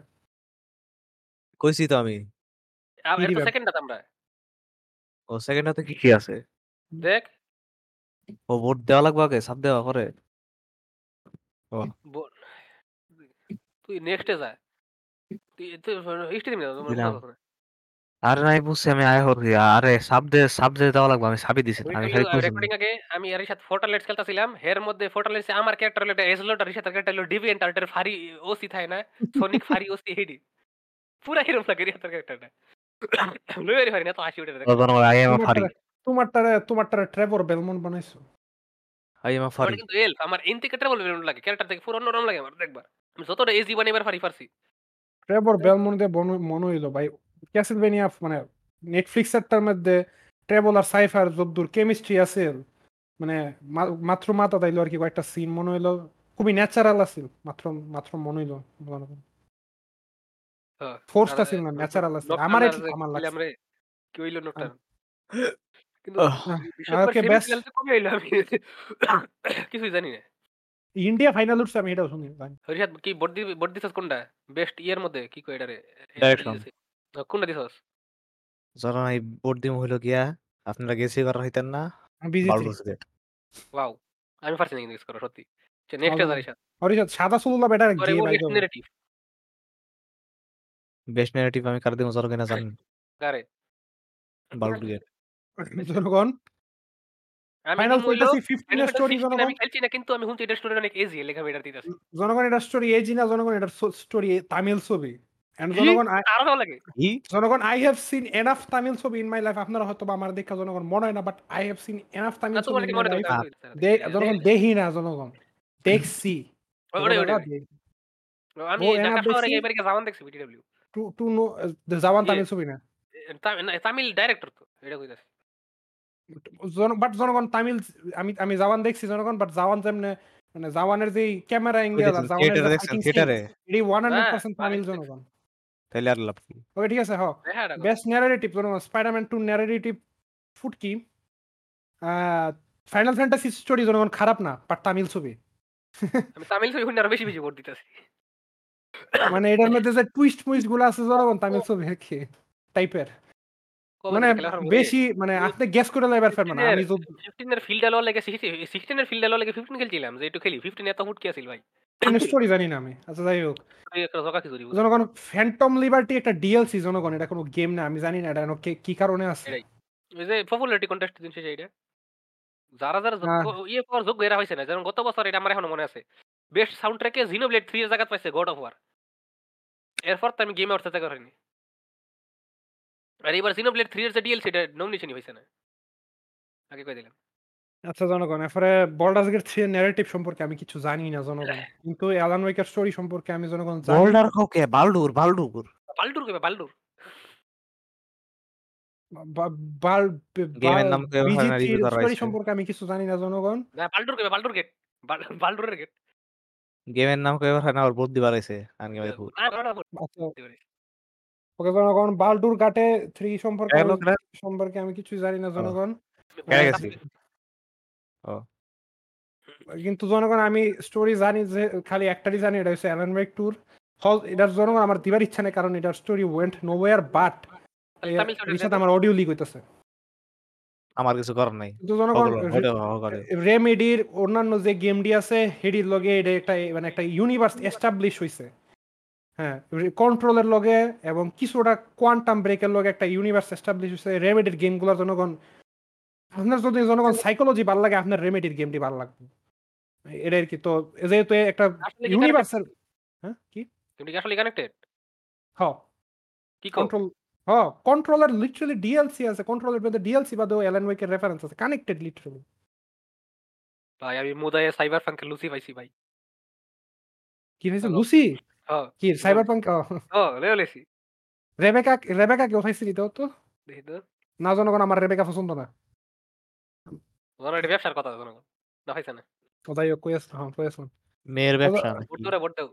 কইছি তো আমি। কি এটা তো দিবা? সেকেন্ড দাম আমরা ও সেকেন্ড হাতে কি কি আছে দেখ ও ভোট দেওয়া লাগবে আগে সাপ দেওয়া পরে। ও ব- তুই নেক্সটে যা, তুই তুই হিস্ট্রি দিবি না তোমার দিলাম। কথা শোনা। আরে নাই বুঝছি আমি আয় হরি। আরে সাপ দে দেওয়া লাগবে। আমি সাপই দিছি না, ওইটা আমি হলো খালি কইছি না। রেকর্ডিং আগে আমি এর সাথে ফোর্টালেটস খেলতাছিলাম, হের মধ্যে ফোর্টালেটস আমার ক্যারেক্টার হলো এটা এজলোট, আর সাথে ক্যারেক্টার হলো ডিভিয়েন্ট আর্টের ফারি ওসি থাকে না, সোনিক ফারি ওসি হেডি পুরা হিরো লাগে রে তার ক্যারেক্টারটা। লুইয়ারি ফারি না তো হাসি উঠে ও দেখো। ধন্যবাদ। আই এম আ ফারি, তোমারটারে ট্রেভর বেলমন বানাইছো। আই এম আ আমার ফারি। কিন্তু এলফ আমার ইন্টিকেটর বলে বেরোনো লাগে ক্যারেক্টার থেকে পুরো অন্যরকম লাগে আমার। দেখবার আমি যতটা এজি বানাই এবার ফারি ফারছি। ট্রেভর বেলমন দিয়ে মনে হইলো ভাই ক্যাসেলভেনিয়া, মানে নেটফ্লিক্সেরটার মধ্যে ট্রেভল আর সাইফার যদ্দূর কেমিস্ট্রি আছে, মানে মাত্র মাথা তাইলো আর কি। কয়েকটা সিন মনে হইলো খুবই ন্যাচারাল আছিল, মাত্র মাত্র মনে হইলো হ্যাঁ ফোর্সটা ছিল না, ন্যাচারাল আছিল নকটার আমার আমার দিলাম লাগছে। রে, কি হইলো নকটার, কিন্তু আহ, বিশ্বকাপ ওকে বেস্ট সেমিফাইনাল তো কবে হইলো আমি কিছুই জানি না। ইন্ডিয়া ফাইনাল উঠছে আমি এটাও শুনি। হরিষাদ কি বর্দি বর্দিসাস কোনটা বেস্ট ইয়ের মধ্যে কি কয় এটারে ডাইরেকশন কোনটা দিছস? যখন এই বোর্ড দিম হইল গিয়া আপনারা গেছি করার হইতেন না বিজি বাউল গেছে। ওয়াও, আমি পারছি না কিন্তু গেস করা সত্যি। আচ্ছা নেক্সট আছে রিশাদ। রিশাদ সাদা সুলুলা বেটা গে ভাই তো নেগেটিভ বেস্ট নেগেটিভ আমি কার দিম যখন না জানেন কারে বাউল গেট জনগণ। আমি ফাইনাল ফ্যান্টাসি 15 এর স্টোরি জনগণ আমি খেলছি না কিন্তু আমি হুন এটা স্টোরি অনেক ইজি লেখা মেটার দিতাছি জনগণ। এটা স্টোরি ইজি না জনগণ, এটা স্টোরি তামিল ছবি। And জনগণ আরো লাগে জনগণ I have seen enough Tamil ছবি in my life। আপনারা হয়তো আমার দেখা জনগণ মনে হয় না, but I have seen enough Tamil ছবি জনগণ দেখি না জনগণ দেখছি। আমি ঢাকা শহরে একবার গিয়ে জাওয়ান দেখছি BTW to no Jawan Tamil ছবি না, তামিল ডাইরেক্টর তো এটা কইতাছি বাট জনগণ তামিল আমি জাওয়ান দেখছি জনগণ, বাট জাওয়ান যেমনে মানে জাওয়ানের যে ক্যামেরা অ্যাঙ্গেল আর জাওয়ানের থিয়েটারে এটি 100% তামিল জনগণ। তাইলার লাভ কি? ওকে ঠিক আছে। হ্যাঁ বেস্ট ন্যারেটিভ তো স্পাইডারম্যান 2 ন্যারেটিভ ফুটকি। ফাইনাল ফ্যান্টাসি স্টোরি জনগণ খারাপ না, বাট তামিল ছবি আমি তামিল ছবি হুনার বেশি বেশি ভোট দিতাছি। মানে এটার মধ্যে যে টুইস্ট মুইস্টগুলো আছে জনগণ তামিল ছবি কি টাইপের মানে বেশি মানে আপনি গেস করে লাইবার ফের মানে আমি 15 এর ফিল্ড আলো লাগে 16 এর ফিল্ড আলো লাগে 15 খেলছিলাম যে একটু খেলি 15 এত ফুটকি আছিল ভাই আমি স্টোরি জানি না আমি। আচ্ছা যাই হোক একটা জগা কি জরিব জনগণ ফ্যান্টম লিবার্টি একটা DLC জনগণ, এটা কোনো গেম না আমি জানি না এটা কি কারণে আছে। এই যে পপুলারিটি কন্টেস্ট দিন শেষে এটা যারা যারা ইয়ে পর যোগ এরা হইছে না যেমন গত বছর এটা আমার এখনো মনে আছে বেস্ট সাউন্ডট্র্যাকে জিনোব্লেড 3 এর জায়গা পাইছে গড অফ ওয়ার। এরপর তো আমি গেমে অর্থ চেষ্টা করিনি আর এবার জিনোব্লেড 3 এর যে DLC এটা নমিনেশনই হইছে না আগে কই দিলাম। আচ্ছা জনগণ এরপরে বল্ডারস গেট 3 এর ন্যারেটিভ সম্পর্কে আমি কিছু জানি না জনগণ, কিন্তু অ্যালান ওয়েকার স্টোরি সম্পর্কে আমি জনগণ জানি। বল্ডার ওকে বালডুর বালডুর বালডুর কে বালডুর বাল গেমের নাম কে ওখানে রিভিউ করা হয়েছে স্টোরি সম্পর্কে আমি কিছু জানি না জনগণ। না বালডুর কে বালডুর গেট বালডুরের গেট গেমের নাম কে ওখানে আর বহুত দিবার আছে আর গেমের খুব। ওকে জনগণ বালডুর গাটে 3 সম্পর্কে আমি কিছু জানি না জনগণ কিন্তু জনগণ আমি স্টোরি জানি যে খালি একটারই জানি এটা হচ্ছে অ্যালান ওয়েক 2। এটার জনগণ আমার দিবার ইচ্ছা নেই কারণ এটার স্টোরি ওয়েন্ট নোওয়্যার, বাট এর সাথে আমার অডিও লিক হইতাছে আমার কিছু করার নাই। কিন্তু জনগণ রেমেডির অন্যান্য যে গেমডি আছে হেডির লগে এটা একটা মানে একটা ইউনিভার্স এস্টাবলিশ হইছে, হ্যাঁ কন্ট্রোলের লগে এবং কিছুটা কোয়ান্টাম ব্রেকের লগে একটা ইউনিভার্স এস্টাবলিশ হইছে। রেমেডির গেমগুলোর জনগণ আপনার যদি জনগণ সাইকোলজি ভালো লাগে আপনার রেমেডির গেমটি ভালো লাগবে এটা আর কি। তো যেহেতু একটা ইউনিভার্সাল হ্যাঁ কি গেমটি আসলে কানেক্টেড হ্যাঁ কি কন্ট্রোল হ্যাঁ কন্ট্রোলার লিটারালি DLC আছে কন্ট্রোলার মধ্যে DLC বাদে অ্যালান ওয়েকের রেফারেন্স আছে কানেক্টেড লিটারালি। ভাই আমি মোদায়ে সাইবারপাঙ্ক লুসি পাইছি ভাই কি হইছে লুসি হ্যাঁ কি সাইবারপাঙ্ক হ্যাঁ লেলেসি রেবেকা রেবেকা কে ওঠাইছিলি তো তো দেখি তো না জনগণ আমার রেবেকা পছন্দ না ব্যবসার কথা আমার তো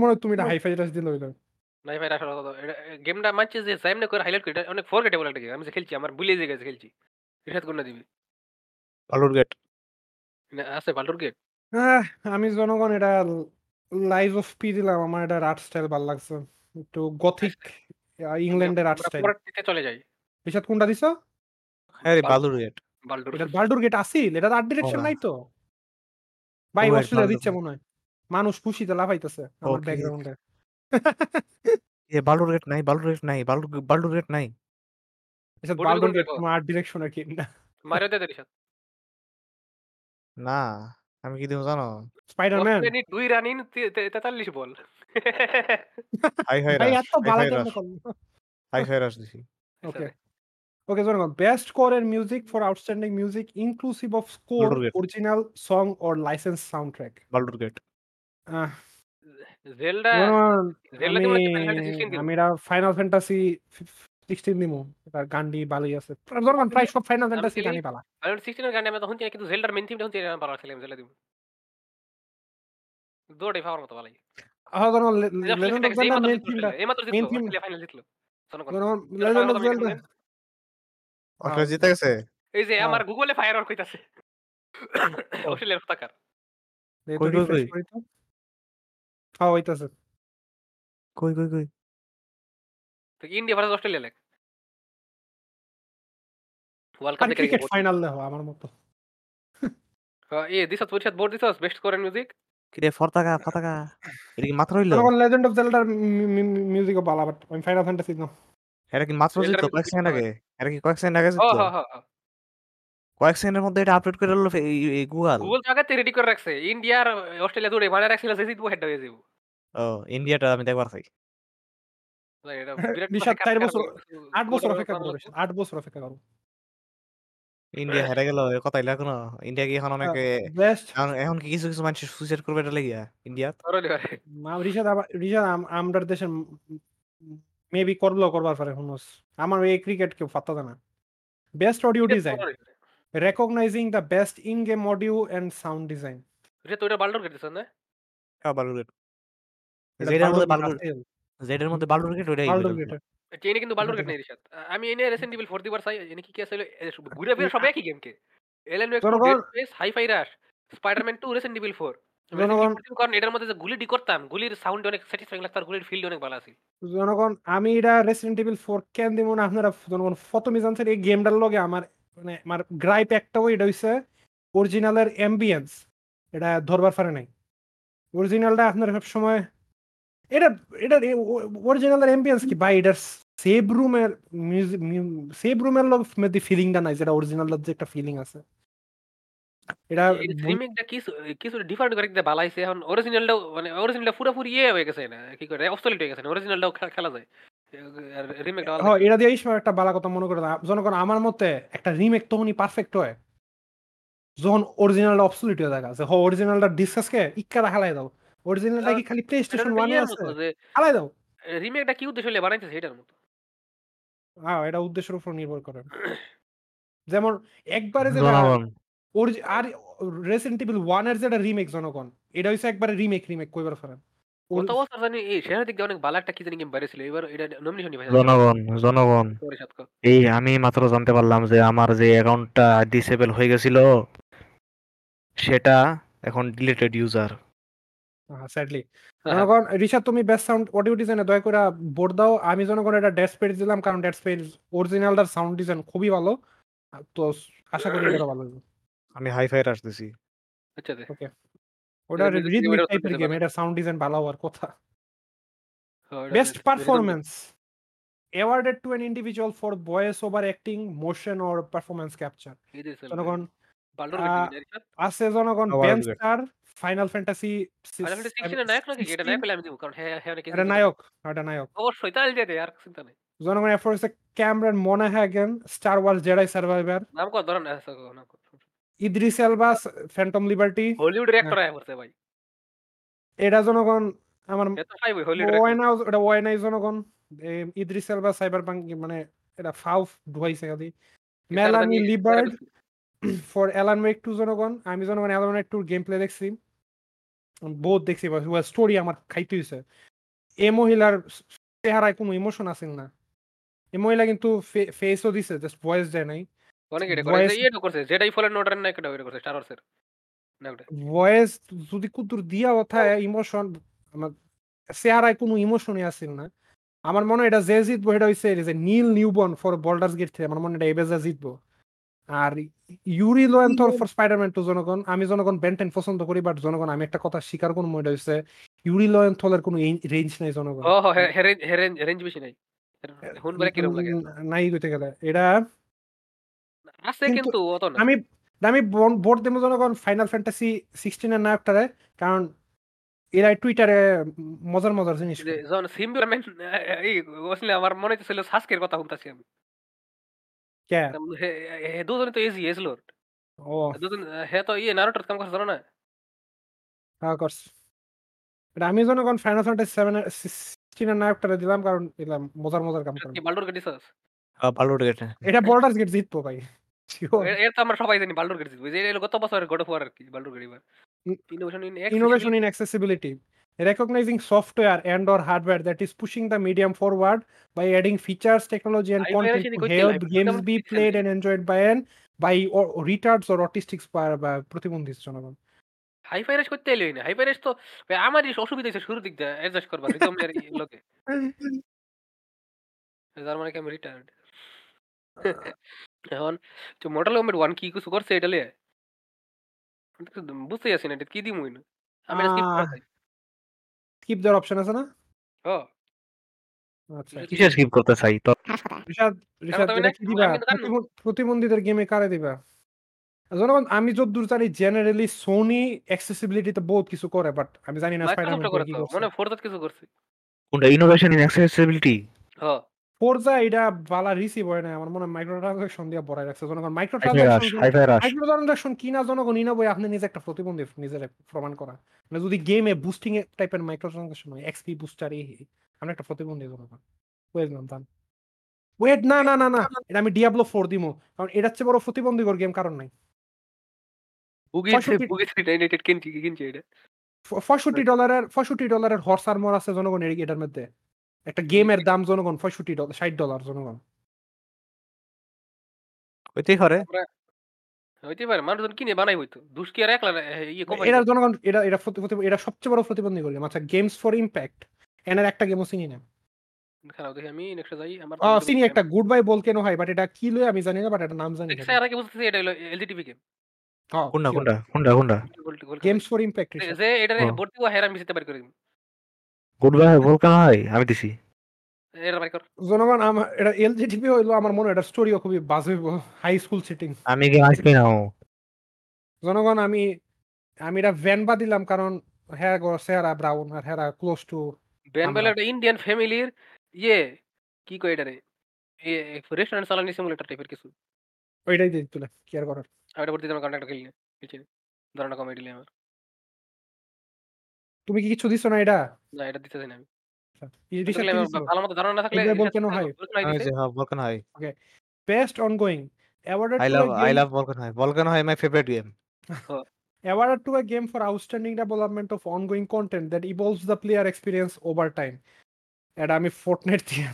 মনে হয় তুমি হাইফাই রাশ দিল হইলো হাইফাই রাশ কথা গেমটা মানছে যে সামনে করে হাইলাইট করে অনেক ফরগেটেবল একটা গেম আমি যে খেলছি আমার ভুলে গেছে খেলছি রিসাত কোন না দিবি বালুর গেট না আছে বালুর গেট আমি জনগণ এটা লাইভ অফ পি দিলাম আমার এটা আর্ট স্টাইল ভালো লাগছে একটু গথিক ইংল্যান্ডের আর্ট স্টাইল। পরবর্তীতে চলে যাই রিসাত কোনটা দিছো? আরে বালুর গেট বালুর এটা বালুর গেট আছিল এটা আর্ট ডিরেকশন নাই তো ভাই অস্ট্রেলিয়া দিচ্ছে মনে হয় মানুষ খুশিতে লাফাইতেছে আমার ব্যাকগ্রাউন্ডে এ বালুর গেট নাই বালুর গেট নাই বালুর গেট নাই এটা বালুর গেট তোমার আর্ট ডিরেকশন আর কি না মারিও দে দরিশাত না আমি কি দেব জানো স্পাইডারম্যান তুমি 2 run in 43 ball high high ভাই এত ভালো কেন করলি হাই হাই রাশ দিছি। ওকে ওকে জনগণ বেস্ট কোরের music for outstanding music inclusive of score original song or licence soundtrack Baldur Gate Zelda Zelda কি মানে ফাইনাল ফ্যান্টাসি 16 দিমু তার গান্ডি ভালোই আছে, যখন প্রায় সব ফাইনাল ফ্যান্টাসি গানি ভালো। আর 16 এর গানি আমি তখন কিন্তু জেলডার মেইন থিমটা তখন আমি ভালো খেলাম, জেলা দিব দৌড়ে পাওয়ার মতো ভালোই। আর যখন লেজেন্ড অফ জেলডা মেইন থিমটা এইমাত্র জিতলো, ফাইনাল জিতলো লেজেন্ড অফ জেলডা, ওটা জিতে গেছে। এই যে আমার গুগলে ফায়ার আর কইতাছে ওশলের টাকা কই কই হ্যাঁ ওইতাছে কই কই কই তো ইন্ডিয়া ভার্সেস অস্ট্রেলিয়া লেখ ওয়ার্ল্ড কাপ ক্রিকেট ফাইনাল না হয় আমার মত। হ্যাঁ এই দিশাত পরিষদ বোর্ড দিশাস বেস্ট স্কোর এন্ড মিউজিক কিরে ফরতাকা ফতাকা এটা কি মাত্র হইল তখন লেজেন্ড অফ জেলডা মিউজিক ভালো, বাট আমি ফাইনাল ফ্যান্টাসি না এটা কি মাত্র জিতলো কয়েক সেকেন্ড আগে, এটা কি কয়েক সেকেন্ড আগে জিতলো। হ্যাঁ হ্যাঁ কয়েক সেকেন্ডের মধ্যে এটা আপডেট করে হলো গুগল, গুগল তো আগে রেডি করে রাখছে ইন্ডিয়া আর অস্ট্রেলিয়া দুটোই বানায় রাখছিল যে জিতবো হেড হয়ে যাবো। ও ইন্ডিয়াটা আমি দেখবার চাই, এটা বিরাট বিশাল 4 বছর 8 বছর অপেক্ষা করবে, 8 বছর অপেক্ষা করব। ইন্ডিয়া হেরে গেল এই কথাই লাগো না, ইন্ডিয়া কি এখন অনেকে এখন কি কিছু কিছু মানুষ সুইসাইড করবে এটা লাগিয়া ইন্ডিয়া তরলি করে মাম। ঋষাদ ঋষাদ আমরার দেশের মেবি করলো করবার পারে হুনস, আমার এই ক্রিকেট কেউ পাতা জানা। Best audio design recognizing the best in game audio and sound design এটা তোরা বালডর করতেছ না, হ্যাঁ বালডর যেটার মধ্যে বালডর গেট ওইটাই এটা কিন্তু বালডর গেট নাই ঋষাদ। আমি এনে রিসেন্টলি বিল 4 দিবার চাই এনে কি কি আছে ঘুরে ফিরে সব একই গেম কে LN x hi fi Rush Spiderman 2 recently বিল 4 কারণ এটার মধ্যে যে গুলি ডি করতাম গুলির সাউন্ড অনেক স্যাটিসফাইং লাগতো আর গুলির ফিল্ড অনেক ভালো আছে। জনগণ আমি এটা রিসেন্টলি বিল 4 কেন দিমু না আপনারা জনগণ ফটো মিজানসের এই গেমটার লগে আমার মানে আমার গ্রাইপ একটাও এটা হয়েছে অরিজিনালের অ্যাম্বিয়েন্স এটা ধরবার পারে নাই। অরিজিনালটা আপনার সবসময় এটা এটা অরিজিনালের অ্যাম্বিয়েন্স কি ভাই এটার সেভ রুমের মিউজিক সেভ রুমের লোক মধ্যে ফিলিংটা নাই যেটা অরিজিনালের যে একটা ফিলিং আছে এটা রিমেকটা কিছু কিছু ডিফারেন্ট করে দিতে ভালো আছে। এখন অরিজিনালটা মানে অরিজিনালটা পুরোপুরি ইয়ে হয়ে গেছে না কি করে অবসলিট হয়ে গেছে না, অরিজিনালটাও খেলা যায় রিমেক ডাল হ্যাঁ এটা দিয়ে ইসমার একটা ভালো কথা মনে করে জনগণ আমার মতে একটা রিমেক তখনই পারফেক্ট হয় যখন অরিজিনালটা অবসলিট হয়ে যায়। যে অরিজিনালটা ডিসকাসকে ইক্কারা হালাই দাও, অরিজিনালটা কি খালি প্লেস্টেশন 1 এ আছে হালাই দাও, রিমেকটা কি উদ্দেশ্য নিয়ে বানাইছে সেটার মতো। হ্যাঁ এটা উদ্দেশ্যের উপর নির্ভর করে, যেমন একবারে যে আর রেসিডেন্ট ইভিল 1 এর যেটা রিমেক জনগণ এটা হইছে একবারে রিমেক রিমেক কইবার ফেরান আমি মাত্র জানতে পারলাম যে আমার যে অ্যাকাউন্টটা ডিসেবল হয়ে গেছিল সেটা এখন ডিলিটেড ইউজার। স্যাডলি জনগণ ঋষাদ তুমি বেস্ট সাউন্ড অডিও ডিজাইনে দয়া করে ভোট দাও। আমি জনগণ এটা ড্যাশ পেজ দিলাম কারণ ড্যাশ পেজ অরিজিনালটার সাউন্ড ডিজাইন খুবই ভালো, তো আশা করি এটা ভালো হবে। আমি হাইফাই রাখতেছি আচ্ছা ওকে ওটা রিদমিক টাইপের গেম এটা সাউন্ড ডিজাইন ভালো হওয়ার কথা। Best performance awarded to an individual for voice over acting motion or performance capture জনগণ আছে। জনগণ বেন স্টার ফাইনাল ফ্যান্টাসি 6 নায়ক নাকি এটা নায়ক আমি দিব কারণ হ্যাঁ অনেক এটা নায়ক এটা নায়ক অবশ্যই তাল যেতে আর চিন্তা নাই। জনগণ এফোর্টস ক্যামেরন মোনাহাগেন স্টার ওয়ার্স জেডাই সার্ভাইভার নাম কো ধরন আছে কোন Idris Elba Phantom Liberty Hollywood রেক্টর আয় করতে ভাই এটা জনগণ আমার ওয়াই নাও এটা ওয়াই নাই জনগণ ইদ্রিস এলবা সাইবারপাঙ্ক মানে এটা ফাউ ধুইছে খালি মেলানি লিবার্ড ফর অ্যালান ওয়েক 2 জনগণ আমি জনগণ অ্যালান ওয়েক 2 গেম প্লে দেখছি বহুত দেখছি বাট ওর স্টোরি আমার খাইতে হইছে। এই মহিলার চেহারায় কোনো ইমোশন আসেন না, এই মহিলা কিন্তু ফেসও দিছে জাস্ট ভয়েস দেয় নাই অনেক এটা করে এটা করছে যেটাই ফলের নোটার না একটা বের করছে স্টার ওয়ারসের না ওটা ভয়েস যদি কুতুর দিয়া কথা ইমোশন আমার চেহারায় কোনো ইমোশনই আসেন না। আমার মনে এটা যে জিতবো এটা হইছে যে Neil Newbon for Baldur's Gate 3 আমার মনে এটা এবেজা জিতবো। আর ইউরি লোয়েন্থর ফর স্পাইডারম্যান 2 জনগণ আমি জনগণ বেন্টেন পছন্দ করি বাট জনগণ আমি একটা কথা স্বীকার করব এটা হইছে ইউরি লোয়েন্থলের কোনো রেঞ্জ নাই জনগণ। ও রেঞ্জ বেশি নাই হুন বরে কিরকম লাগে নাই কইতে গেলে এটা আছে কিন্তু অত না। আমি আমি ভোট দেব জনগণ ফাইনাল ফ্যান্টাসি 16 এর নায়কটারে কারণ এরা টুইটারে মজার মজার জিনিস জন সিম্বরম্যান এই আসলে আমার মনে ছিল সাসকের কথা শুনতাছি আমি কে এ দুজন তো ইজি এজ লর্ড ও দুজন হে তো এই নারুটোর কাম করছ না হ্যাঁ করছ এটা আমি জনগণ ফাইনাল ফ্যান্টাসি 7 16 এর নায়কটারে দিলাম কারণ দিলাম মজার মজার কাম করে কি বালডোর গডিসস বালুর গেট, এটা বর্ডার্স গেট জিতবো ভাই, এটা তো আমরা সবাই জানি বালুর গেট জিতবো। এই যে গত বছরের গড অফ ওয়ার আর কি, বালুর গেট এবার innovation in accessibility, recognizing software and or hardware that is pushing the medium forward by adding features, technology and content to help games be played and enjoyed by or retards or autistic প্রতিবন্ধীর জনগণ। হাইফাইরেস করতে এলোই না, হাইফাইরেস তো আমারই অসুবিধা হয়েছে শুরু দিক দিয়ে অ্যাডজাস্ট করবা, একদম এর লোকে যার মানে কি আমি রিটার্ড। এখন তো মডেল ওমেট 1 কি কিছু করছে এটা লয়ে বুঝতে আসেন, এটা কি দিমু না আমি স্কিপ করতে। Skip the option আছে না? ও আচ্ছা, কিসে skip করতে চাই তো? রিশাদ দিবা প্রতিবন্ধীদের গেমে কারে দিবা? জনগণ আমি যতদূর জানি জেনারেলি সোনি অ্যাক্সেসিবিলিটিতে বহুত কিছু করে, বাট আমি জানি না স্পাইডারম্যান কি করে। মানে ফোরজাত কিছু করছে কোনটা? Innovation in accessibility. হ্যাঁ ফোরজা এটা ভালো রিসিভ হয় না আমার মনে হয়, মাইক্রো ট্রানজাকশন দিয়ে ভরায় রাখছে। জনগণ মাইক্রো ট্রানজাকশন, মাইক্রো ট্রানজাকশন কিনা জনগণ ইনা বই আপনি নিজে একটা প্রতিবন্ধী নিজের প্রমাণ করা, মানে যদি গেমে বুস্টিং এর টাইপের মাইক্রো ট্রানজাকশন হয় এক্সপি বুস্টার এই আমরা একটা প্রতিবন্ধী। জনগণ ওয়েট নাম ওয়েট না না না না এটা আমি ডিয়াবলো 4 দিমু, কারণ এটার চেয়ে বড় প্রতিবন্ধী কর গেম কারণ নাই। $65 হর্স আর্মর আছে জনগণ এটার মধ্যে, একটা গেমের দাম জনগণ $65-$60 জনগণ ওইটাই করে ওইটাই পারে মানুষজন কিনে বানাই হইতো দুষ্কি আর একলা এই কোম্পানি। এরা জনগণ এটা সবচেয়ে বড় প্রতিবন্ধী করে। আচ্ছা গেমস ফর ইমপ্যাক্ট এনার একটা গেমও চিনি না, খারাপ দেখি আমি নেক্সট যাই আমার চিনি একটা গুড বাই বল কেন হয়, বাট এটা কি লয় আমি জানি না, বাট এটা নাম জানি না। স্যার আগে বলতেছে এটা হলো এলজিটিভি গেম। হ্যাঁ কোনটা কোনটা কোনটা কোনটা গেমস ফর ইমপ্যাক্ট যে এটারে ভর্তি হওয়া হেরাম মিশতে পারে করে গুড বাই বল কেন হয় আমি দিছি এর বাইকর। জনগণ আমার এটা এলজিটিভি হইলো আমার মনে এটা স্টোরিও খুবই বাজে হাই স্কুল সেটিং। আমি কি আইস পেন নাও জনগণ আমি এটা ভ্যানবা দিলাম কারণ হেরা গোসেরা ব্রাউন আর হেরা ক্লোজ টু ভ্যানবা একটা ইন্ডিয়ান ফ্যামিলির ইয়ে কি কয় এটারে এই রেস্টুরেন্ট চালানি সিমুলেটর টাইপের কিছু ওইটাই দিই তুলে কেয়ার করার। আমি এটা বলতে তোমার কন্টাক্ট কইলি না কিছু ধারণা কমেডি লি আমার তুমি কি কিছু দিছো না এটা না এটা দিতে চাই না আমি। Awarded to a game for outstanding development of ongoing content that evolves the player experience over time. আমি ফর্টনাইট দিয়ে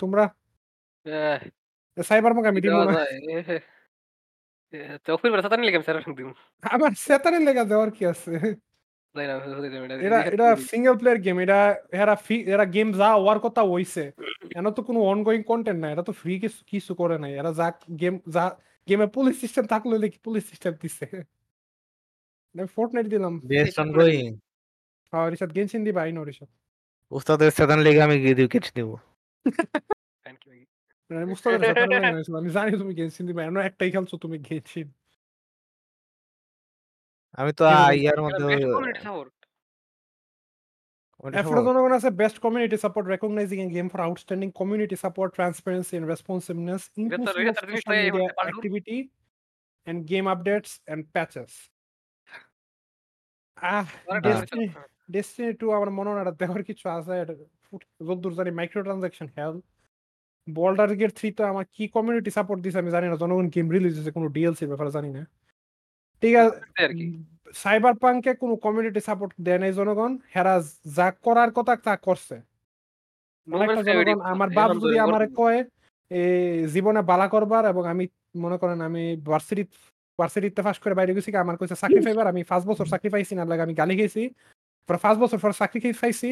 তোমরা সাইবারপঙ্ক আমি দিব না তো ফির সাতানি লেগে স্যার দিব আবার সাতানি লেগে দেওয়ার কি আছে? এটা সিঙ্গেল প্লেয়ার গেম, এটা এরা গেম যা ওয়ার কথা হইছে এনে তো কোনো অনগোয়িং কন্টেন্ট নাই, এটা তো ফ্রি কিছু করে নাই। এরা যা গেমে পুলিশ সিস্টেম থাকলো কি পুলিশ সিস্টেম দিছে না ফর্টনাইট দিলাম বেস্ট অনগোয়িং। হ্যাঁ রিশাদ গেনশিন দিবা আই নো রিশাদ উস্তাদের সাদান লেগে আমি গিয়ে দিও কেচ দেব থ্যাঙ্ক ইউ ভাই। আমি উস্তাদের সাদান লেগে আমি জানি তুমি গেনশিন দিবা এমন একটাই খেলছো তুমি গেনশিন। আমি তো ইয়ার মধ্যে জনগণ আছে best community support recognising a game for outstanding community support transparency and responsiveness activity and game updates and patches. Destiny 2 আমার মনে হয় দেখার কিছু আছে এটা যতদূর জানি মাইক্রো ট্রানজাকশন হেল। বোল্ডার গেট 3 তো আমার কি কমিউনিটি সাপোর্ট দিছে আমি জানি না, জনগণ গেম রিলিজ হয়েছে কোনো ডিএলসি ব্যাপারে জানি না। ঠিক আছে সাইবার পাঙ্কে কোনো কমিউনিটি সাপোর্ট দেয় নাই জনগণ, হেরা যা করার কথা তা করছে। আমার বাপ যদি আমার কয় জীবনে বালা করবার এবং আমি মনে করেন আমি ভার্সিটিতে পাস করে বাইরে গেছি আমার কাছে চাকরি পাইবার, আমি 5 বছর চাকরি পাইছি না লাগে আমি গালি খেয়েছি, 5 বছর পর চাকরি খেয়ে পাইছি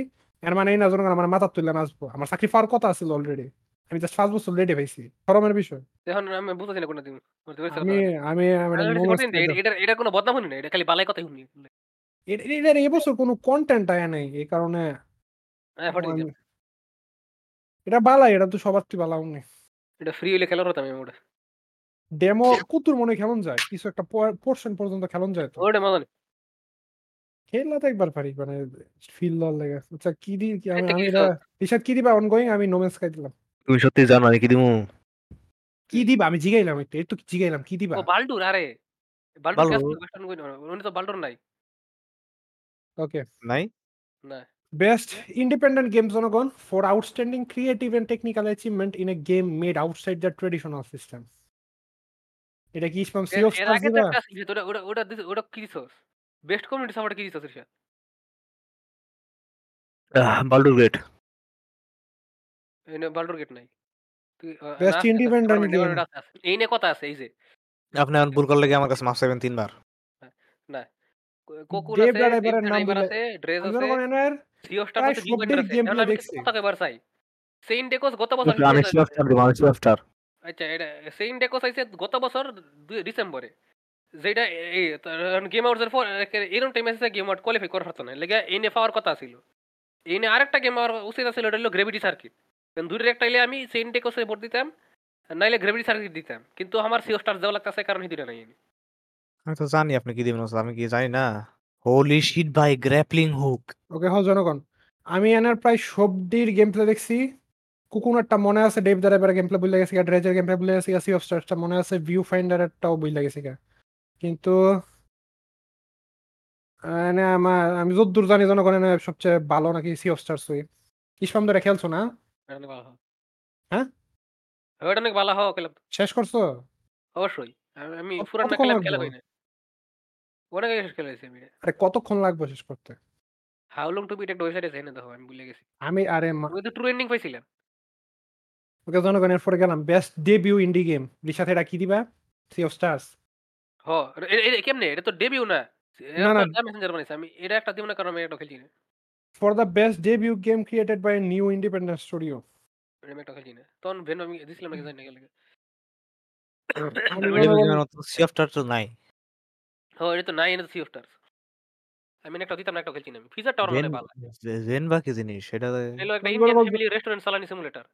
এর মানে এই না জনগণ আমার মাথার তুলে নাচবো। আমার চাকরি পাওয়ার কথা আছে অলরেডি, আমি জাস্ট 5 বছর লেটে পাইছি, শরমের বিষয়। এখন আমি বুঝাছি না কোন দিন আমি এটা কোনো বদনাম হই না, এটা খালি বালাই কথাই হই না। এর এই বছর কোনো কন্টেন্ট আয়া নাই এই কারণে এটা বালাই, এটা তো সবারই বালাও না। এটা ফ্রি হইলে খেলার হতো আমি ওটা ডেমো কুতুর মনে খেলন যায় কিছু একটা পোরশন পর্যন্ত খেলন যায় তো ওটা মজা নেই খেলা তো একবার পারি মানে ফিল লল লাগে। আচ্ছা কি দিন কি আমি রিশাদ কি দিবা অনগোয়িং? আমি নোমেন্স স্কাই দিলাম। তুমি সত্যি জানো না কি দিমু? কি দিবা আমি জিগাইলাম একটু এত কি জিগাইলাম কি দিবা? ও বালডুর আরে বালডুর কাস্টন কই না উনি তো বালডুর নাই। ওকে নাই না Best independent game জনগণ for outstanding creative and technical achievement in a game made outside the traditional system. এটা কি স্পন্সর সিও এটা ওটা ওটা ওটা কি রিসোর্স বেস্ট কমিউনিটি সাপোর্ট কি রিসোর্স রিশাদ বাল্ডুর গেট এনে বাল্ডুর গেট নাই তুই বেস্ট ইন্ডিপেন্ডেন্ট গেম এই নে কথা আছে এই যে আপনি আন ভুল করলে আমার কাছে মাফ চাইবেন তিনবার না কোকুর আছে ড্রেস আছে ড্রেস আছে সিও স্টার তো কি পয়েন্ট আছে আমরা দেখছি কতকে বার চাই সেইন ডেকোস গত বছর আমি সিও স্টার দিম আমি সিও স্টার আচ্ছা এটা সেম ডেকোস আইছে গত বছর ডিসেম্বরে যেটা এই গেম আউটসের ফর এরকম টাইম আছে গেম আউট কোয়ালিফাই করার কথা না লাগা এনে পাওয়ার কথা ছিল এনে আরেকটা গেম আর উচিত আছে এটা হলো গ্র্যাভিটি সার্কিট কারণ দুইটার একটা হইলে আমি সেম ডেকোসে ভোট দিতাম নাইলে গ্র্যাভিটি সার্কিট দিতাম কিন্তু আমার সিও স্টার যাওয়া লাগতেছে কারণ হিদিটা নাই আমি আমি তো জানি আপনি কি দিবেন আমি কি জানি না হোলি শিট ভাই গ্র্যাপলিং হুক ওকে হল জনগণ আমি এনার প্রায় সবদির গেম প্লে দেখছি কুকুনারটা মনে আছে ডেভ দ্বারা গেম প্লে বই লাগেছে ড্রেজার গেম প্লে বই লাগেছে সি অফ স্টারটা মনে আছে ভিউ ফাইন্ডারটাও বই লাগেছে কিন্তু মানে আমার আমি যদ্দূর জানি জনগণের সবচেয়ে ভালো নাকি সি অফ স্টার সুই ইসলাম ধরে খেলছো না হ্যাঁ ওটা অনেক ভালো হোক শেষ করছো অবশ্যই আমি পুরো না খেলা হই না ওটা শেষ খেলাইছি আমি আরে কতক্ষণ লাগবে শেষ করতে how long to be take ডোসারে জানি না দেখো আমি ভুলে গেছি আমি আরে ওই তো ট্রু এন্ডিং পাইছিলাম ওকে জনগণ এর ফর গেলাম best debut indie game Rishat এটা কি দিবা সি অফ স্টারস হ এটা কেমনে এটা তো ডেবিউ না না না মেসেঞ্জার বানাইছে আমি এটা একটা দিব না কারণ আমি এটা খেলছি না for the best debut game created by new independent studio আমি এটা খেলছি না তখন ভেন আমি দিছিলাম নাকি জানি না লাগে সি অফ স্টারস তো নাই হ এটা তো নাই এটা সি অফ স্টারস আমি একটা দিতাম না একটা খেলছি না ফিজার টাওয়ার মানে ভালো জেন বাকি জিনিস সেটা হলো একটা ইন্ডিয়ান ফ্যামিলি রেস্টুরেন্ট চালানি সিমুলেটর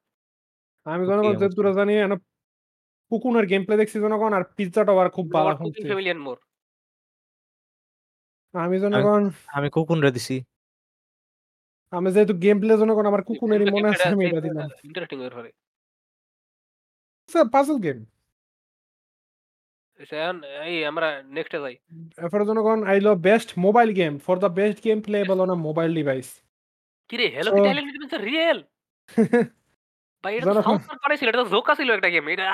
আমি জনগণ যতদূর জানি না কুকুনের গেম প্লে দেখছি জনগণ আর পিৎজাটা আর খুব ভালো হচ্ছে ফ্যামিলিয়ান মোর আমি জনগণ আমি কুকুনরে দিছি আমি যেহেতু গেম প্লে জনগণ আমার কুকুনেরই মনে আছে আমি এটা দিলাম ইন্টারেস্টিং এর পরে স্যার পাজল গেম এসান এই আমরা নেক্সটে যাই ফর জনগণ I love best mobile game for the best game playable on a mobile device কি রে হ্যালো কিটা এলিমেন্ট ইজ রিয়েল আমি খেলছি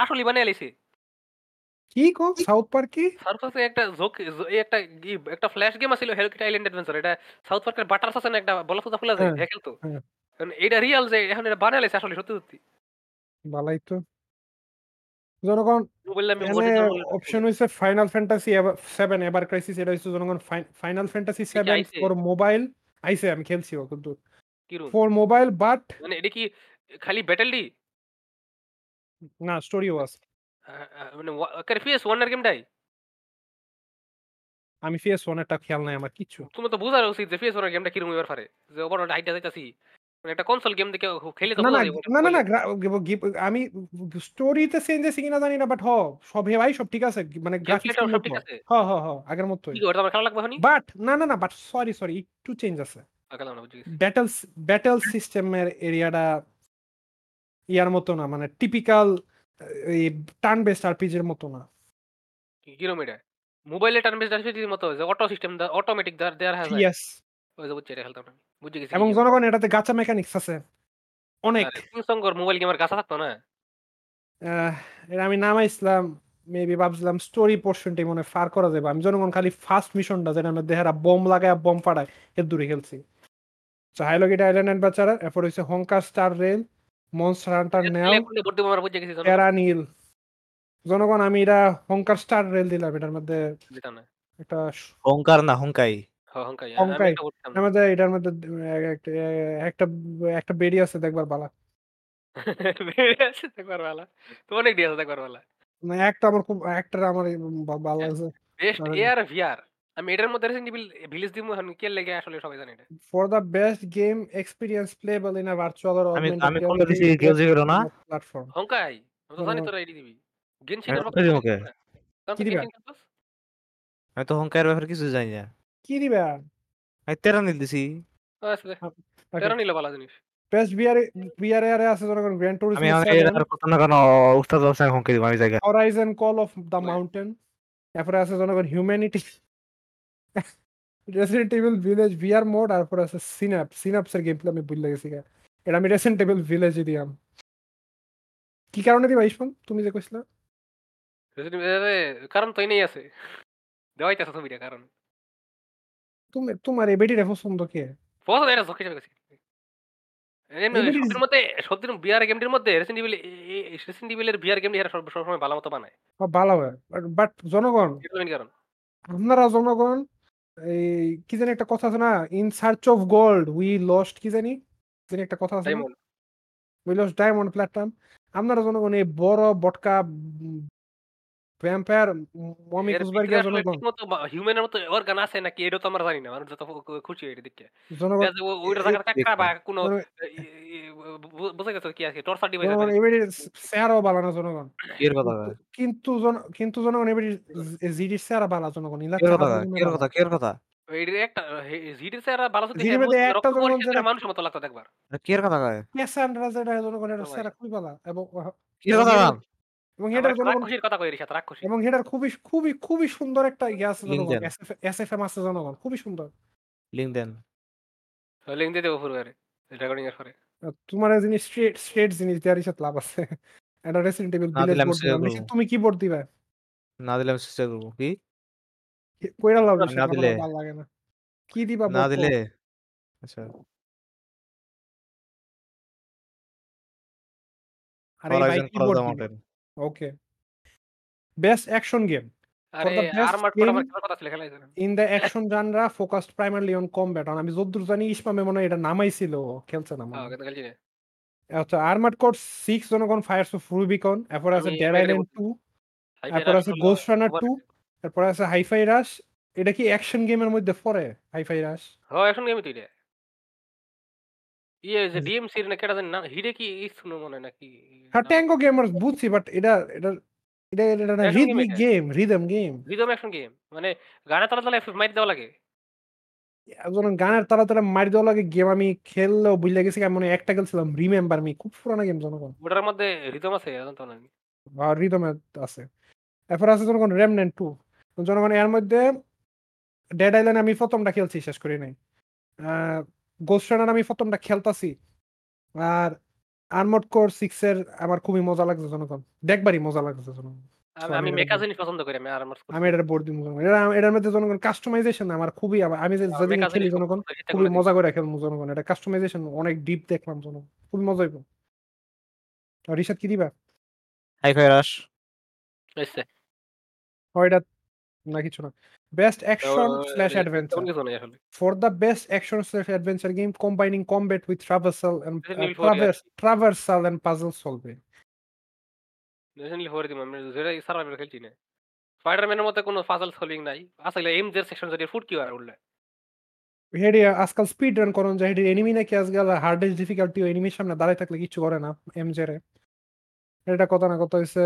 খালি ব্যাটলডি না স্টোরি ওয়াজ মানে কারফিয়াস ওয়ানার গেম ডাই আমি ফিয়াস ওয়ানারটা খেল নাই আমার কিছু তুমি তো বুঝার উচিত যে ফিয়াস ওয়ানার গেমটা কি রকম ব্যাপারে যে ওভার হাইট যাইতাছি মানে একটা কনসোল গেম দেখে খেলে তো না না না আমি স্টোরিতে চেঞ্জ আছে কিনা জানি না বাট হ্যাঁ সব হে ভাই সব ঠিক আছে মানে গ্রাফিক্সটা সব ঠিক আছে হ্যাঁ হ্যাঁ হ্যাঁ আগের মতই কি ওটা আমার খেলা লাগবে হনি বাট না না না বাট সরি সরি একটু চেঞ্জ আছে আগালাম না বুঝি ব্যাটলস ব্যাটল সিস্টেমের এরিয়াটা ইয়ার মতো না মানে টিপিক্যাল এই টার্ন বেসড আরপিজি এর মতো না কিলোমিটার মোবাইলে টার্ন বেসড আরপিজি এর মতো যে অটো সিস্টেম দা অটোমেটিক দার দেয়ার হ্যাজ ইয়েস ওই যে বুঝছি এটা খেলতাম আমি বুঝে গেছি এবং জনগণ এটাতে গাচা মেকানিক্স আছে অনেক সংগর মোবাইল গেমার গাচা থাকতো না এর আমি নাম আইছিলাম মেবি ভাবছিলাম স্টোরি পোরশনটাই মনে ফার করা যাবে আমি জনগণ খালি ফার্স্ট মিশনটা যেটা আমরা দেহারা বম লাগায় বম ফাটায় এর দূরে খেলছি সো হাইলোগিট আইল্যান্ড এন্ড বাচ্চারা এরপর হইছে Honkai Star Rail Monster Hunter নেও প্যারানিল জনগণ আমি এটা হংকার স্টার রেল দিলাম এটার মধ্যে একটা হংকার না হংকাই হংকাই হংকাই আমাদের এটার মধ্যে একটা একটা বেডি আছে দেখবার বালা বেডি আছে দেখবার বালা তো অনেক ডি আছে দেখবার বালা না একটা আমার খুব একটা আমার ভালো লাগছে বেস্ট এআর ভিআর আমি এটার মধ্যে রিসেন্টলি ভিলেজ দিমু এখন কি লাগে আসলে সবাই জানে এটা for the best game experience playable in a virtual or augmented আমি কোন দিছি গেম জিরো না প্ল্যাটফর্ম হংকাই আমি তো জানি তোরা আইডি দিবি গেনশিন এর ব্যাপারে ওকে কি দিবা আমি তো হংকাইর ব্যাপারে কিছু জানি না কি দিবা আই তেরানিল দিছি বাস তেরানিল ভালো জিনিস বেস্ট বিআর বিআর এর আছে যখন গ্র্যান্ড টুরিজম আমি এর কথা না কেন উস্তাদ হোসেন হংকাই দিবা আমি জায়গা Horizon Call of the Mountain এরপরে আছে যখন humanity Resident Evil Village VR mode আর পরে আছে সিনাপস। সিনাপসের গেম প্লে আমি ভুল লেগেছি, এটা আমি রেসিডেন্ট ইভিল ভিলেজে দিলাম। কি কারণে দিবা ইসমান তুমি যে কইছিলা? কারণ তোই নাই আছে দেওয়াইতাছ ছবিটা, কারণ তুমি তোমার এই বেটির পছন্দ কে পছন্দ এটা জকি জকি এমনি সবদিন মতে সবদিন বিআর গেমটির মধ্যে রেসিডেন্ট ইভিলের বিআর গেমটি এরা সবসময় ভালো মতো বানায়, ভালো হয়। বাট জনগণ কারণ আপনারা জনগণ এই কি জানি একটা কথা আছে না, in search of gold we lost কি জানি জানি একটা কথা আছে, উই লস্ট ডায়মন্ড প্ল্যাটফর্ম। আপনারা জনগণ এই বড় বটকা ভ্যাম্পায়ার মমি কুসবার্গের জনগণ মতো হিউম্যানের মতো ওর গান আছে নাকি এটা তো আমরা জানি না, মানুষ যত খুশি হই দেখে জনগণ ওইটা জায়গা কাটকা বা কোন বুঝা গেছে কি আছে টর্চার ডিভাইস মানে এমনি স্যারও ভালো না জনগণ এর কথা, কিন্তু জনগণ এমনি জিডি স্যার ভালো জনগণ ইলাকা এর কথা এইটা একটা জিডি স্যার ভালো তো একটা জনগণ মানুষ মত লাগতো একবার কি এর কথা কয় পেশান রাজা জনগণ এর স্যার খুবই ভালো এবং কি এর কথা এবং হেডার জনগণের কথা কই রিশাত রাখো এবং হেডার খুবই খুবই খুবই সুন্দর একটা গ্যাস জনগণ এসএফএম আছে জনগণ খুবই সুন্দর। লিংক দেন, লিংক দিয়ে দেব পরে রেকর্ডিং এর পরে তোমার এই জিনিস স্ট্রেট স্ট্রেট জিনিস দিয়ে রিশাত লাভ আছে। এটা রেসিডেন্ট ইভিল ভিলেজ তুমি কিবোর্ড দিবা না দিলাম চেষ্টা করব কি কইরা লাভ না দিলে ভালো লাগে না কি দিবা না দিলে আচ্ছা আরে ভাই keyboard okay best action game are armored proper কথা ছিল খেলা হইছে in the action genre focused primarily on combat on আমি যদ্দূর জানি ইসমামে মনে এটা নামাই ছিল খেলছ না মানে হ্যাঁ খেলছি না। আচ্ছা armored core 6 জনগণ fires of rubicon এরপর আছে dead island 2 এরপর আছে ghost runner 2 এরপর আছে hi-fi rush। এটা কি action game এর মধ্যে পড়ে hi-fi rush? হ্যাঁ action game তো এটা জনগণ এর মধ্যে ডেড আইল্যান্ড আমি প্রথমটা খেলছি শেষ করি নাই, গোস্ট রানার আমি প্রথমটা খেলতাছি আর আর্মড কোর 6 এর আমার খুবই মজা লাগছে জনগণ, দেখবারই মজা লাগছে জনগণ। আমি মেকাজিন পছন্দ করি, আমি আর্মড কোর আমি এটার বোর্ড দিই জনগণ, এটার মধ্যে জনগণ কাস্টমাইজেশন আমার খুবই আমি যে যতদিন খেলি জনগণ খুবই মজা করে খেলমু জনগণ, এটা কাস্টমাইজেশন অনেক ডিপ দেখলাম জনগণ খুব মজা হইব। আর রিশাত কি দিবা? হাই-ফাই রাশ হইছে হয়টা না কিছু না। Best action/adventure for the best action/adventure game combining combat with traversal and puzzle solving recently for the moment zero survival খেলছি না স্পাইডারম্যানের মতো কোনো puzzle solving নাই আসলে এম জের সেকশন জের ফুট কি আর উল্লে হেডি আজকাল স্পিড রান করন যায় হেডি এনিমি নাকি আজকাল হার্ডেস্ট ডিফিকাল্টি ও এনিমির সামনে দাঁড়ায় থাকলে কিছু করে না এম জেরে এটা কথা না কথা হইছে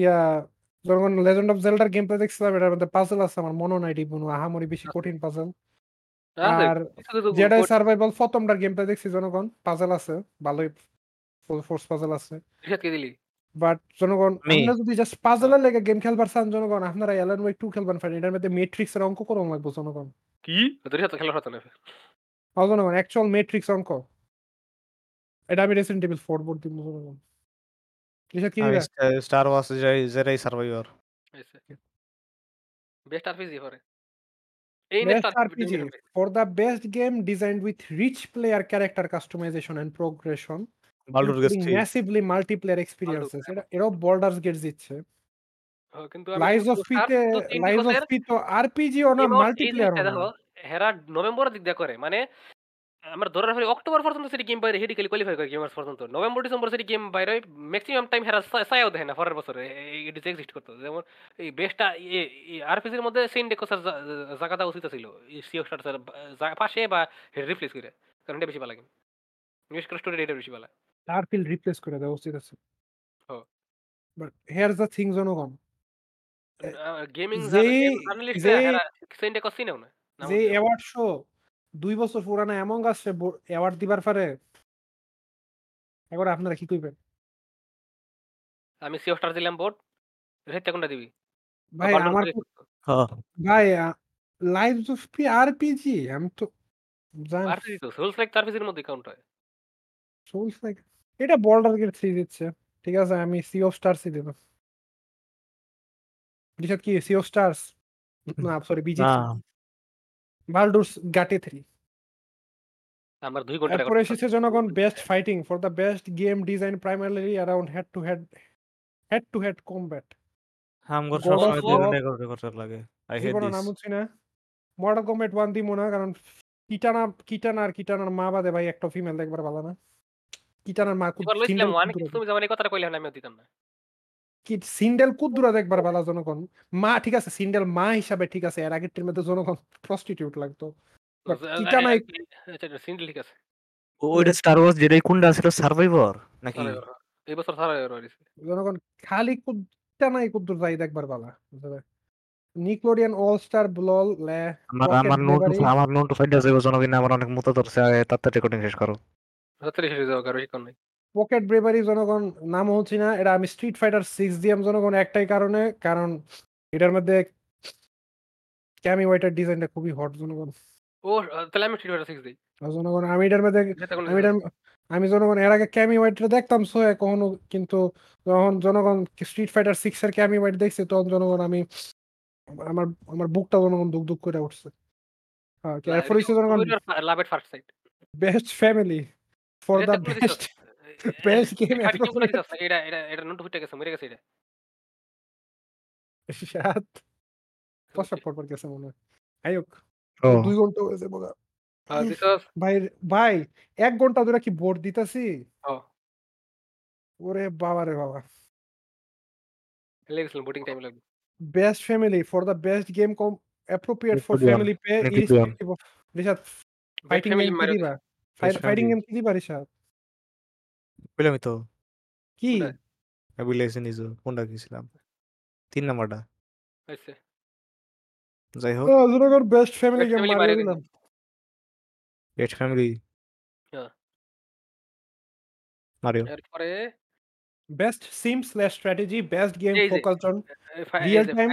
ইয়া যখন লেজেন্ড অফ জেলডার গেম প্লে দেখছিলাম এটার মধ্যে পাজল আছে আমার মনে নাই ডিবুনো আহামরি বেশি কঠিন পাজল আর যেটা সার্ভাইভাল ফতমটার গেম প্লে দেখছি জনগণ পাজল আছে ভালোই ফুল ফোর্স পাজল আছে রিশাত কে দিলি বাট জনগণ আপনারা যদি জাস্ট পাজলের লাগে গেম খেলবার চান জনগণ আপনারা এলএন ওয়াই 2 খেলবেন ফাইন এটার মধ্যে ম্যাট্রিক্স এর অঙ্ক করুন লাগবে জনগণ কি রিশাত খেলার কথা না ভালো জনগণ অ্যাকচুয়াল ম্যাট্রিক্স অঙ্ক এটা আমি রেসিডেন্ট ইভিল 4 বোর্ড দিমু জনগণ। রিশাত কি দিবা? Star Wars Jedi Survivor best RPG for এই next RPG for the best game designed with rich player character customisation and progression Baldur's Gate massively multiplayer experiences এটা এরও বর্ডারস গেট দিচ্ছে কিন্তু লাইজ অফ পি তো আরপিজি অন মাল্টিপ্লেয়ার হেরা নভেম্বরের দিক দিয়ে করে মানে আমরা ধরার ফলে অক্টোবর পর্যন্ত সেটি গেম বাইরে হেডি কোয়ালিফাই করে গেমার্স পর্যন্ত নভেম্বর ডিসেম্বর সেটি গেম বাইরে ম্যাক্সিমাম টাইম হেরা সায়াও দেয় না পরের বছরে এটি এক্সিস্ট করতো। যেমন এই বেস্টটা আরপিজির মধ্যে সেন্ডেকো স্যার জায়গা দেওয়া উচিত ছিল সিও স্টার স্যার পাশে বা রিপ্লেস করে কারণ এটা বেশি ভালো লাগে নিউজ করে স্টোরি এটা বেশি ভালো স্টারফিল্ড রিপ্লেস করে দেওয়া উচিত আছে হ্যাঁ বাট হিয়ার দ্য থিংস জনগণ গেমিং জার্নালিস্ট হেরা সেন্ডেকো সিনেও না যে অ্যাওয়ার্ড শো 2 বছর পুরানো এমন গাছে অ্যাওয়ার্ড দিবার পারে এখন আপনারা কি কইবেন? আমি সিও স্টার দিলাম বোর্ড রেতে কোনটা দিবি ভাই আমার হ্যাঁ ভাই লাইভস অফ পি আরপিজি, আমি তো জানি আরপিজি তো সোলস লাইক আরপিজির মধ্যে কাউন্ট হয়। সোলস লাইক এটা বর্ডার গেট সিরিজছে, ঠিক আছে। আমি সি অফ স্টারস ই দেব। রিশাদ কি সি অফ স্টারস? না সরি, বিজি বালডুরস গাটে 3। আমার 2 ঘন্টা পরে এসেছে জনগণ best fighting for the best game design primarily around head to head combat. হামগর সবাই দেখে করতে লাগে। I hate this. নাম হচ্ছে না মডার্ন কমব্যাট 1 দিমো না, কারণ কিটানার মা বাদে ভাই একটা ফিমেল দেখবার ভালো না। কিটানার মা কো সিঙ্গেল ওয়ান কি তুমি জামানে কথাটা কইলে না, আমি দিতাম না। কি সিঙ্গেল কুদুরা দেখবার ভালো জনগণ মা, ঠিক আছে সিঙ্গেল মা হিসাবে ঠিক আছে। এর আগের টিমেতে জনগণ প্রস্টিটিউট লাগতো। কিটানা এটা সিঙ্গেল ঠিক আছে। ওইটা স্টার ওয়ার্স যেটা কোনটা ছিল, সার্ভাইভার নাকি? এই বছর সার্ভাইভার হইছে। জনগণ খালি নাই কুদুর যাই দেখবার ভালো। নিকলোডিয়ান অল স্টার ব্লল লে আমার নোট ফাইন্ডার যাইবো জনগণ। আমার অনেক মত ধরছে, তাতে রেকর্ডিং শেষ করো। তাতে শেষ যাও কারো ইকন নাই। পকেট ব্রেভারি জনগণ নাম হচ্ছে না, এটা আমি স্ট্রিট ফাইটার 6 দিম জনগণ একটাই কারণে, কারণ এটার মধ্যে ক্যামি ওয়াইটার ডিজাইনটা খুবই হট জনগণ। ও তাহলে আমি স্ট্রিট ফাইটার 6 দিই জনগণ। আমি এটার মধ্যে আমি জনগণ এর আগে ক্যামি ওয়াইটটা দেখতাম সোয়া কখনো, কিন্তু যখন জনগণ স্ট্রিট ফাইটার 6 এর ক্যামি ওয়াইট দেখছে তখন জনগণ আমি আমার বুকটা জনগণ দুক দুক করে উঠছে। হ্যাঁ, এরপর হইছে জনগণ love at first sight best family for the best game. এটা নট হইতে গেছে, মরে গেছে এটা সাত কষ্ট পড় গেছে মনে হয়। আয়োক 2 ঘন্টা হয়েছে বগা ভাই 1 ঘন্টা ধরে কি বোর্ড দিতাছি। ওরে বাবা রে বাবা, লেগেছিল ভোটিং টাইম লাগবে। Best family for the best game appropriate for family pay is Rishat fighting game kiriba fighting game kiriba Rishat বললাম তো কি অ্যাবিলেশন ইজ কোনটা কিছিলাম 3 নাম্বারটা আচ্ছা যাই হোক। জনগণ best family game মারে দিলাম best family হ্যাঁ মারিও। এরপরে best sim/strategy best game focused on real time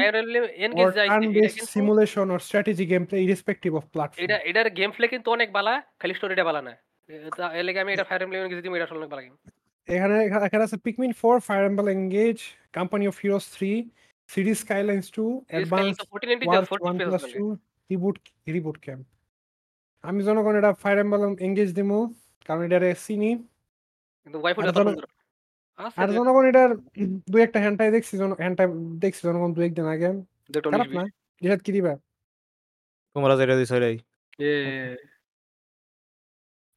or turn-based simulation or strategy gameplay irrespective of platform. এটার gameplay কিন্তু অনেক ভালো, খালি স্টোরিটা ভালো না। এর লাগি আমি এটা Fire Emblem এর গেছি, এটা অনেক ভালো গেম। এখানে আছে Pikmin 4 Fire Emblem Engage Company of Heroes 3 Cities Skylines 2 Advanced 1492 reboot camp. আমি জনগণ এটা Fire Emblem Engage দিমু, কারণ এটারে সিনি কিন্তু ওয়াইফাই দাও। আর জনগণ এটার দুই একটা হ্যান্ডটাই দেখছি জনগণ দুই একদিন আগে। রিশাদ কি দিবা তোমরা? যেটা দিছো রে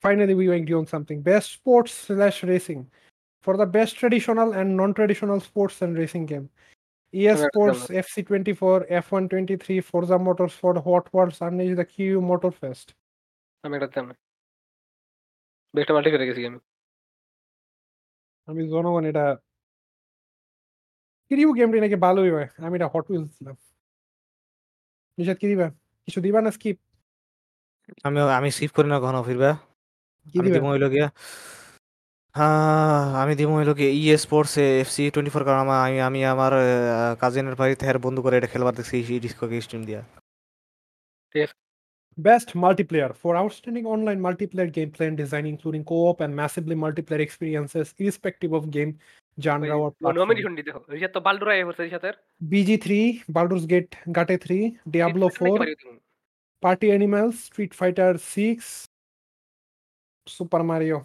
ফাইনালি উই ওয়িং Dune something best sports racing for the best traditional and non traditional sports and racing game EA Sports FC 24 F1 23 Forza Motorsport Hot Wheels Unleash the Q Motor Fest। আমি এটা তেমন বেস্ট মাল্টি করে গেছি গেম। আমি জনগণ এটা কিরিউ গেমটি নাকি ভালোই হয়, আমি এটা হট উইলস দিলাম। নিশাদ কি দিবা? কিছু দিবা না স্কিপ? আমি স্কিপ করি না কখনো। ফিরবা কি দিবা? আমি দিব হইল কি ইএ স্পোর্টস এফসি 24, কারণ আমি আমার কাজিনের বাড়িতে হের বন্ধু করে এটা খেলবার দেখছি ডিসকর্ড স্ট্রিম দিয়া। Best multiplayer for outstanding online multiplayer gameplay and design including co-op and massively multiplayer experiences irrespective of game genre or platform. Nomination dite ho Rishat to Baldura e korche Rishater BG3 Baldur's Gate Gate 3 Diablo 4 Party Animals Street Fighter 6 Super Mario।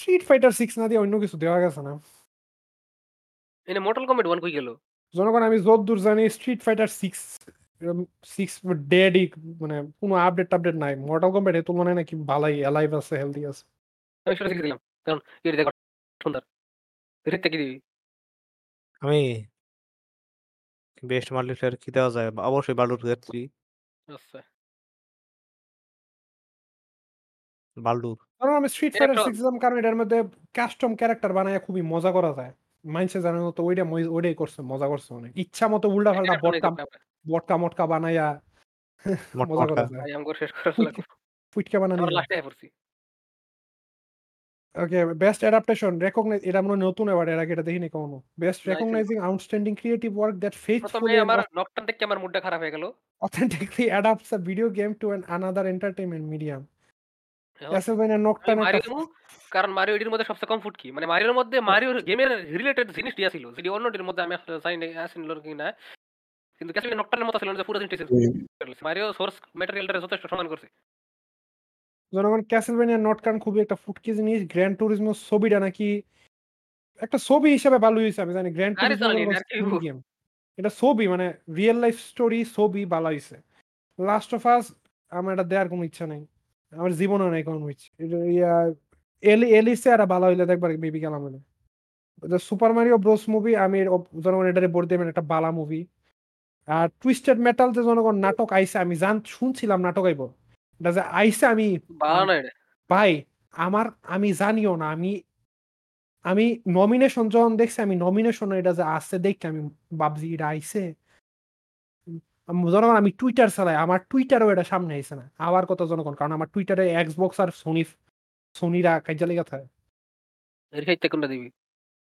Street Fighter 6 na diye onno kichu dewa geche na ene Mortal Kombat 1 koi gelo jonogon ami joddur jani Street Fighter 6 6 ডেডই মানে কোনো আপডেট নাই। মর্টাল কমব্যাট এত মনে নাকি ভালোই অ্যালাইভ আছে, হেলদি আছে। আমি সেটা দেখে দিলাম, কারণ এর দেখো সুন্দর দেখতে কি দিবি। আমি বেস্ট মাল্টিপ্লেয়ার কি দেওয়া যায়? অবশ্যই বালডুর গেট 3। আচ্ছা বালডুর, কারণ আমি স্ট্রিট ফাইটার 6 জাম, কারণ এর মধ্যে কাস্টম ক্যারেক্টার বানায় খুবই মজা করা যায়। মাইন্ডসে জানার মতো ওইটাই করছে, মজা করছে অনেক ইচ্ছা মতো উল্টা পাল্টা বটকা বানায়া মজা করা যায়। আমি শেষ করে ফেললাম ফুটকা বানানো। ওকে, বেস্ট অ্যাডাপ্টেশন রেকগনাইজ, এটা মনে হয় নতুন, এবার এর আগে এটা দেখিনি কখনো। Best recognising outstanding creative work that faithfully প্রথমে আমার নকটান থেকে আমার মুডটা খারাপ হয়ে গেল। Authentically adapts a video game to an another entertainment medium. Castlevania Nocturne কারণ মারিও এর মধ্যে সবচেয়ে কম ফুট কি, মানে মারিওর মধ্যে মারিওর গেমের রিলেটেড জিনিস দিয়া ছিল যেটা অন্যটির মধ্যে আমি আসলে জানি না, কিনা কিন্তু ক্যাসেলভানিয়া নকটানের মতো ছিল না, পুরো জিনিস মারিও সোর্স ম্যাটেরিয়ালটারে যথেষ্ট সম্মান করছে। জনগণ ক্যাসেলভেনিয়া নটকান খুবই একটা ফুটকি জিনিস। গ্র্যান্ড ট্যুরিজমো ছবিটা নাকি একটা ছবি হিসাবে ভালো হয়েছে, আমি জানি গ্র্যান্ড ট্যুরিজমো গেম এটা ছবি, মানে রিয়েল লাইফ স্টোরি ছবি ভালো হয়েছে। লাস্ট অফ আস আমার এটা দেওয়ার কোনো ইচ্ছা নেই, আমার জীবনও নেই কোনো ইচ্ছে। এলিসে আর ভালো হইলে দেখবার বেবি গেলাম হলে সুপার মারিও ব্রোস মুভি, আমি জনগণ এটারে বোর্ড দেবেন একটা বালা মুভি। আর টুইস্টেড মেটাল যে জনগণ নাটক আইসে, আমি শুনছিলাম নাটক আইব আইসে, আমি ভাই আমার আমি জানিও না, আমি নমিনেশন যখন দেখছি, আমি নমিনেশন এটা যে আসছে দেখছি আমি বাবজি এটা আইসে। জনগণ আমি টুইটার চালাই, আমার টুইটারও এটা সামনে আইসে না। আবার কত জনগণ, কারণ আমার টুইটারে এক্সবক্স আর সোনিরা কার্যালয় কথা দিবি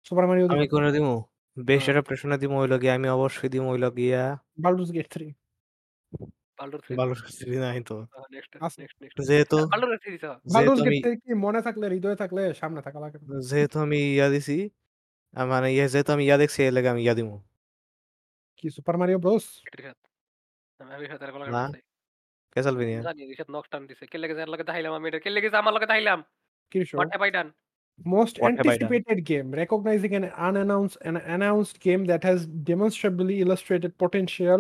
সুপার মারিও আমি কোনটা দিব, বেস্ট অ্যাডাপটেশন দিব ওই লগিয়া আমি অবশ্যই দিব ওই লগিয়া Baldur's Gate 3। Most anticipated game, recognizing an unannounced game that has demonstrably illustrated potential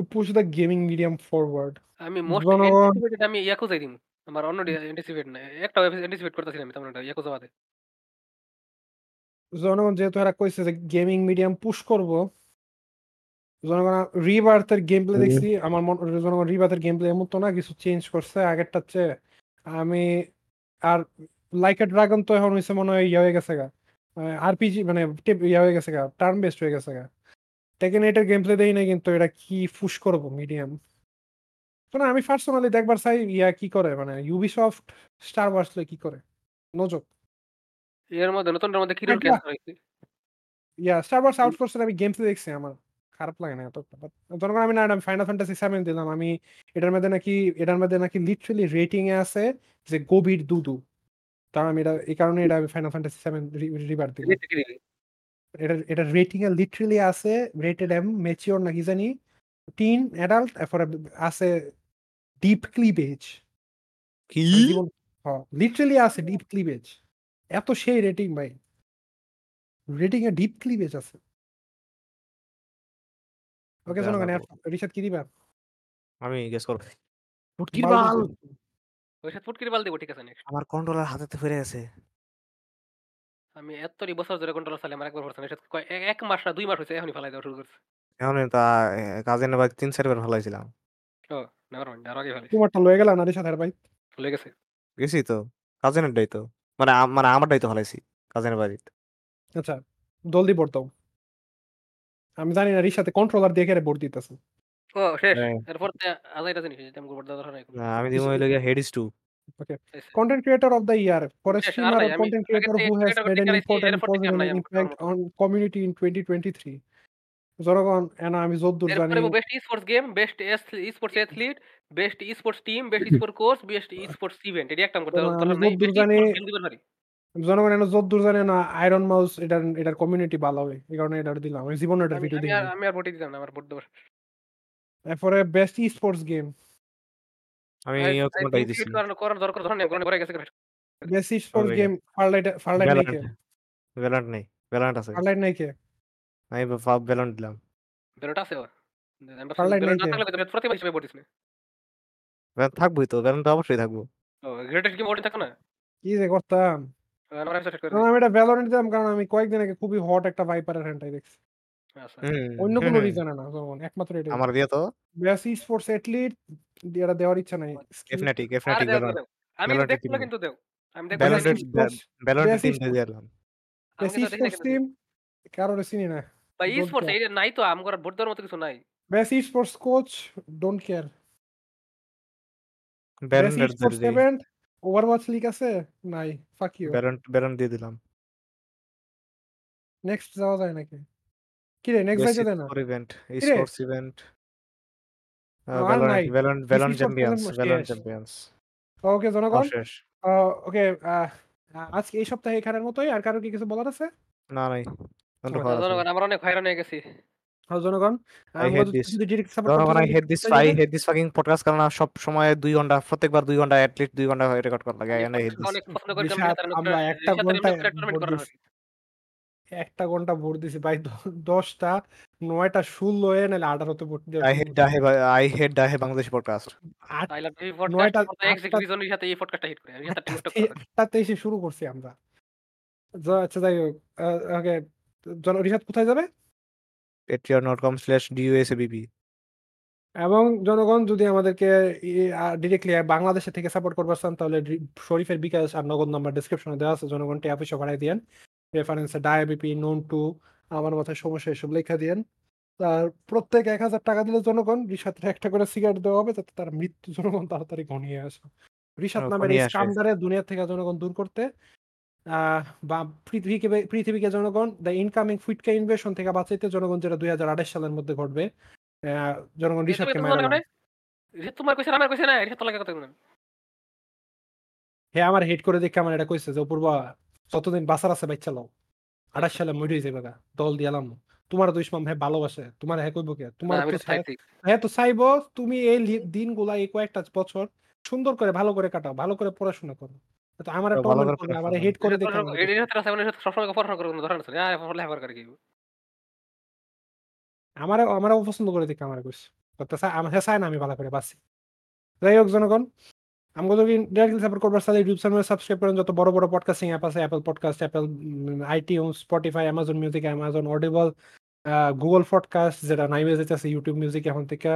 to push the gaming medium forward. আমি মোস্ট অ্যান্টিসিপেটেড আমি ইয়াকো যাইদিম, আমার অন্য অ্যান্টিসিপেট না, একটা অ্যান্টিসিপেট করতেছিলাম আমি তোমরা ইয়াকো যাবাতে। জনগণ যেহেতু এরা কইছে যে গেমিং মিডিয়াম পুশ করব, জনগণ রিবার্থের গেমপ্লে দেখছি, আমার জনগণ রিবার্থের গেমপ্লে এমন তো না কিছু চেঞ্জ করছে আগেরটার চেয়ে। আমি আর লাইক এ ড্রাগন তো এখন হইছে মনে হয় ইয়া হয়ে গেছে গা, আরপিজি মানে ইয়া হয়ে গেছে গা, টার্ন বেসড হয়ে গেছে গা। টেকেন এটার গেমপ্লে দেই না, কিন্তু এটা কি পুশ করব মিডিয়াম তো না। আমি পার্সোনালি দেখবার চাই ইয়া কি করে, মানে ইউবিসফট স্টার ওয়ার্স লে কি করে নজক এর মধ্যে নতুনটার মধ্যে কি রকম কাজ হইছে। ইয়া স্টার ওয়ার্স আউটসোর্স আমি গেমস দেখছি, আমার খারাপ লাগে না এতটা। যখন আমি না ফাইনাল ফ্যান্টাসি 7 দিলাম, আমি এটার মধ্যে নাকি লিটারালি রেটিং এ আছে যে গোবির দুদু, তার আমি এটা এই কারণে এটা আমি ফাইনাল ফ্যান্টাসি 7 রিভার দিলাম। এটা রেটিং এ লিটারালি আছে রেটেড এম ম্যাচিওর নাকি জানি, টিন অ্যাডাল্ট ফর আছে ডিপ ক্লিভেজ কি, হ্যাঁ লিটারালি আছে ডিপ ক্লিভেজ। এত সেই রেটিং ভাই, রেটিং এ ডিপ ক্লিভেজ আছে। ওকে শোনো গান রিশাদ কি দিবা, আমি গেস করব ফুটকিরবাল। রিশাদ ফুটকিরবাল দেব, ঠিক আছে। নেক্সট আমার কন্ট্রোলার হাতেতে ফিরে গেছে, আমি এত বছর ধরে কন্ট্রোলার চালাই, আমার একবার পড়ছে না, এক মাস না 2 মাস হয়েছে, এখনই ফেলাই দেওয়া শুরু করছে। এখনই তা কাজে না ভাই 3-4 বার ফেলাইছিলাম। ও নেভার মাইন্ড, আর আগে ফেলাই তোমারটা লয়ে গেল না রে সাধার ভাই, লয়ে গেছে গেছি তো কাজে না দাই তো, মানে আমার দাই তো ফেলাইছি কাজে না ভাই। আচ্ছা জলদি বোর্ড দাও, আমি জানি না রিশাতে কন্ট্রোলার দিয়ে করে বোর্ড দিতেছে। ও শেষ, এরপর আজ এটা জানি যে আমি বোর্ড দাও ধরে না, আমি দিমো হই লাগে heads two. Okay. Content Creator of the Year for a streamer or content creator who has made an important positive impact on community in 2023. Zoragon and I am Zoddur Jani. Best esports game, best esports athlete, best esports team, best esports course, best esports event. React am korte Zoddur Jani. Zoragon and Zoddur Jani na Iron Mouse etar community bhalo hoy. E karone etar dilam. Ami jibon etar video dekhi. Ami ar vote dilam na, amar vote dobar. For a best esports game. আমি ওখানে বাই দিছি করার দরকার ধরে নেই, করে গেছে বেসি স্পোর্টস গেম ফারলাইট নাই কে, ভ্যালরেন্ট নাই, ভ্যালরেন্ট আছে ফারলাইট নাই কে, আমি ফাব ভ্যালরেন্ট দিলাম, ভ্যালরেন্ট আছে ওর ফারলাইট নাই কে, তাহলে প্রতি মাসে আমি বটিস না ভ্যালরেন্ট থাকবই তো, ভ্যালরেন্ট অবশ্যই থাকবো। ও গ্রেটেস্ট গেম ওটা থাকো না কি যে করতাম, আমি এটা ভ্যালরেন্ট দিলাম কারণ আমি কয়েকদিন আগে খুবই হট একটা ভাইপারের হ্যান্ডটাই দেখছি, অন্য কোনো রিজন না জনগণ, একমাত্র এটা আমার দিয়া তো বেসি স্পোর্টস অ্যাথলিট দিরা দেওয়ার ইচ্ছা নাই। এফনেটিক আমি দেখব কিন্তু দেও, আমি দেখব ব্যালন্স টিম দিয়ে দিলাম, বেসি স্পোর্টস টিম কারোর চিনি না ভাই, স্পোর্টস এই নাই তো আমগর বড় দর মত কিছু নাই, বেসি sports coach don't care, balance event Overwatch league আছে? নাই, ফাক ইউ। ব্যারন দিয়ে দিলাম। নেক্সট যাওয়া যায় নাকি? কি রে নেক্সট যাওয়া যায় না? Event sports event Valorant champions. Okay জনগণ, ওকে আজকে এই সপ্তাহে এখানের মতই। আর কারো কি কিছু বলার আছে? না নাই জনগণ, আমরা অনেক হয়রান হয়ে গেছি। একটা ঘন্টা ভোট দিছি ভাই, 10টা 9টা 16 এ নালে 18 তে ভোট দিছি। আই হেড বাংলাদেশ পডকাস্ট 9টা এক্সিকিউশনের সাথে এই পডকাস্টটা হিট করে আমি এটা টিকটক করতে এসে শুরু করছি আমরা। আচ্ছা যাই হোক, ওকে রিশাদ কোথায় যাবে? patreon.com/dusabb। এবং জনগণ যদি আমাদেরকে ডিরেক্টলি বাংলাদেশে থেকে সাপোর্ট করবার চান তাহলে শরীফের বিকাশ আর নগদ নাম্বার ডেসক্রিপশনে দেওয়া আছে। জনগণ ট্যাপ হিসেবে বাড়াই দেন, রেফারেন্সে ডায়াবিপি নোন টু আমার মাথায় সমস্যা এসব লেখা দেন। তার প্রত্যেক 1000 টাকা দিলে জনগণ রিশাতের একটা করে সিগারেট দেওয়া হবে, যাতে তার মৃত্যু জনগণ তাড়াতাড়ি ঘনিয়ে আসে। রিশাত নামের এই স্ক্যামটারে দুনিয়া থেকে জনগণ দূর করতে বা পৃথিবীকে জনগণ দ্য ইনকামিং ফুটকা ইনভেশন থেকে বাঁচাইতে জনগণ, যেটা 2028 সালের মধ্যে ঘটবে, জনগণ রিশাতকে মারবে। রিশাত তোমার কইছে আমার কইছে না, রিশাত লাগা কথা বলেন। হে আমার হেড করে দেখে আমার এটা কইছে যে পূর্ব যতদিন বাঁচার আছে বাচ্চা লও, 28 সালে মরেই যাবে গা দল দিলাম। তোমার দুশমন ভাই ভালোবাসে তোমার, হ্যাঁ কইব কি তোমার হ্যাঁ তো চাইবো তুমি এই দিনগুলা এই কয়েকটা বছর সুন্দর করে ভালো করে কাটাও, ভালো করে পড়াশোনা করো। যত বড় বড় পডকাস্টিং অ্যাপ আছে, Apple podcast, Apple iTunes, Spotify, Amazon music, Amazon Audible, Google podcast যেটা নাইওয়েজ আছে, ইউটিউব মিউজিক এখন থেকে।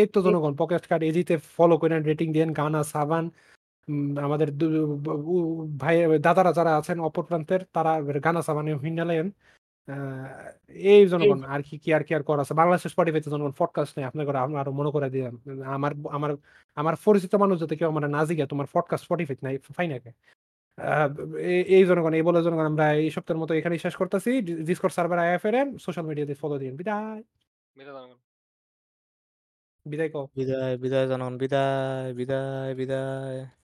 এই তো জনগণ পডকাস্ট কার্ড এজিতে ফলো করে রেটিং দেন। গানা সাবান আমাদের ভাই দাদারা যারা আছেন অপর প্রান্তের তারা গানা সাবানে হিন্দালেন। এই জনগণ আর কি কি আর কি আর করা আছে বাংলাদেশের স্পটিফাইতে জনগণ পডকাস্ট নেই। আপনাকে আরো মনে করে দিলাম, আমার আমার আমার পরিচিত মানুষ যাতে কেউ আমার না জিজ্ঞাসা তোমার পডকাস্ট স্পটিফাইতে নাই ফাইনাকে। এই জনগণ এই বলে জনগণ আমরা এই সপ্তাহের মতো এখানেই শেষ করতেছি। ডিসকর্ড সার্ভার আইএফএম সোশ্যাল মিডিয়াতে ফলো দিন। বিদায় বিদায় বিদায় জনগণ, বিদায় বিদায় বিদায়।